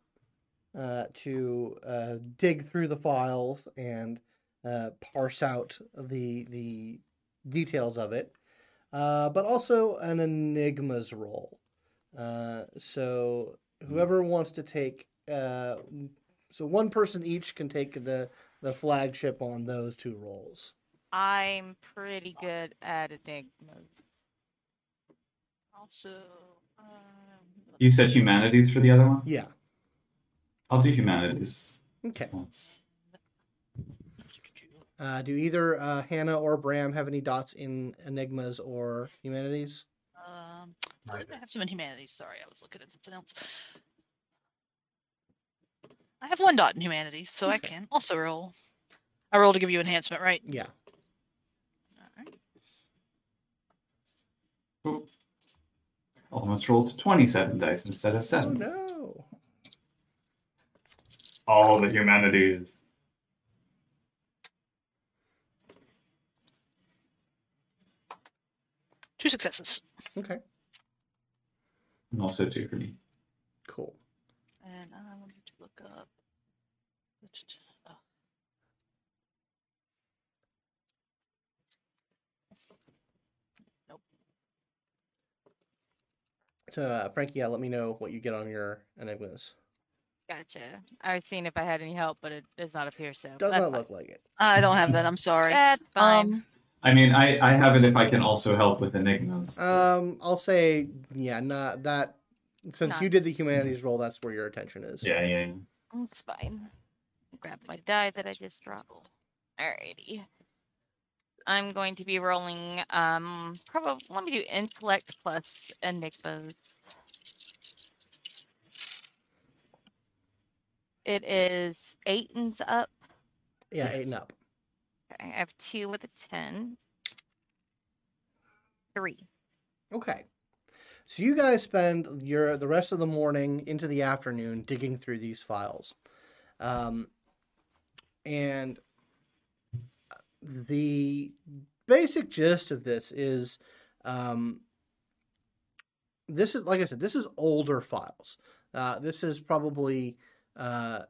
uh, to uh, dig through the files and uh, parse out the the details of it. Uh, but also an enigmas role. Uh, so whoever wants to take, uh, so one person each can take the, the flagship on those two roles. I'm pretty good at enigmas. Also, um, you said humanities for the other one? Yeah. I'll do humanities. Okay. Uh, do either uh, Hannah or Bram have any dots in enigmas or humanities? Um, I have some in humanities. Sorry, I was looking at something else. I have one dot in humanities, so okay. I can also roll. I roll to give you enhancement, right? Yeah. All right. Ooh. Almost rolled twenty-seven dice instead of seven. Oh, no. All the humanities. Two successes. Okay. And also two for me. Cool. And I wanted to look up. Oh. Nope. So, uh, Frankie, yeah, let me know what you get on your enigmas. Gotcha. I was seeing if I had any help, but it does not appear so. Does That's not fine. Look like it. I don't have that. I'm sorry. That's fine. Um, I mean, I, I have it if I can also help with enigmas. But... Um, I'll say, yeah, not that. Since not. You did the humanities role, that's where your attention is. Yeah, yeah, yeah. That's fine. Grab my die that I just dropped. Alrighty. I'm going to be rolling, um, probably, let me do intellect plus enigmas. It is eight and up. Yeah, eight and up. I have two with a ten. Three. Okay. So you guys spend your the rest of the morning into the afternoon digging through these files. Um, and the basic gist of this is, um, this is, like I said, this is older files. Uh, this is probably... Uh,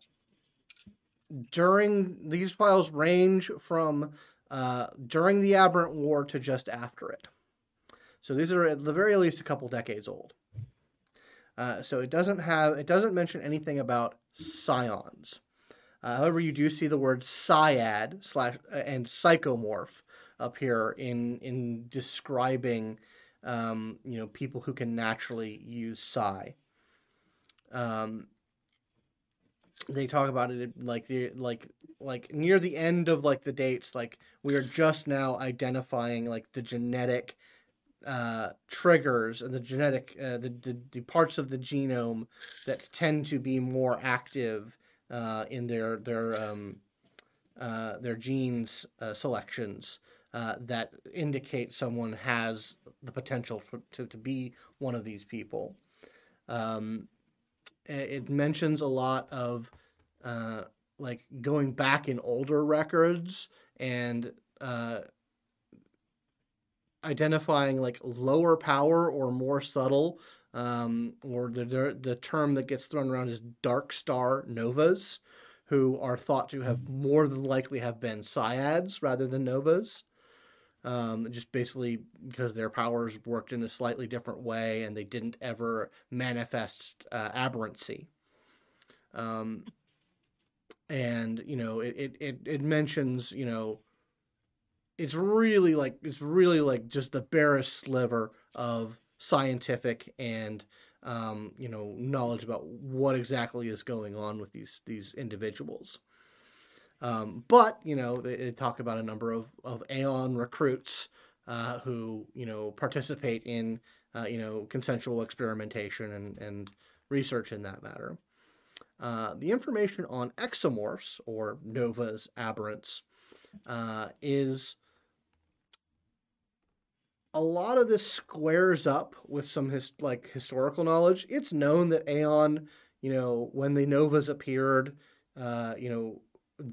During these files range from uh, during the Aberrant War to just after it. So these are at the very least a couple decades old. Uh, so it doesn't have it doesn't mention anything about scions. Uh, however, you do see the word Psyad slash and psychomorph up here in in describing um, you know people who can naturally use psi. Um, They talk about it like the like like near the end of like the dates, like we are just now identifying like the genetic uh, triggers and the genetic uh, the, the the parts of the genome that tend to be more active uh, in their their um, uh, their genes uh, selections uh, that indicate someone has the potential for, to to be one of these people. Um, It mentions a lot of, uh, like, going back in older records and uh, identifying like lower power or more subtle, um, or the the term that gets thrown around is Dark Star Novas, who are thought to have more than likely have been Psiads rather than Novas, um, just basically because their powers worked in a slightly different way and they didn't ever manifest uh, aberrancy. Um, and, you know, it, it, it, it mentions, you know, it's really like, it's really like just the barest sliver of scientific and, um, you know, knowledge about what exactly is going on with these, these individuals. Um, but, you know, they, they talk about a number of, of Aeon recruits, uh, who, you know, participate in, uh, you know, consensual experimentation and, and research in that matter. Uh, the information on exomorphs, or Novas, aberrants, uh, is a lot of this squares up with some his, like historical knowledge. It's known that Aeon, you know, when the Novas appeared, uh, you know,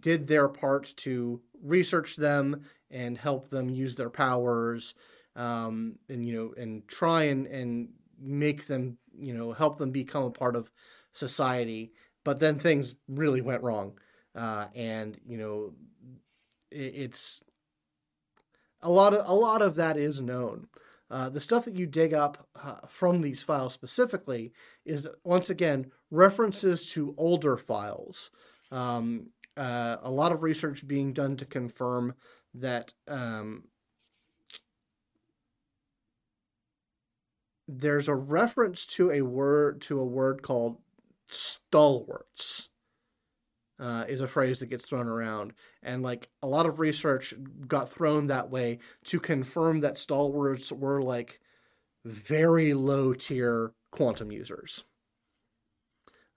did their part to research them and help them use their powers, um, and, you know, and try and, and make them, you know, help them become a part of society. But then things really went wrong, uh, and you know, it, it's a lot of a lot of that is known. Uh, the stuff that you dig up uh, from these files specifically is once again references to older files. Um, uh, a lot of research being done to confirm that um, there's a reference to a word to a word called Stalwarts, uh, is a phrase that gets thrown around, and like a lot of research got thrown that way to confirm that stalwarts were like very low tier quantum users,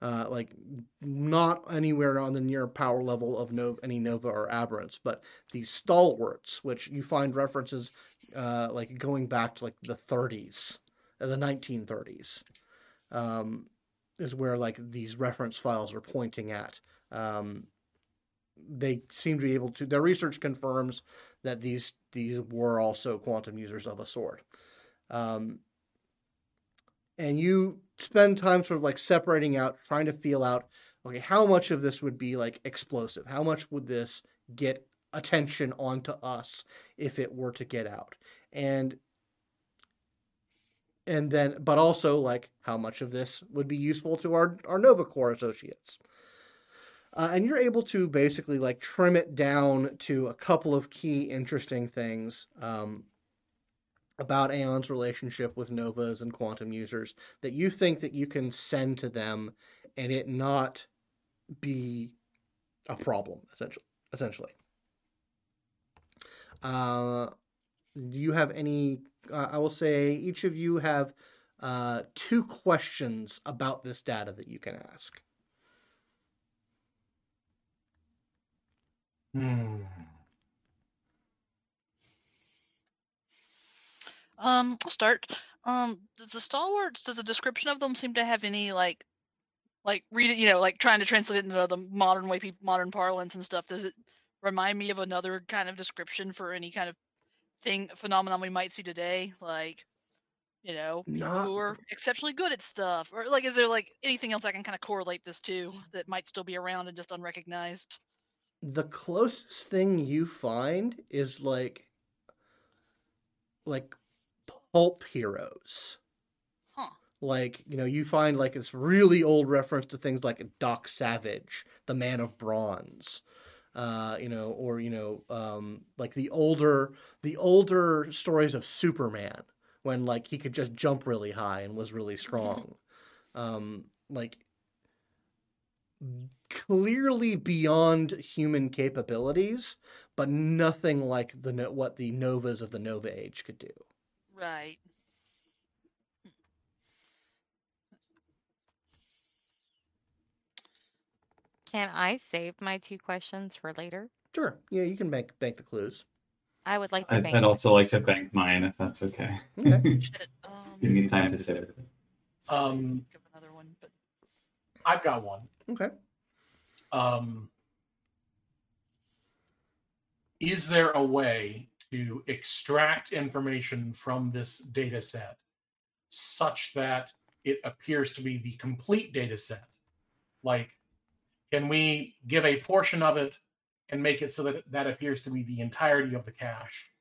uh, like not anywhere on the near power level of no, any Nova or aberrants. But the stalwarts, which you find references uh, like going back to like the thirties, uh, the nineteen thirties, um, is where like these reference files are pointing at. Um, they seem to be able to, their research confirms that these, these were also quantum users of a sort. Um, and you spend time sort of like separating out, trying to feel out, okay, how much of this would be like explosive? How much would this get attention onto us if it were to get out? And And then, but also, like, how much of this would be useful to our, our Nova Corps associates. Uh, and you're able to basically, like, trim it down to a couple of key interesting things um, about Aeon's relationship with Novas and quantum users that you think that you can send to them and it not be a problem, essentially. essentially. Uh, do you have any... Uh, I will say each of you have uh, two questions about this data that you can ask. Hmm. Um, I'll start. Um, does the stalwarts, does the description of them seem to have any like, like read it, you know, like trying to translate it into the modern way, people, modern parlance and stuff? Does it remind me of another kind of description for any kind of thing, phenomenon we might see today, like, you know, Not... who are exceptionally good at stuff, or like, is there like anything else I can kind of correlate this to that might still be around and just unrecognized? The closest thing you find is like, like pulp heroes. Huh. Like, you know, you find like this really old reference to things like Doc Savage, the Man of Bronze. Uh, you know, or, you know, um, like the older, the older stories of Superman when like he could just jump really high and was really strong. Um, like clearly beyond human capabilities, but nothing like the, what the Novas of the Nova Age could do. Right. Can I save my two questions for later? Sure. Yeah, you can bank bank the clues. I would like to I'd, bank I'd also like to bank mine, if that's okay. Okay. um, Give me time to save it. Um, another one, but... I've got one. Okay. Um, is there a way to extract information from this data set such that it appears to be the complete data set? Like, can we give a portion of it and make it so that that appears to be the entirety of the cache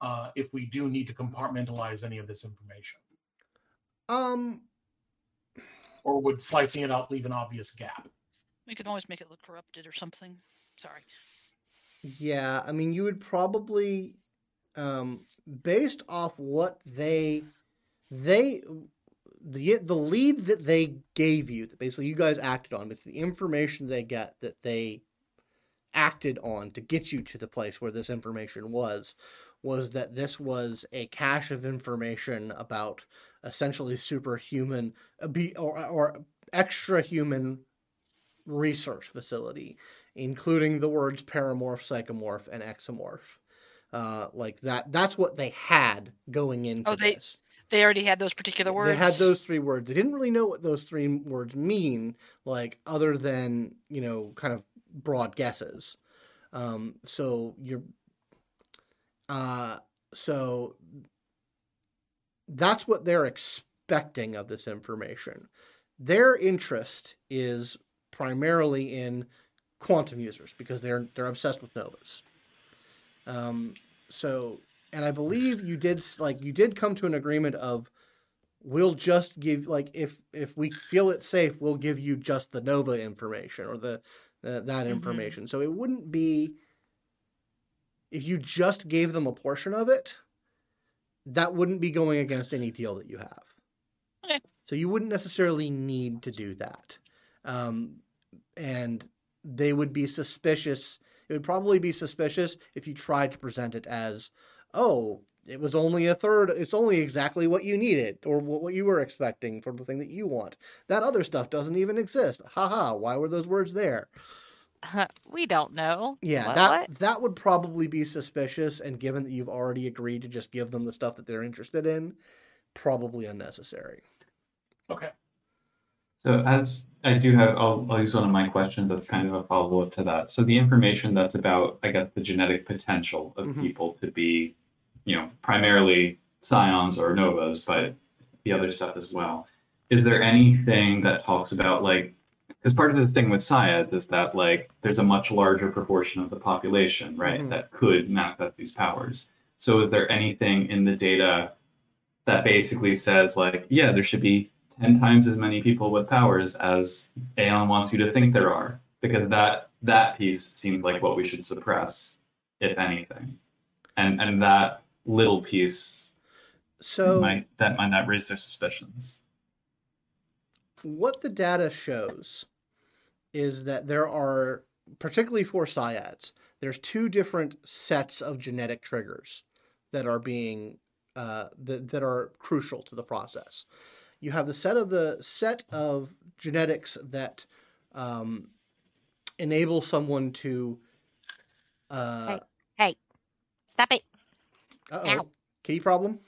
uh, if we do need to compartmentalize any of this information? Um, Or would slicing it up leave an obvious gap? We could always make it look corrupted or something. Sorry. Yeah, I mean, you would probably, um, based off what they, they, the the lead that they gave you, that basically you guys acted on, it's the information they get that they acted on to get you to the place where this information was, was that this was a cache of information about essentially superhuman or, or extra human research facility, including the words paramorph, psychomorph, and exomorph. Uh, like that, that's what they had going into oh, they, this. They already had those particular words? They had those three words. They didn't really know what those three words mean, like, other than, you know, kind of broad guesses. Um, so you're, uh, so that's what they're expecting of this information. Their interest is primarily in quantum users, because they're they're obsessed with Novas. Um, so, and I believe you did like you did come to an agreement of, we'll just give, like, if if we feel it safe, we'll give you just the Nova information or the, the that information. Mm-hmm. So it wouldn't be, if you just gave them a portion of it, that wouldn't be going against any deal that you have. Okay. So you wouldn't necessarily need to do that. Um, and they would be suspicious. It would probably be suspicious if you tried to present it as, oh, it was only a third. It's only exactly what you needed or what you were expecting for the thing that you want. That other stuff doesn't even exist. Ha ha. Why were those words there? Uh, we don't know. Yeah, what, that what? that would probably be suspicious. And given that you've already agreed to just give them the stuff that they're interested in, probably unnecessary. Okay. So as I do have, I'll, I'll use one of my questions that's kind of a follow-up to that. So the information that's about, I guess, the genetic potential of mm-hmm. people to be, you know, primarily scions or novas, but the other stuff as well. Is there anything that talks about, like, because part of the thing with scions is that, like, there's a much larger proportion of the population, right, mm-hmm. that could manifest these powers. So is there anything in the data that basically says, like, yeah, there should be ten times as many people with powers as Aeon wants you to think there are? Because that that piece seems like what we should suppress, if anything. And and that little piece, so might, that might not raise their suspicions. What the data shows is that there are, particularly for Syads, there's two different sets of genetic triggers that are being uh, that that are crucial to the process. You have the set of the set of genetics that um, enable someone to. Uh, hey, hey, stop it! Uh oh, kitty problem.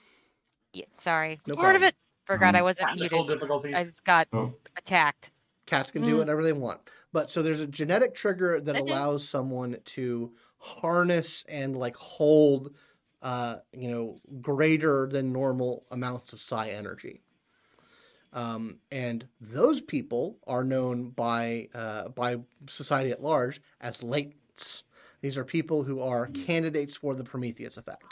Yeah, sorry. No Part problem. of it. Forgot um, I wasn't muted. I just got oh. attacked. Cats can mm. do whatever they want, but so there's a genetic trigger that allows someone to harness and like hold, uh, you know, greater than normal amounts of psi energy. Um, and those people are known by uh, by society at large as latents. These are people who are candidates for the Prometheus effect.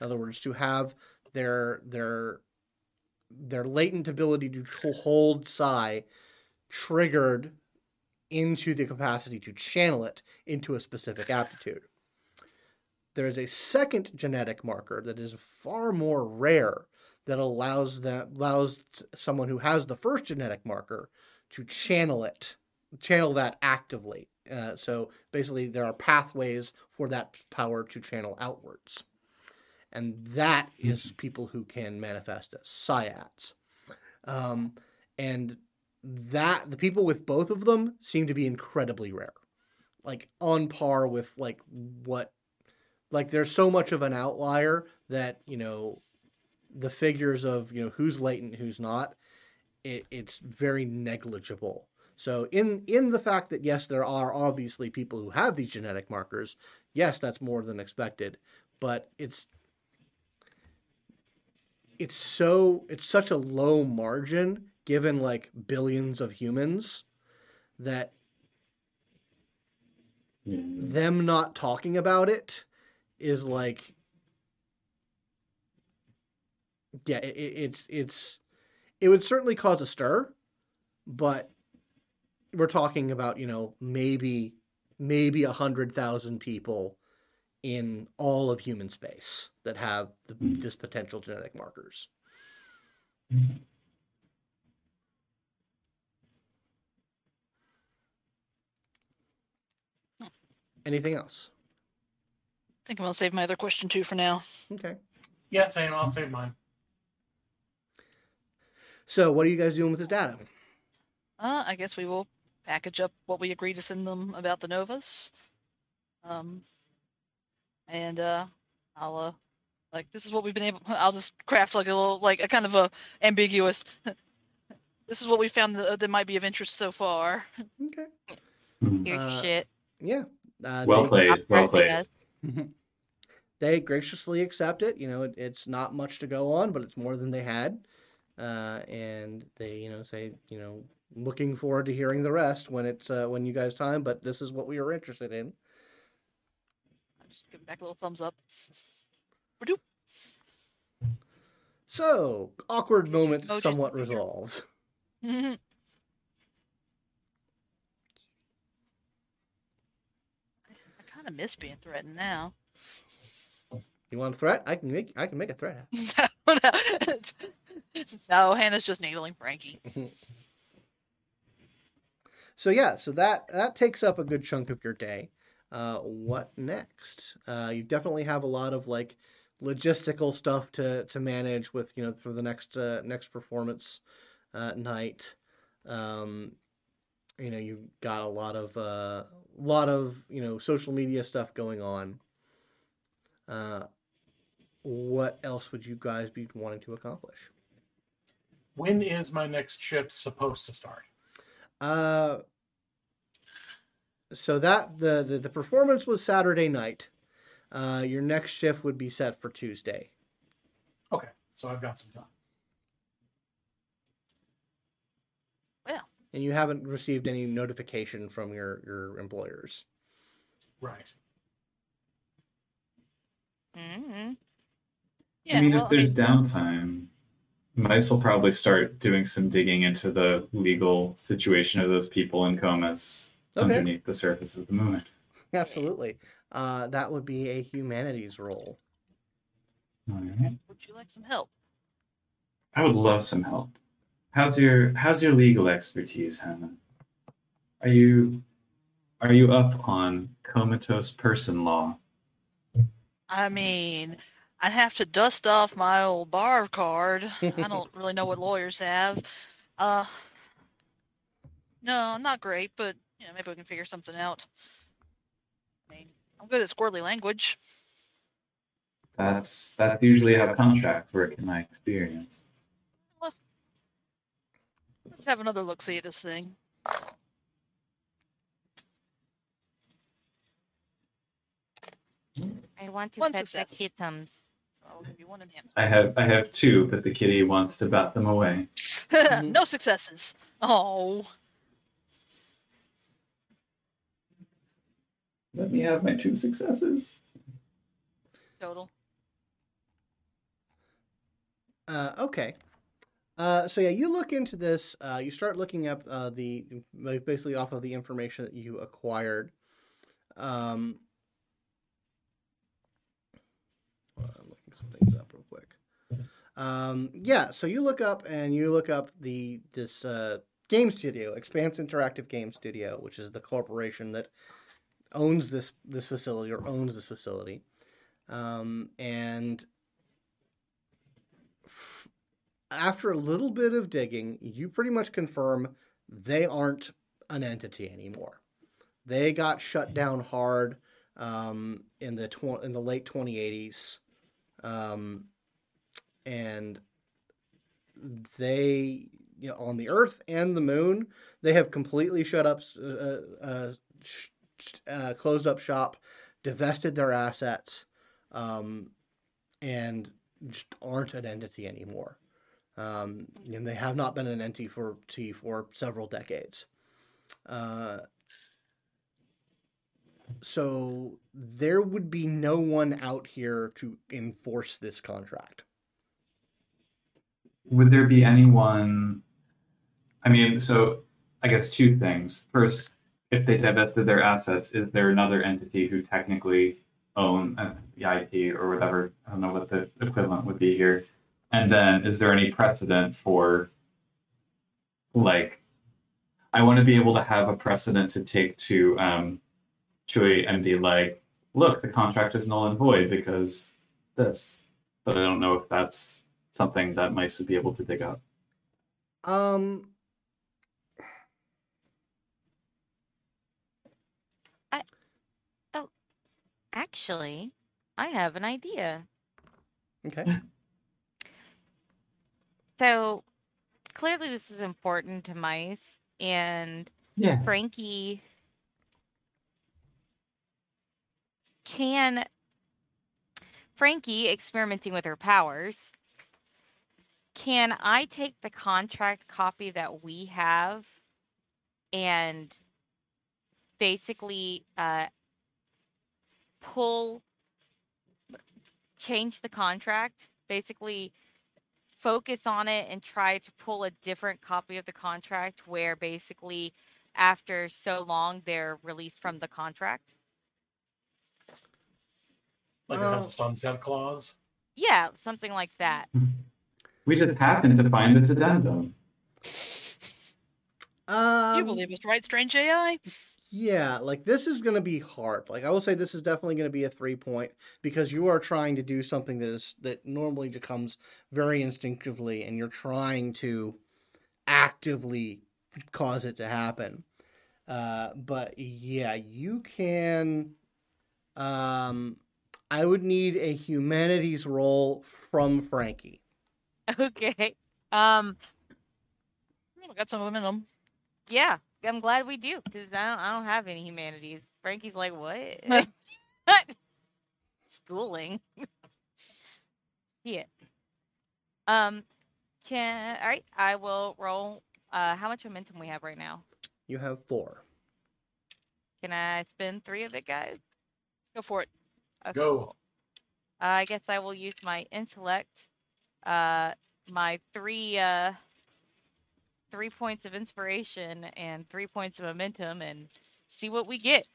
In other words, to have their their their latent ability to hold psi triggered into the capacity to channel it into a specific aptitude. There is a second genetic marker that is far more rare, that allows that allows someone who has the first genetic marker to channel it, channel that actively. Uh, so basically there are pathways for that power to channel outwards. And that mm-hmm. is people who can manifest as Syads. Um, and that the people with both of them seem to be incredibly rare. Like on par with like what, like there's so much of an outlier that, you know, the figures of, you know, who's latent, who's not, it, it's very negligible. So in in the fact that, yes, there are obviously people who have these genetic markers, yes, that's more than expected. but it's it's so it's such a low margin given like billions of humans that mm-hmm. them not talking about it is like yeah it, it's it's it would certainly cause a stir, but we're talking about, you know, maybe maybe a hundred thousand people in all of human space that have the, this potential genetic markers. Anything else? I think I'm gonna save my other question too for now. Okay. Yeah, same. I'll save mine. So, what are you guys doing with this data? Uh, I guess we will package up what we agreed to send them about the Novas. Um. And uh, I'll uh, like this is what we've been able. I'll just craft like a little, like a kind of a ambiguous. This is what we found that, that might be of interest so far. Okay. Here's uh, shit. Yeah. Uh, well they, played. Well played. They graciously accept it. You know, it, it's not much to go on, but it's more than they had. Uh, and they, you know, say, you know, looking forward to hearing the rest when it's uh, when you guys time. But this is what we were interested in. Just give back a little thumbs up. So, awkward moment oh, somewhat resolved. Mm-hmm. I kind of miss being threatened now. You want a threat? I can make I can make a threat. no, no. no, Hannah's just needling Frankie. So yeah, so that, that takes up a good chunk of your day. Uh, what next? Uh, you definitely have a lot of like logistical stuff to, to manage with, you know, for the next uh, next performance uh, night. Um, you know, you got a lot of uh, lot of you know social media stuff going on. Uh, what else would you guys be wanting to accomplish? When is my next ship supposed to start? Uh. So that the, the, the performance was Saturday night. Uh, your next shift would be set for Tuesday. Okay, so I've got some time. Well, and you haven't received any notification from your, your employers, right? Mm-hmm. Yeah, I mean, well, if there's I... downtime, Mice will probably start doing some digging into the legal situation of those people in comas. Okay. Underneath the surface of the moon. Absolutely. Uh, that would be a humanities role. All right. Would you like some help? I would love some help. How's your How's your legal expertise, Hannah? Are you Are you up on comatose person law? I mean, I'd have to dust off my old bar card. I don't really know what lawyers have. Uh, no, not great, but. Yeah, maybe we can figure something out. I mean, I'm good at squirrely language. That's that's usually how contracts work in my experience. Let's, let's have another look-see at this thing. I want to one pet success. The kittens. So I'll give you one enhancement. I have I have two, but the kitty wants to bat them away. No successes. Oh. Let me have my two successes. Total. Uh, okay. Uh, so yeah, you look into this. Uh, you start looking up uh, the basically off of the information that you acquired. Um, well, I'm looking some things up real quick. Um, yeah. So you look up and you look up the this uh, game studio, Expanse Interactive Game Studio, which is the corporation that owns this this facility or owns this facility, um, and f- after a little bit of digging, you pretty much confirm they aren't an entity anymore. They got shut down hard um, in the tw- in the late twenty eighties, um, and they you know, on the Earth and the Moon they have completely shut up. Uh, uh, sh- Uh, closed up shop, divested their assets, um, and just aren't an entity anymore. Um, and they have not been an entity for, for several decades. Uh, so there would be no one out here to enforce this contract. Would there be anyone... I mean, so I guess two things. First, if they divested their assets, is there another entity who technically own uh, the I P or whatever? I don't know what the equivalent would be here. And then, is there any precedent for, like, I want to be able to have a precedent to take to um, Chewie and be like, look, the contract is null and void because this. But I don't know if that's something that mice would be able to dig up. Um, I, oh, actually, I have an idea. Okay. So, clearly this is important to mice, and yeah. Frankie can... Frankie, experimenting with her powers, can I take the contract copy that we have and basically uh, pull, change the contract, basically... focus on it and try to pull a different copy of the contract where basically after so long they're released from the contract? Like uh, it has a sunset clause? Yeah, something like that. We just happened to find this addendum. Um, you believe us, right, Strange A I? Yeah, like this is going to be hard. Like I will say this is definitely going to be a three-point because you are trying to do something that is that normally becomes very instinctively and you're trying to actively cause it to happen. Uh, but yeah, you can... Um, I would need a humanities roll from Frankie. Okay. Um, we got some of them in them. Yeah. I'm glad we do, because I don't, I don't have any humanities. Frankie's like, what? Schooling. Yeah. Um, can... All right, I will roll... Uh, how much momentum we have right now? You have four. Can I spend three of it, guys? Go for it. Okay. Go. Uh, I guess I will use my intellect. Uh, my three... Uh, three points of inspiration and three points of momentum and see what we get.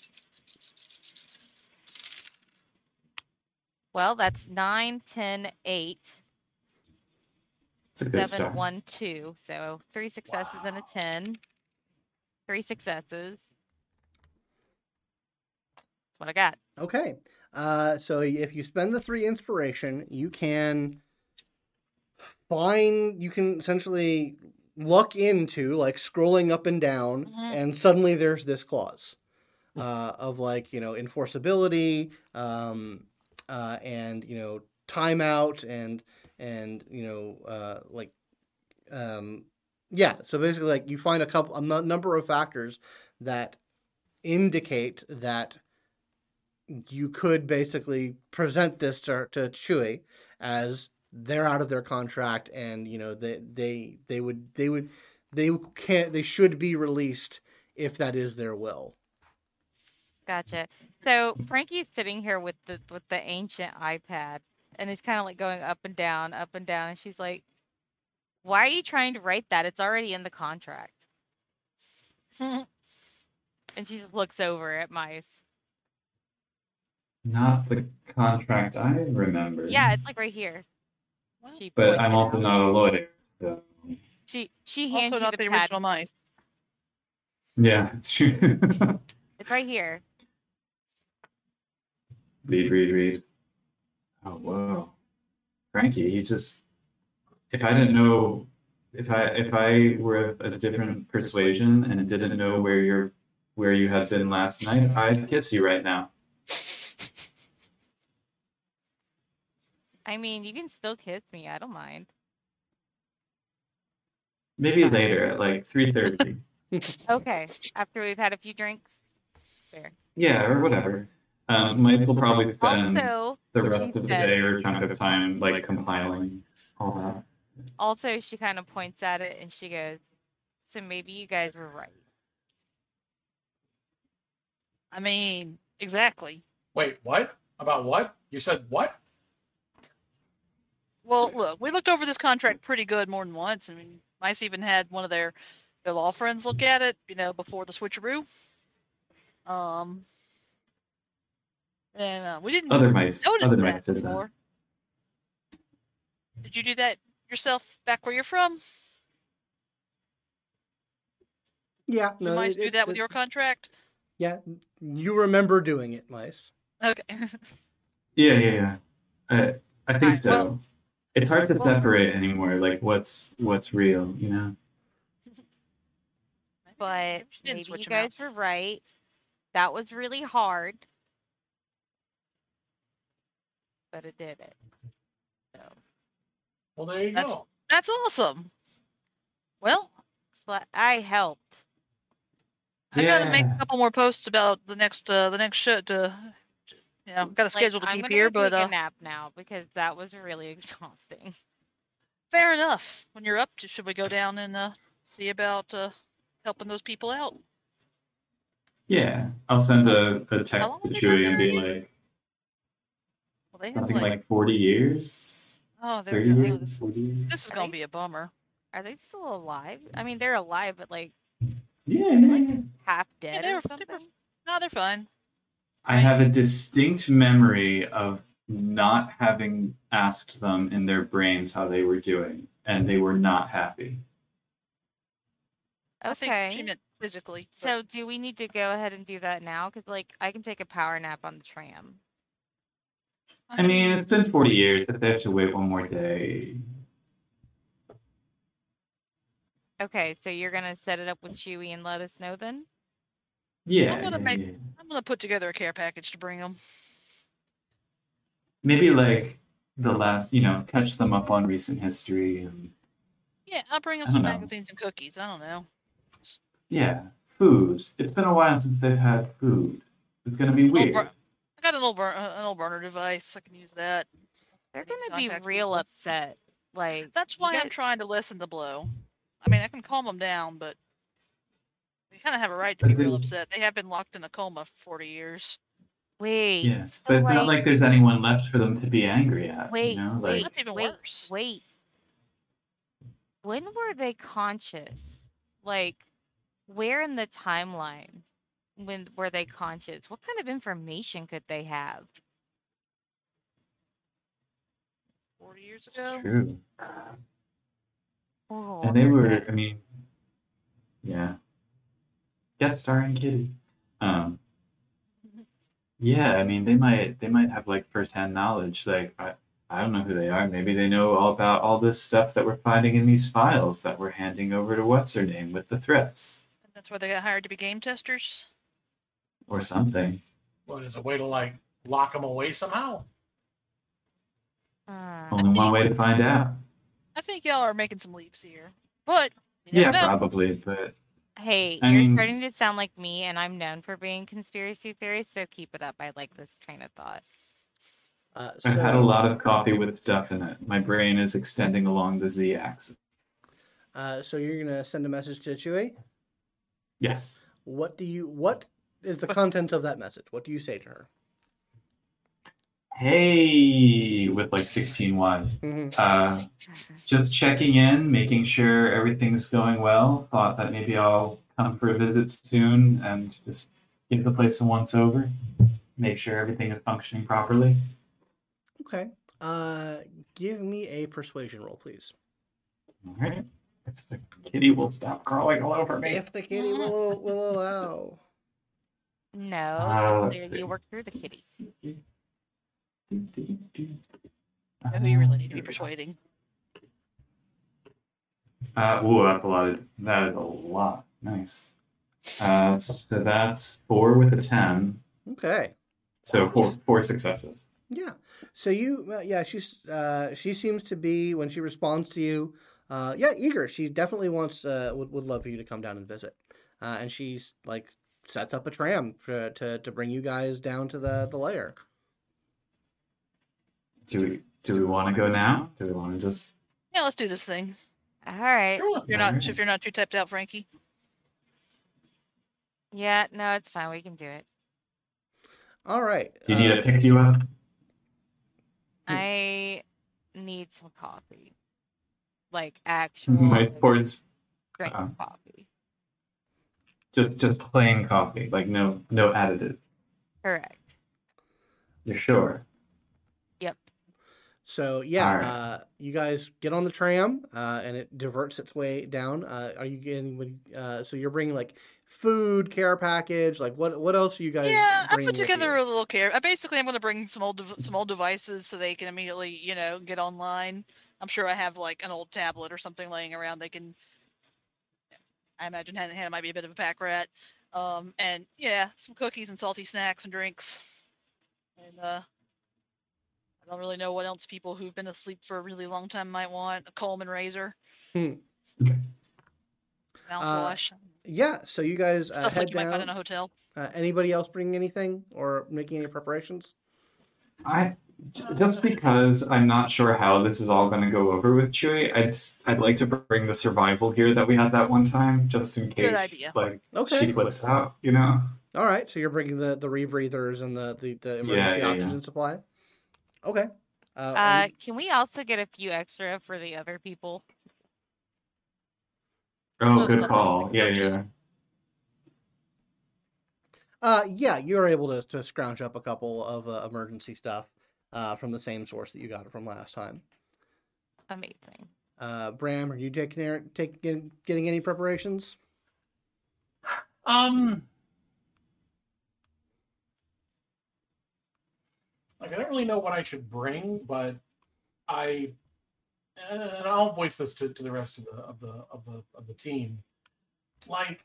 Well, that's nine, ten, eight. It's a good start. seven, one, two. So three successes wow. and a ten. Three successes. That's what I got. Okay. Uh, so if you spend the three inspiration, you can find, you can essentially... look into, like, scrolling up and down, mm-hmm. and suddenly there's this clause uh, of, like, you know, enforceability um, uh, and, you know, timeout and, and you know, uh, like, um, yeah. So basically, like, you find a couple, a m- number of factors that indicate that you could basically present this to, to Chewie as they're out of their contract, and you know they they they would they would they can't they should be released if that is their will. Gotcha. So Frankie's sitting here with the with the ancient iPad, and he's kind of like going up and down, up and down, and she's like, "Why are you trying to write that? It's already in the contract." And she just looks over at mice. Not the contract I remember. Yeah, it's like right here. But I'm also not a lawyer. So. She she hands also you not the, the original mice. Yeah, it's true. It's right here. Read, read, read. Oh whoa, Frankie, you just—if I didn't know, if I if I were of a different persuasion and didn't know where you're where you had been last night, I'd kiss you right now. I mean, you can still kiss me. I don't mind. Maybe later at like three thirty. Okay. After we've had a few drinks? Fair. Yeah, or whatever. Um, Mike will probably spend also, the rest of the day or chunk of time like compiling all that. Also, she kind of points at it and she goes, so maybe you guys were right. I mean, exactly. Wait, what? About what? You said what? Well, look, we looked over this contract pretty good more than once. I mean, Mice even had one of their, their law friends look at it, you know, before the switcheroo. Um, and uh, we didn't other mice, notice other that mice did before. That. Did you do that yourself back where you're from? Yeah. Did no, mice it, do that it, with it, your contract? Yeah, you remember doing it, Mice. Okay. yeah, yeah, yeah. Uh, I think right, so. Well, it's hard to well, separate anymore, like what's what's real, you know? But maybe you guys out. were right. That was really hard. But it did it. So. Well, there you that's, go. That's awesome. Well, I helped. Yeah. I gotta make a couple more posts about the next uh, the next show to yeah, I've got a schedule like, to keep I'm here, but I'm gonna take a nap now because that was really exhausting. Fair enough. When you're up, to, should we go down and uh, see about uh, helping those people out? Yeah, I'll send a, a text to Chewie and be like, well, they something like, like forty years. Oh, they're years, this, years. This is gonna be a bummer. Are they still alive? I mean, they're alive, but like, yeah, like yeah. half dead. Yeah, they were, or something? They were, no, they're fine. I have a distinct memory of not having asked them in their brains how they were doing, and they were not happy. Okay. I think she meant physically. But... So do we need to go ahead and do that now? Because, like, I can take a power nap on the tram. I mean, it's been forty years, but they have to wait one more day. Okay, so you're going to set it up with Chewie and let us know then? Yeah, I'm gonna yeah, make. Yeah. I'm gonna put together a care package to bring them. Maybe like the last, you know, catch them up on recent history and. Yeah, I'll bring up some know. magazines and cookies. I don't know. Yeah, food. It's been a while since they've had food. It's gonna be weird. Bur- I got an old burn, an old burner device. I can use that. They're gonna be real people. upset. Like that's why gotta... I'm trying to lessen the blow. I mean, I can calm them down, but. They kind of have a right to be real upset. They have been locked in a coma for forty years. Wait. Yeah, so but it's like, not like there's anyone left for them to be angry at. Wait, you know? like, wait that's even wait, worse. Wait. When were they conscious? Like, where in the timeline when were they conscious? What kind of information could they have? forty years ago? It's true. Oh, and they were, dead. I mean, yeah. Guest starring Kitty. Um, yeah, I mean, they might they might have like firsthand knowledge. Like, I, I don't know who they are. Maybe they know all about all this stuff that we're finding in these files that we're handing over to what's her name with the threats. And that's why they got hired to be game testers. Or something. Well, there's a way to like lock them away somehow. Uh, Only think, one way to find out. I think y'all are making some leaps here, but you yeah, know. probably, but. Hey, I you're mean, starting to sound like me, and I'm known for being conspiracy theorist, so keep it up. I like this train of thought. Uh, so, I've had a lot of coffee with stuff in it. My brain is extending along the z-axis. Uh, so you're going to send a message to Chewie? Yes. What do you? What is the content of that message? What do you say to her? Hey, with like sixteen Ys. Mm-hmm. Uh, just checking in, making sure everything's going well. Thought that maybe I'll come for a visit soon and just give the place a once over. Make sure everything is functioning properly. Okay. Uh, give me a persuasion roll, please. All right. If the kitty will stop crawling all over me. If the kitty will, will allow. No, uh, you work through the kitty. Uh, Who you really need to be persuading? Uh, ooh, that's a lot. Of, that is a lot. Nice. Uh, so that's four with a ten. Okay. So four, four successes. Yeah. So you, uh, yeah, she's uh, she seems to be when she responds to you, uh, yeah, eager. She definitely wants, uh, would would love for you to come down and visit, uh, and she's like sets up a tram to to, to bring you guys down to the, the lair. Do we do we want to go now? Do we want to just? Yeah, let's do this thing. All right. Sure. If you're not right. If you're not too tapped out, Frankie. Yeah, no, it's fine. We can do it. All right. Do you need uh, to pick you up? I need some coffee. Like actual nice pours. Great uh, coffee. Just just plain coffee, like no no additives. Correct. You're sure? Yep. So yeah, right. uh, you guys get on the tram, uh, and it diverts its way down. Uh, are you getting? Uh, so you're bringing like food, care package, like what? What else are you guys? Yeah, I put together a little care. I basically I'm going to bring some old some old devices so they can immediately you know get online. I'm sure I have like an old tablet or something laying around. They can. I imagine Hannah might be a bit of a pack rat. Um, and, yeah, some cookies and salty snacks and drinks. And uh, I don't really know what else people who've been asleep for a really long time might want. A Coleman razor. Hmm. Okay. Mouthwash. Uh, yeah, so you guys uh, Stuff head like you down. Might find in a hotel. Uh, anybody else bringing anything or making any preparations? I Just because I'm not sure how this is all going to go over with Chewie, I'd I'd like to bring the survival gear that we had that one time, just in case. Good idea. Like okay. She flips out, you know. All right, so you're bringing the, the rebreathers and the the, the emergency yeah, yeah, oxygen yeah. supply. Okay. Uh, uh, we... Can we also get a few extra for the other people? Oh, Those good call. Yeah, yeah. Uh, yeah, you're able to to scrounge up a couple of uh, emergency stuff. Uh, from the same source that you got it from last time. Amazing. Uh, Bram, are you taking taking getting any preparations? Um, like I don't really know what I should bring, but I and I'll voice this to, to the rest of the of the of the of the team. Like,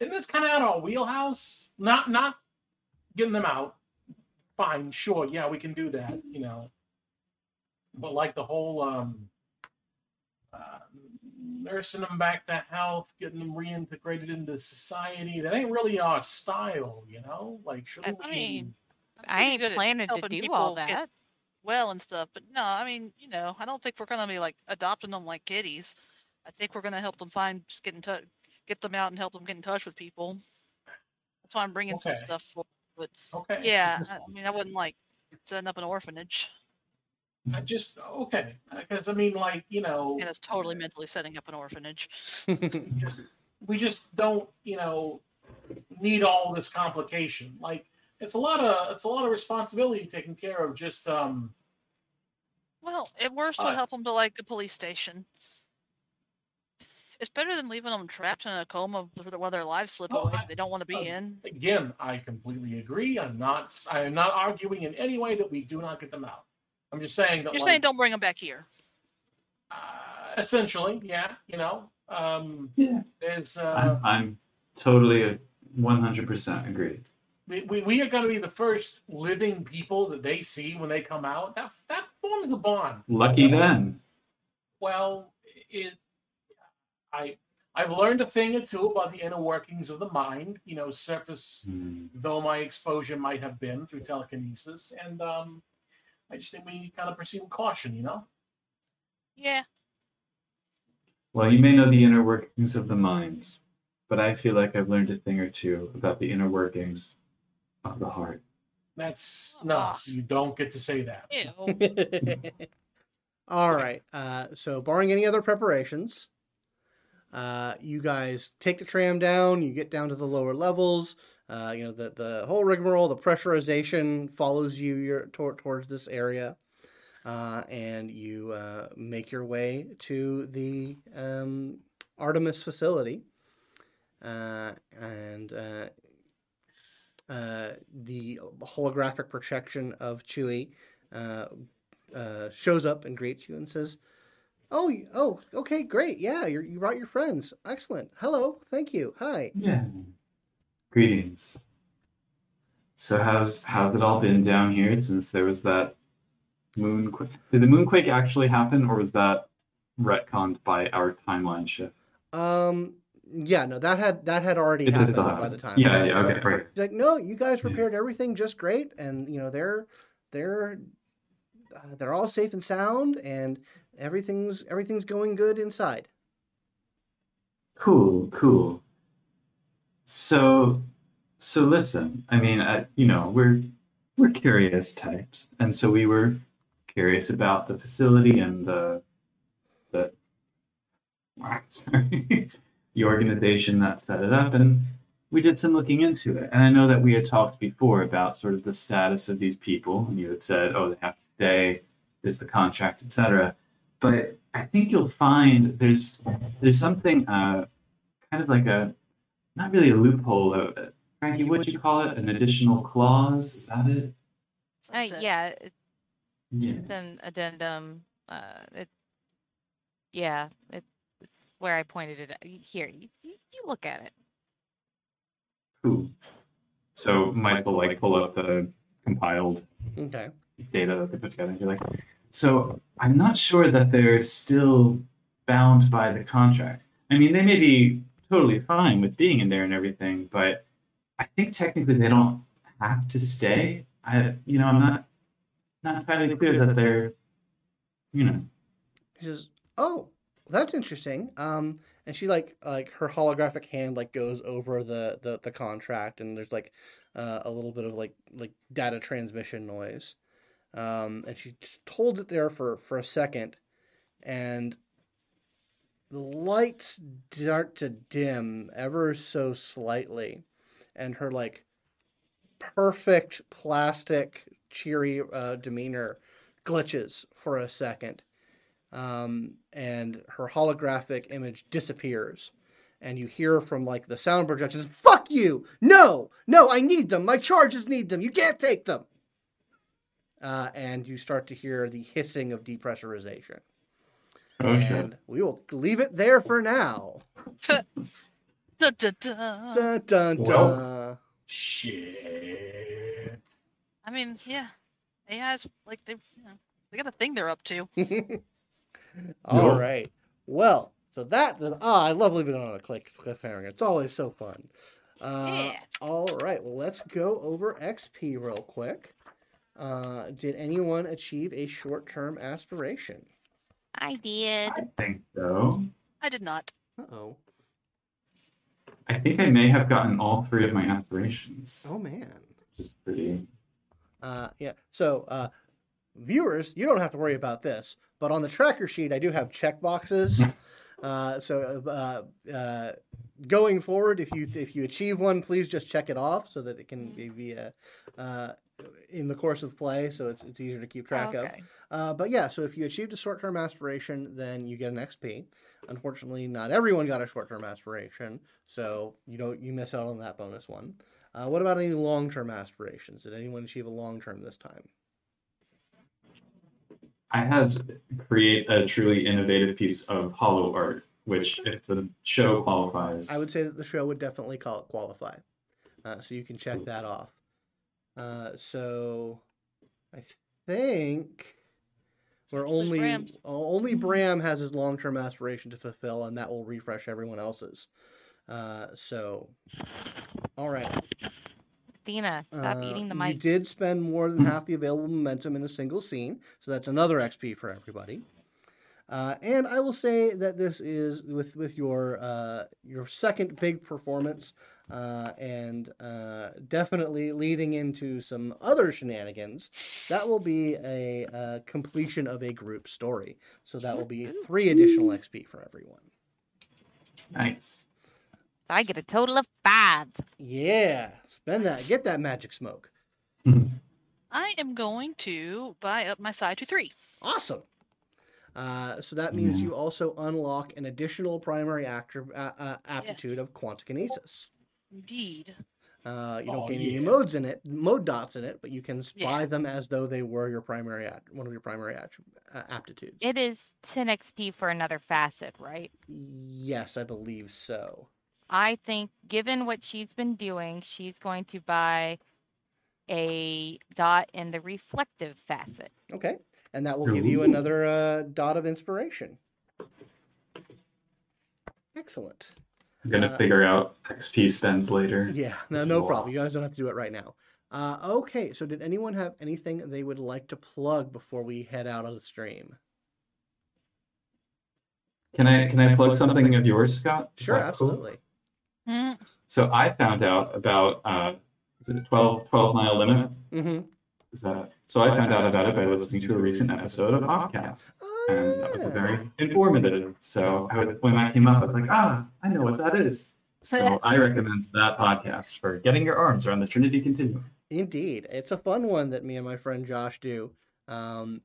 isn't this kind of out of our wheelhouse? Not not getting them out. Fine, sure, yeah, we can do that, you know. But like the whole um, uh, nursing them back to health, getting them reintegrated into society, that ain't really our style, you know? Like, shouldn't I mean, we... I ain't planning to do all that. Well and stuff, but no, I mean, you know, I don't think we're going to be, like, adopting them like kitties. I think we're going to help them find, just get in touch, get them out and help them get in touch with people. That's why I'm bringing okay. some stuff for But okay. yeah, I mean, I wouldn't like setting up an orphanage. I just, okay. Because I mean, like, you know. And it's totally mentally setting up an orphanage. just, we just don't, you know, need all this complication. Like, it's a lot of, it's a lot of responsibility taking care of just, um. Well, at worst, we'll help them to like the police station. It's better than leaving them trapped in a coma while their lives slip oh, away. I, they don't want to be uh, in. Again, I completely agree. I'm not. I am not arguing in any way that we do not get them out. I'm just saying that. You're like, saying don't bring them back here. Uh, essentially, yeah. You know. Um, yeah. There's. Uh, I'm, I'm totally one hundred percent agreed. We, we we are going to be the first living people that they see when they come out. That that forms the bond. Lucky you know? Then. Well, it. I, I've learned a thing or two about the inner workings of the mind, you know, surface, mm. though my exposure might have been through telekinesis. And um, I just think we kind of proceed with caution, you know? Yeah. Well, you may know the inner workings of the mind, but I feel like I've learned a thing or two about the inner workings of the heart. That's, no, nah, you don't get to say that. Ew. All right. Uh, so barring any other preparations... Uh, you guys take the tram down, you get down to the lower levels, uh, you know, the, the whole rigmarole, the pressurization follows you your, tor- towards this area, uh, and you, uh, make your way to the, um, Artemis facility, uh, and, uh, uh, the holographic projection of Chewie, uh, uh, shows up and greets you and says, Oh, oh, okay, great. Yeah, you you brought your friends. Excellent. Hello, thank you. Hi. Yeah. Greetings. So how's how's it all been down here since there was that moonquake? Did the moonquake actually happen, or was that retconned by our timeline shift? Um, Yeah, no, that had that had already it happened by happen. the time. Yeah, right? yeah, okay, like, right. Like, no, you guys repaired yeah. everything just great, and you know they're they're uh, they're all safe and sound, and everything's everything's going good inside. Cool, cool. So, so listen, I mean, I, you know, we're we're curious types, and so we were curious about the facility and the the sorry. the organization that set it up, and we did some looking into it. And I know that we had talked before about sort of the status of these people, and you had said, oh, they have to stay, there's the contract, et cetera. But I think you'll find there's there's something uh, kind of like a, not really a loophole of it. Frankie, what do you call it? An additional clause? Is that it? Uh, yeah. It's, yeah. It's an addendum. Uh, it, yeah. It's where I pointed it at. Here, you, you look at it. Cool. So might as well like pull up the compiled okay. data that they put together and be like, so I'm not sure that they're still bound by the contract. I mean, they may be totally fine with being in there and everything, but I think technically they don't have to stay. I, you know, I'm not not entirely clear that they're, you know. He says, oh. That's interesting. Um, and she like like her holographic hand like goes over the, the, the contract, and there's like uh, a little bit of like like data transmission noise. Um, and she just holds it there for, for a second, and the lights start to dim ever so slightly, and her like perfect plastic cheery uh, demeanor glitches for a second. Um, and her holographic image disappears, and you hear from like the sound projections, fuck you! No! No, I need them! My charges need them! You can't take them! Uh, and you start to hear the hissing of depressurization. Okay. And we will leave it there for now. Dun, dun, dun. Dun, dun, dun. Well, shit. I mean, yeah. A I's, like, they, you know, they got a thing they're up to. All yep. right. Well, so that, then, ah, I love leaving it on a cliffhanger. It's always so fun. Uh, yeah. All right. Well, let's go over X P real quick. Uh, did anyone achieve a short-term aspiration? I did. I think so. I did not. Uh-oh. I think I may have gotten all three of my aspirations. Oh, man. Which is pretty... Uh, yeah. So, uh, viewers, you don't have to worry about this. But on the tracker sheet, I do have checkboxes. Uh, so uh, uh, going forward, if you if you achieve one, please just check it off so that it can be via, uh, in the course of play, so it's it's easier to keep track oh, okay. of. Uh, but yeah, so if you achieved a short-term aspiration, then you get an X P. Unfortunately, not everyone got a short-term aspiration, so you don't you miss out on that bonus one. Uh, what about any long-term aspirations? Did anyone achieve a long-term this time? I had to create a truly innovative piece of holo art, which, if the show qualifies... I would say that the show would definitely call it qualify. Uh, so you can check that off. Uh, so I think we're only... Bram's. Only Bram has his long-term aspiration to fulfill, and that will refresh everyone else's. Uh, so, all right. Athena, stop uh, eating the mic. You did spend more than half the available momentum in a single scene, so that's another X P for everybody. Uh, and I will say that this is with with your uh, your second big performance, uh, and uh, definitely leading into some other shenanigans. That will be a, a completion of a group story, so that will be three additional X P for everyone. Nice. So I get a total of five. Yeah. Spend that. Get that magic smoke. I am going to buy up my side to three. Awesome. Uh, so that means you also unlock an additional primary actor, uh, uh, aptitude yes. of Quantikinesis. Indeed. Uh, you don't oh, gain yeah. any modes in it, mode dots in it, but you can buy yeah. them as though they were your primary act, one of your primary act, uh, aptitudes. It is ten X P for another facet, right? Yes, I believe so. I think, given what she's been doing, she's going to buy a dot in the reflective facet. Okay. And that will Ooh. give you another uh, dot of inspiration. Excellent. I'm going to uh, figure out X P spends later. Yeah, no, no problem. You guys don't have to do it right now. Uh, okay, so did anyone have anything they would like to plug before we head out on the stream? Can I can I plug something of yours, Scott? Is sure, absolutely. Cool? Mm. So I found out about uh, is it twelve Mile Limit? Mm-hmm. Is that so? I found out about it by listening to a recent episode of Podcast. And that was very informative. So I was, when that came up, I was like, ah, I know what that is. So I recommend that podcast for getting your arms around the Trinity Continuum. Indeed. It's a fun one that me and my friend Josh do. Um,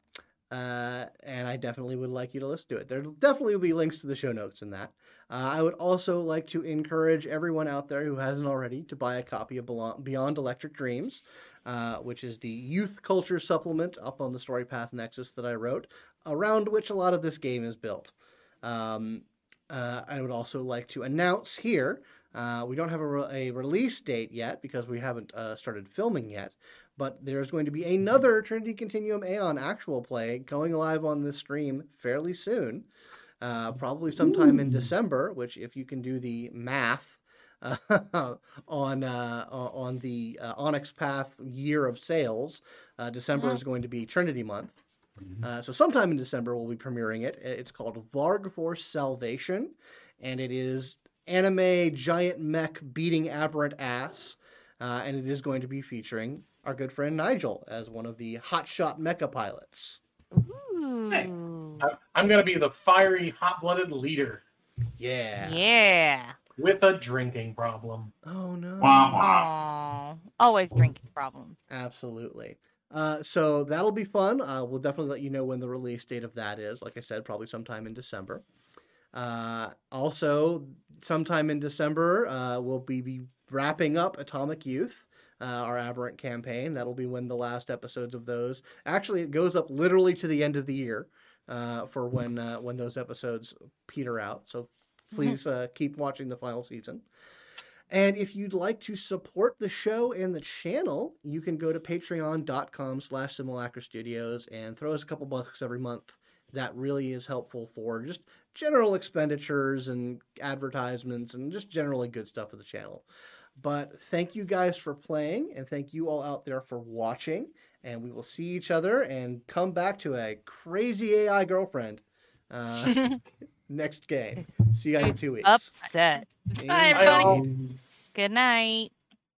uh, and I definitely would like you to listen to it. There definitely will be links to the show notes in that. Uh, I would also like to encourage everyone out there who hasn't already to buy a copy of Beyond Electric Dreams, Uh, which is the youth culture supplement up on the StoryPath Nexus that I wrote, around which a lot of this game is built. Um, uh, I would also like to announce here, uh, we don't have a, re- a release date yet because we haven't uh, started filming yet, but there's going to be another Trinity Continuum Aeon actual play going live on this stream fairly soon, uh, probably sometime Ooh. in December, which if you can do the math, Uh, on uh, on the uh, Onyx Path year of sales, uh, December yeah. is going to be Trinity Month. Mm-hmm. Uh, so sometime in December we'll be premiering it. It's called Varg Force Salvation, and it is anime giant mech beating aberrant ass, uh, and it is going to be featuring our good friend Nigel as one of the hotshot mecha pilots. Ooh. Nice. I'm going to be the fiery, hot-blooded leader. Yeah. Yeah. With a drinking problem. Oh, no. Aww. Always drinking problem. Absolutely. Uh, so that'll be fun. Uh, we'll definitely let you know when the release date of that is. Like I said, probably sometime in December. Uh, also, sometime in December, uh, we'll be, be wrapping up Atomic Youth, uh, our Aberrant campaign. That'll be when the last episodes of those. Actually, it goes up literally to the end of the year uh, for when, uh, when those episodes peter out. So please uh, keep watching the final season. And if you'd like to support the show and the channel, you can go to patreon.com slash Simulacra Studios and throw us a couple bucks every month. That really is helpful for just general expenditures and advertisements and just generally good stuff for the channel. But thank you guys for playing, and thank you all out there for watching. And we will see each other and come back to a crazy A I girlfriend. Uh, Next game. See you guys in two weeks. Upset. Bye, everybody. Good night.